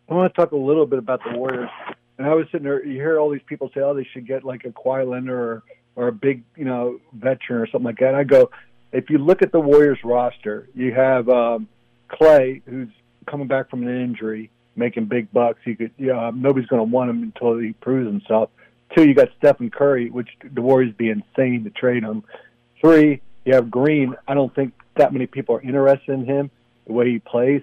I want to talk a little bit about the Warriors. And I was sitting there, you hear all these people say, oh, they should get like a Kawhi Leonard or a big, veteran or something like that. And I go, if you look at the Warriors roster, you have Clay, who's coming back from an injury, making big bucks. Nobody's going to want him until he proves himself. 2, you got Stephen Curry, which the Warriors be insane to trade him. 3, you have Green. I don't think that many people are interested in him, the way he plays.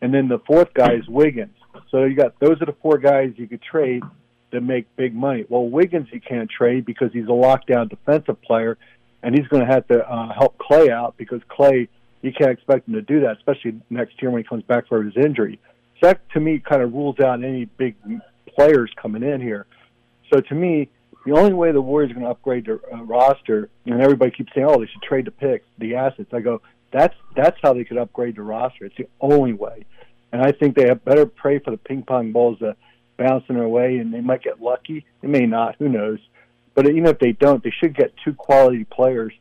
And then the 4th guy is Wiggins. So you got those are the 4 guys you could trade to make big money. Well, Wiggins you can't trade because he's a lockdown defensive player, and he's going to have to help Clay out because Clay, you can't expect him to do that, especially next year when he comes back for his injury. So that, to me, kind of rules out any big players coming in here. So to me, the only way the Warriors are going to upgrade their roster, and everybody keeps saying, oh, they should trade the picks, the assets. I go, that's how they could upgrade the roster. It's the only way. And I think they have better pray for the ping-pong balls to bounce in their way, and they might get lucky. They may not. Who knows? But even if they don't, they should get 2 quality players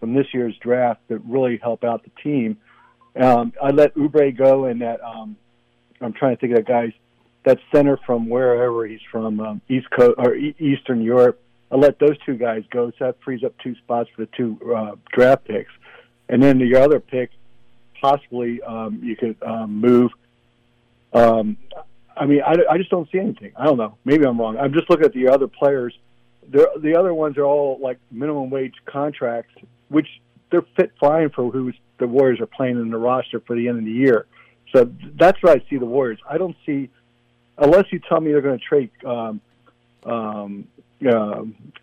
from this year's draft that really help out the team. I let Oubre go, and that I'm trying to think of that guy's that center from wherever he's from, East Coast or Eastern Europe. I let those 2 guys go, so that frees up 2 spots for the 2 draft picks, and then the other pick possibly you could move. I just don't see anything. I don't know. Maybe I'm wrong. I'm just looking at the other players. The other ones are all like minimum wage contracts, which they're fit fine for who the Warriors are playing in the roster for the end of the year. So that's where I see the Warriors. I don't see, unless you tell me they're going to trade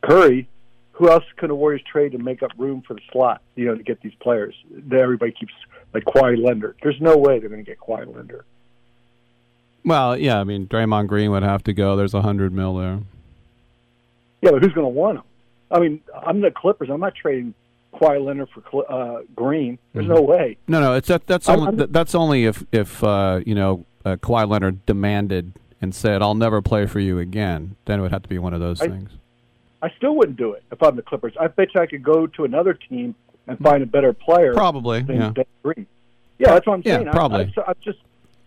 Curry, who else can the Warriors trade to make up room for the slot, you know, to get these players? Everybody keeps, like, Kawhi Leonard. There's no way they're going to get Kawhi Leonard. Well, yeah, I mean, Draymond Green would have to go. There's $100 million there. Yeah, but who's going to want him? I mean, I'm the Clippers. I'm not trading Kawhi Leonard for Green. There's no way. No, that's only if Kawhi Leonard demanded and said, "I'll never play for you again." Then it would have to be one of those things. I still wouldn't do it if I'm the Clippers. I bet you I could go to another team and find a better player. Probably, than Green. Yeah, that's what I'm saying. Yeah, probably.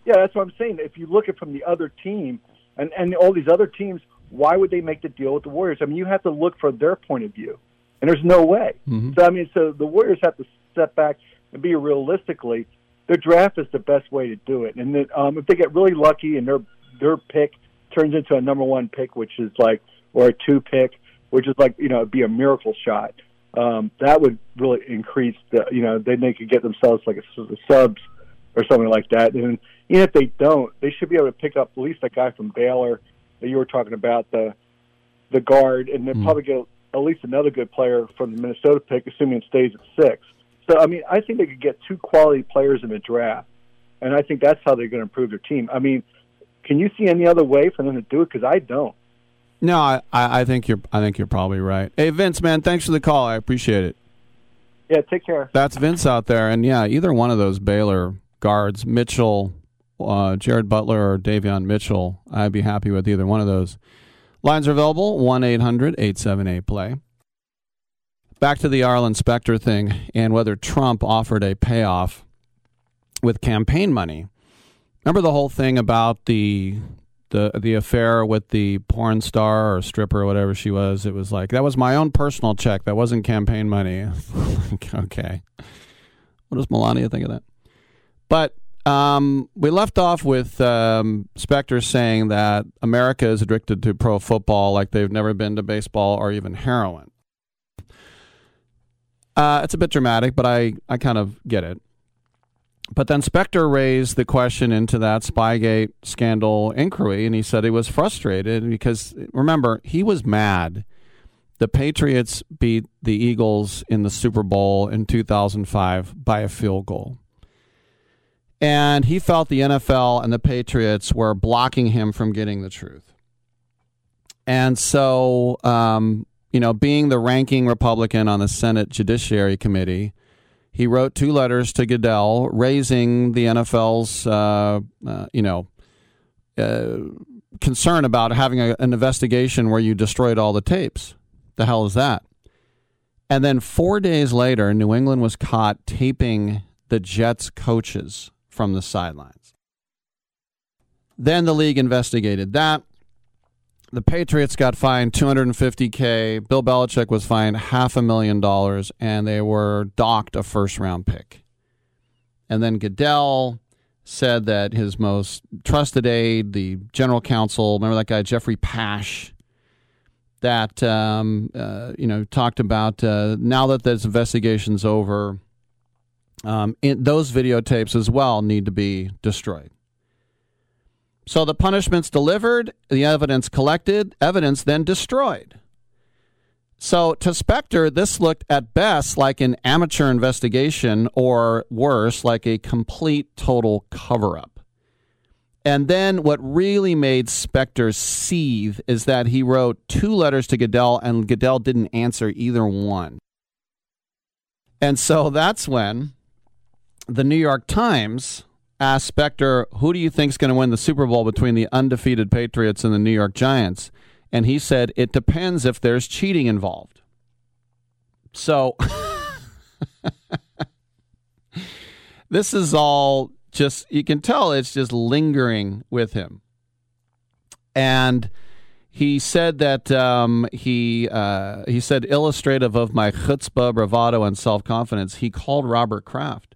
Yeah, that's what I'm saying. If you look at from the other team and all these other teams, why would they make the deal with the Warriors? I mean, you have to look from their point of view, and there's no way. Mm-hmm. So, I mean, so the Warriors have to step back and be realistically. Their draft is the best way to do it. And then, if they get really lucky and their pick turns into a number one pick, which is like, or a two pick, which is like, you know, it'd be a miracle shot. That would really increase the, you know, then they could get themselves like a subs or something like that. And even if they don't, they should be able to pick up at least a guy from Baylor that you were talking about, the guard, and then probably get at least another good player from the Minnesota pick, assuming it stays at 6. So, I mean, I think they could get two quality players in the draft, and I think that's how they're going to improve their team. I mean, can you see any other way for them to do it? Because I don't. No, I think you're probably right. Hey, Vince, man, thanks for the call. I appreciate it. Yeah, take care. That's Vince out there, and yeah, either one of those Baylor guards, Mitchell, Jared Butler or Davion Mitchell, I'd be happy with either one of those. Lines are available, 1-800-878-PLAY. Back to the Arlen Specter thing and whether Trump offered a payoff with campaign money. Remember the whole thing about the affair with the porn star or stripper or whatever she was? It was like, that was my own personal check. That wasn't campaign money. Okay. What does Melania think of that? But we left off with Specter saying that America is addicted to pro football like they've never been to baseball or even heroin. It's a bit dramatic, but I kind of get it. But then Specter raised the question into that Spygate scandal inquiry, and he said he was frustrated because, remember, he was mad. The Patriots beat the Eagles in the Super Bowl in 2005 by a field goal. And he felt the NFL and the Patriots were blocking him from getting the truth. And so, you know, being the ranking Republican on the Senate Judiciary Committee, he wrote two letters to Goodell raising the NFL's, concern about having an investigation where you destroyed all the tapes. The hell is that? And then 4 days later, New England was caught taping the Jets coaches from the sidelines. Then the league investigated that. The Patriots got fined $250K. Bill Belichick was fined $500,000, and they were docked a first-round pick. And then Goodell said that his most trusted aide, the general counsel, remember that guy Jeffrey Pash, that talked about now that this investigation's over, those videotapes as well need to be destroyed. So the punishment's delivered, the evidence collected, evidence then destroyed. So to Specter, this looked at best like an amateur investigation or worse, like a complete total cover-up. And then what really made Specter seethe is that he wrote two letters to Goodell, and Goodell didn't answer either one. And so that's when the New York Times asked Specter, who do you think is going to win the Super Bowl between the undefeated Patriots and the New York Giants? And he said, it depends if there's cheating involved. So this is all just, you can tell it's just lingering with him. And he said that he said, illustrative of my chutzpah, bravado, and self-confidence, he called Robert Kraft.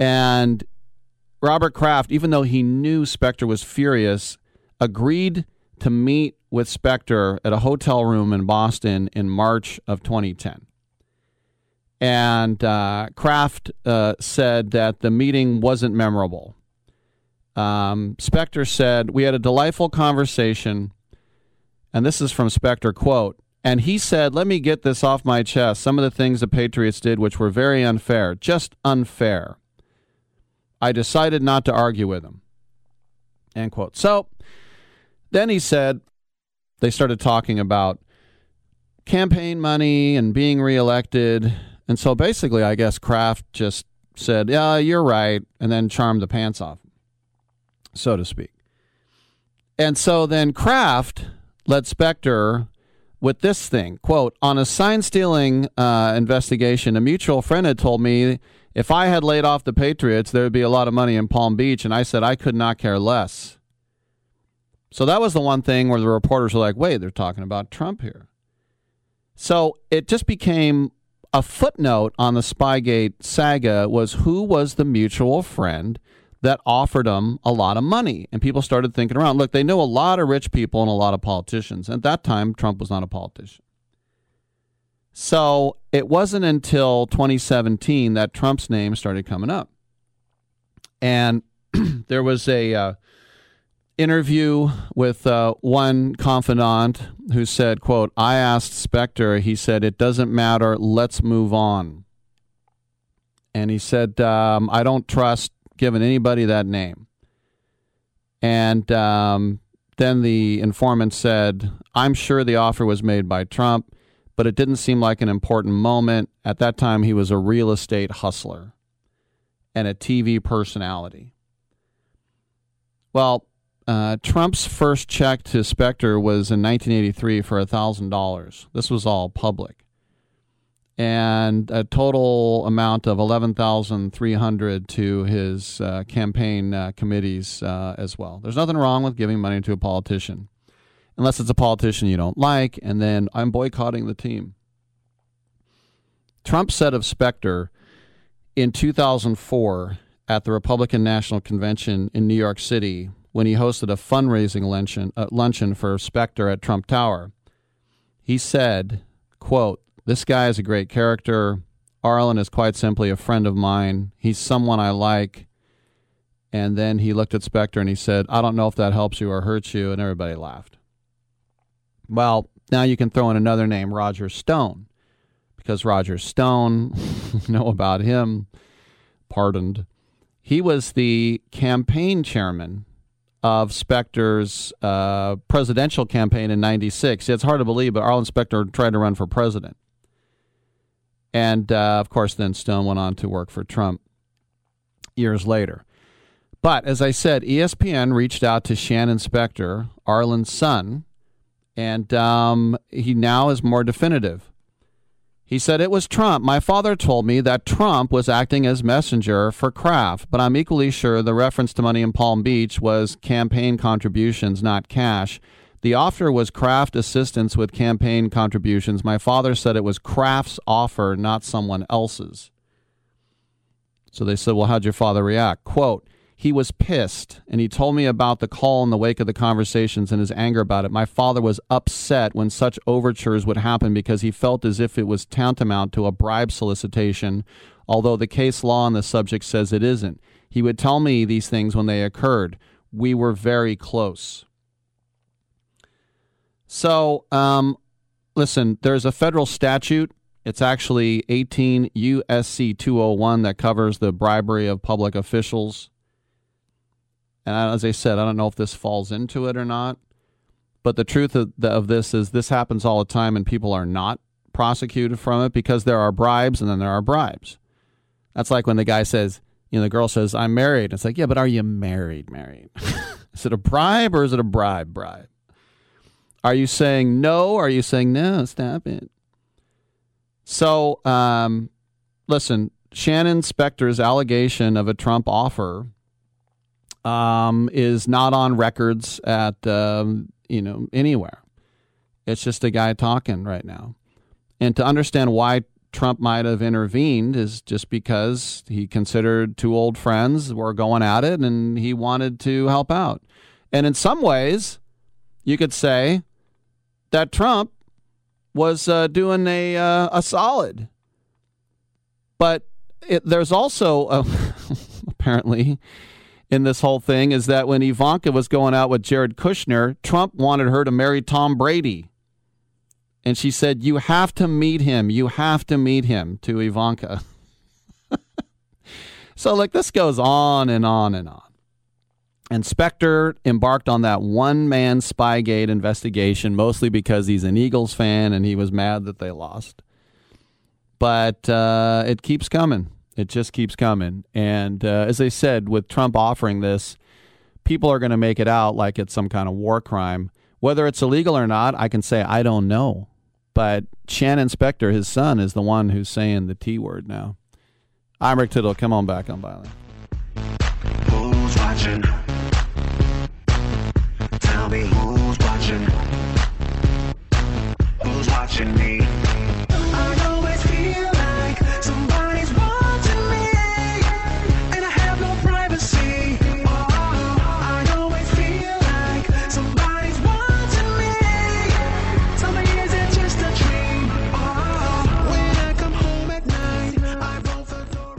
And Robert Kraft, even though he knew Specter was furious, agreed to meet with Specter at a hotel room in Boston in March of 2010. And Kraft said that the meeting wasn't memorable. Specter said, we had a delightful conversation, and this is from Specter, quote, And he said, let me get this off my chest. Some of the things the Patriots did, which were very unfair, just unfair. I decided not to argue with them. End quote. So then he said, they started talking about campaign money and being reelected. And so basically, I guess Kraft just said, yeah, you're right, and then charmed the pants off, so to speak. And so then Kraft led Specter with this thing, quote, on a sign-stealing investigation, a mutual friend had told me if I had laid off the Patriots, there would be a lot of money in Palm Beach, and I said I could not care less. So that was the one thing where the reporters were like, wait, they're talking about Trump here. So it just became a footnote on the Spygate saga was who was the mutual friend that offered them a lot of money. And people started thinking around, look, they know a lot of rich people and a lot of politicians. At that time, Trump was not a politician. So it wasn't until 2017 that Trump's name started coming up. And there was a interview with one confidant who said, quote, I asked Specter, he said, it doesn't matter, let's move on. And he said, I don't trust giving anybody that name. And then the informant said, I'm sure the offer was made by Trump, but it didn't seem like an important moment. At that time, he was a real estate hustler and a TV personality. Well, Trump's first check to Specter was in 1983 for $1,000. This was all public. And a total amount of $11,300 to his campaign committees as well. There's nothing wrong with giving money to a politician, unless it's a politician you don't like, and then I'm boycotting the team. Trump said of Specter in 2004 at the Republican National Convention in New York City when he hosted a fundraising luncheon for Specter at Trump Tower, he said, quote, this guy is a great character. Arlen is quite simply a friend of mine. He's someone I like. And then he looked at Specter and he said, I don't know if that helps you or hurts you. And everybody laughed. Well, now you can throw in another name, Roger Stone, because Roger Stone, you know about him, pardoned. He was the campaign chairman of Specter's presidential campaign in 96. It's hard to believe, but Arlen Specter tried to run for president. And, of course, then Stone went on to work for Trump years later. But, as I said, ESPN reached out to Shannon Specter, Arlen's son, and he now is more definitive. He said, it was Trump. My father told me that Trump was acting as messenger for Kraft, but I'm equally sure the reference to money in Palm Beach was campaign contributions, not cash. The offer was Kraft assistance with campaign contributions. My father said it was Kraft's offer, not someone else's. So they said, well, how'd your father react? Quote, he was pissed, and he told me about the call in the wake of the conversations and his anger about it. My father was upset when such overtures would happen because he felt as if it was tantamount to a bribe solicitation, although the case law on the subject says it isn't. He would tell me these things when they occurred. We were very close. So, listen, there's a federal statute. It's actually 18 U.S.C. 201 that covers the bribery of public officials. And as I said, I don't know if this falls into it or not. But the truth of this is this happens all the time and people are not prosecuted from it because there are bribes and then there are bribes. That's like when the guy says, you know, the girl says, I'm married. It's like, yeah, but are you married? Is it a bribe or is it a bribe? Are you saying no? Are you saying no? Stop it. So, listen, Shannon Specter's allegation of a Trump offer is not on records at, anywhere. It's just a guy talking right now. And to understand why Trump might have intervened is just because he considered two old friends were going at it and he wanted to help out. And in some ways, you could say that Trump was doing a solid. But there's also, apparently, in this whole thing is that when Ivanka was going out with Jared Kushner, Trump wanted her to marry Tom Brady. And she said, "You have to meet him. You have to meet him," to Ivanka. So, like, this goes on and on and on. And Spector embarked on that one-man Spygate investigation, mostly because he's an Eagles fan and he was mad that they lost. But it keeps coming. It just keeps coming. And as I said, with Trump offering this, people are going to make it out like it's some kind of war crime. Whether it's illegal or not, I can say I don't know. But Shannon Spector, his son, is the one who's saying the T word now. I'm Rick Tittle. Come on back on Byline. Who's watching? Tell me who's watching. Who's watching me? I always feel like somebody's watching me, and I have no privacy. Oh, I always feel like somebody's watching me. Tell me, is it just a dream? Oh, when I come home at night, I roll the door.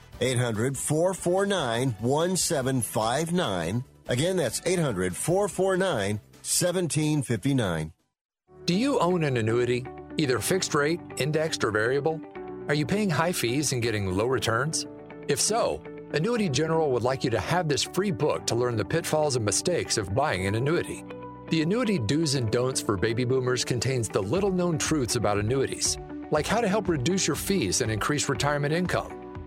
800-449-1759. Again, that's 800-449-1759. Do you own an annuity, either fixed rate, indexed, or variable? Are you paying high fees and getting low returns? If so, Annuity General would like you to have this free book to learn the pitfalls and mistakes of buying an annuity. The Annuity Do's and Don'ts for Baby Boomers contains the little-known truths about annuities, like how to help reduce your fees and increase retirement income.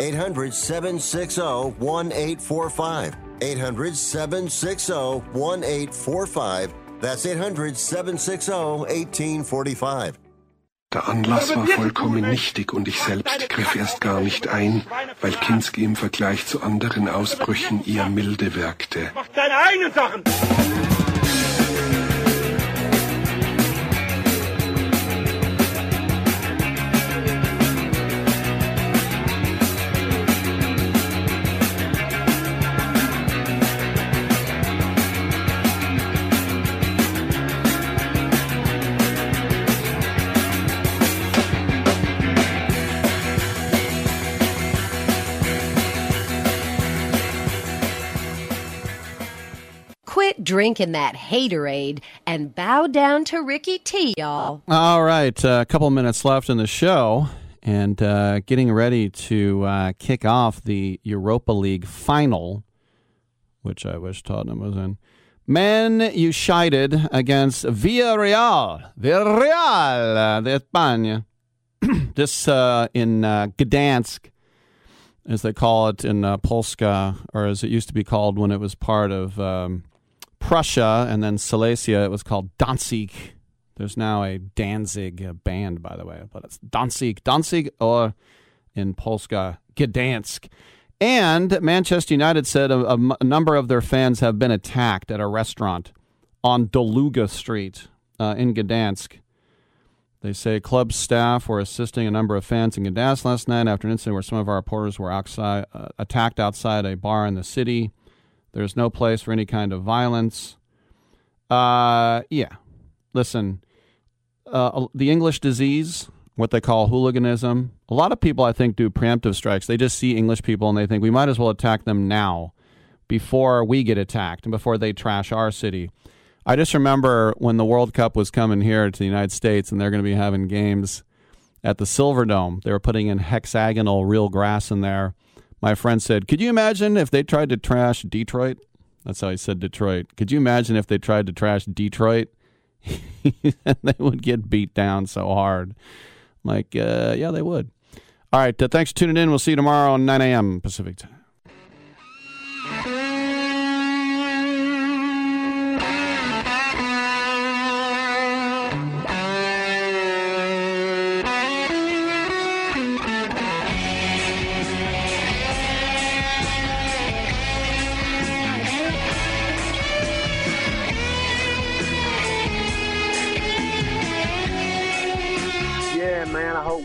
800-760-1845. 800-760-1845. That's 800-760-1845. Der Anlass war vollkommen nichtig und ich selbst griff erst gar nicht ein, weil Kinski im Vergleich zu anderen Ausbrüchen eher milde wirkte. Mach deine eigenen Sachen! Drinking that haterade and bow down to Ricky T, y'all. All right, a couple minutes left in the show, and getting ready to kick off the Europa League final which I wish Tottenham was in. Man United against Villarreal de España. This in Gdansk, as they call it in Polska, or as it used to be called when it was part of Prussia and then Silesia, it was called Danzig. There's now a Danzig band, by the way, but it's Danzig. Danzig, or in Polska, Gdansk. And Manchester United said a number of their fans have been attacked at a restaurant on Daluga Street in Gdansk. They say club staff were assisting a number of fans in Gdansk last night after an incident where some of our reporters were attacked outside a bar in the city. There's no place for any kind of violence. Yeah. Listen, the English disease, what they call hooliganism, a lot of people, I think, do preemptive strikes. They just see English people and they think we might as well attack them now before we get attacked and before they trash our city. I just remember when the World Cup was coming here to the United States and they're going to be having games at the Silverdome. They were putting in hexagonal real grass in there. My friend said, could you imagine if they tried to trash Detroit? That's how he said Detroit. Could you imagine if they tried to trash Detroit? They would get beat down so hard. I'm like, yeah, they would. All right, thanks for tuning in. We'll see you tomorrow at 9 a.m. Pacific time. Man, I hope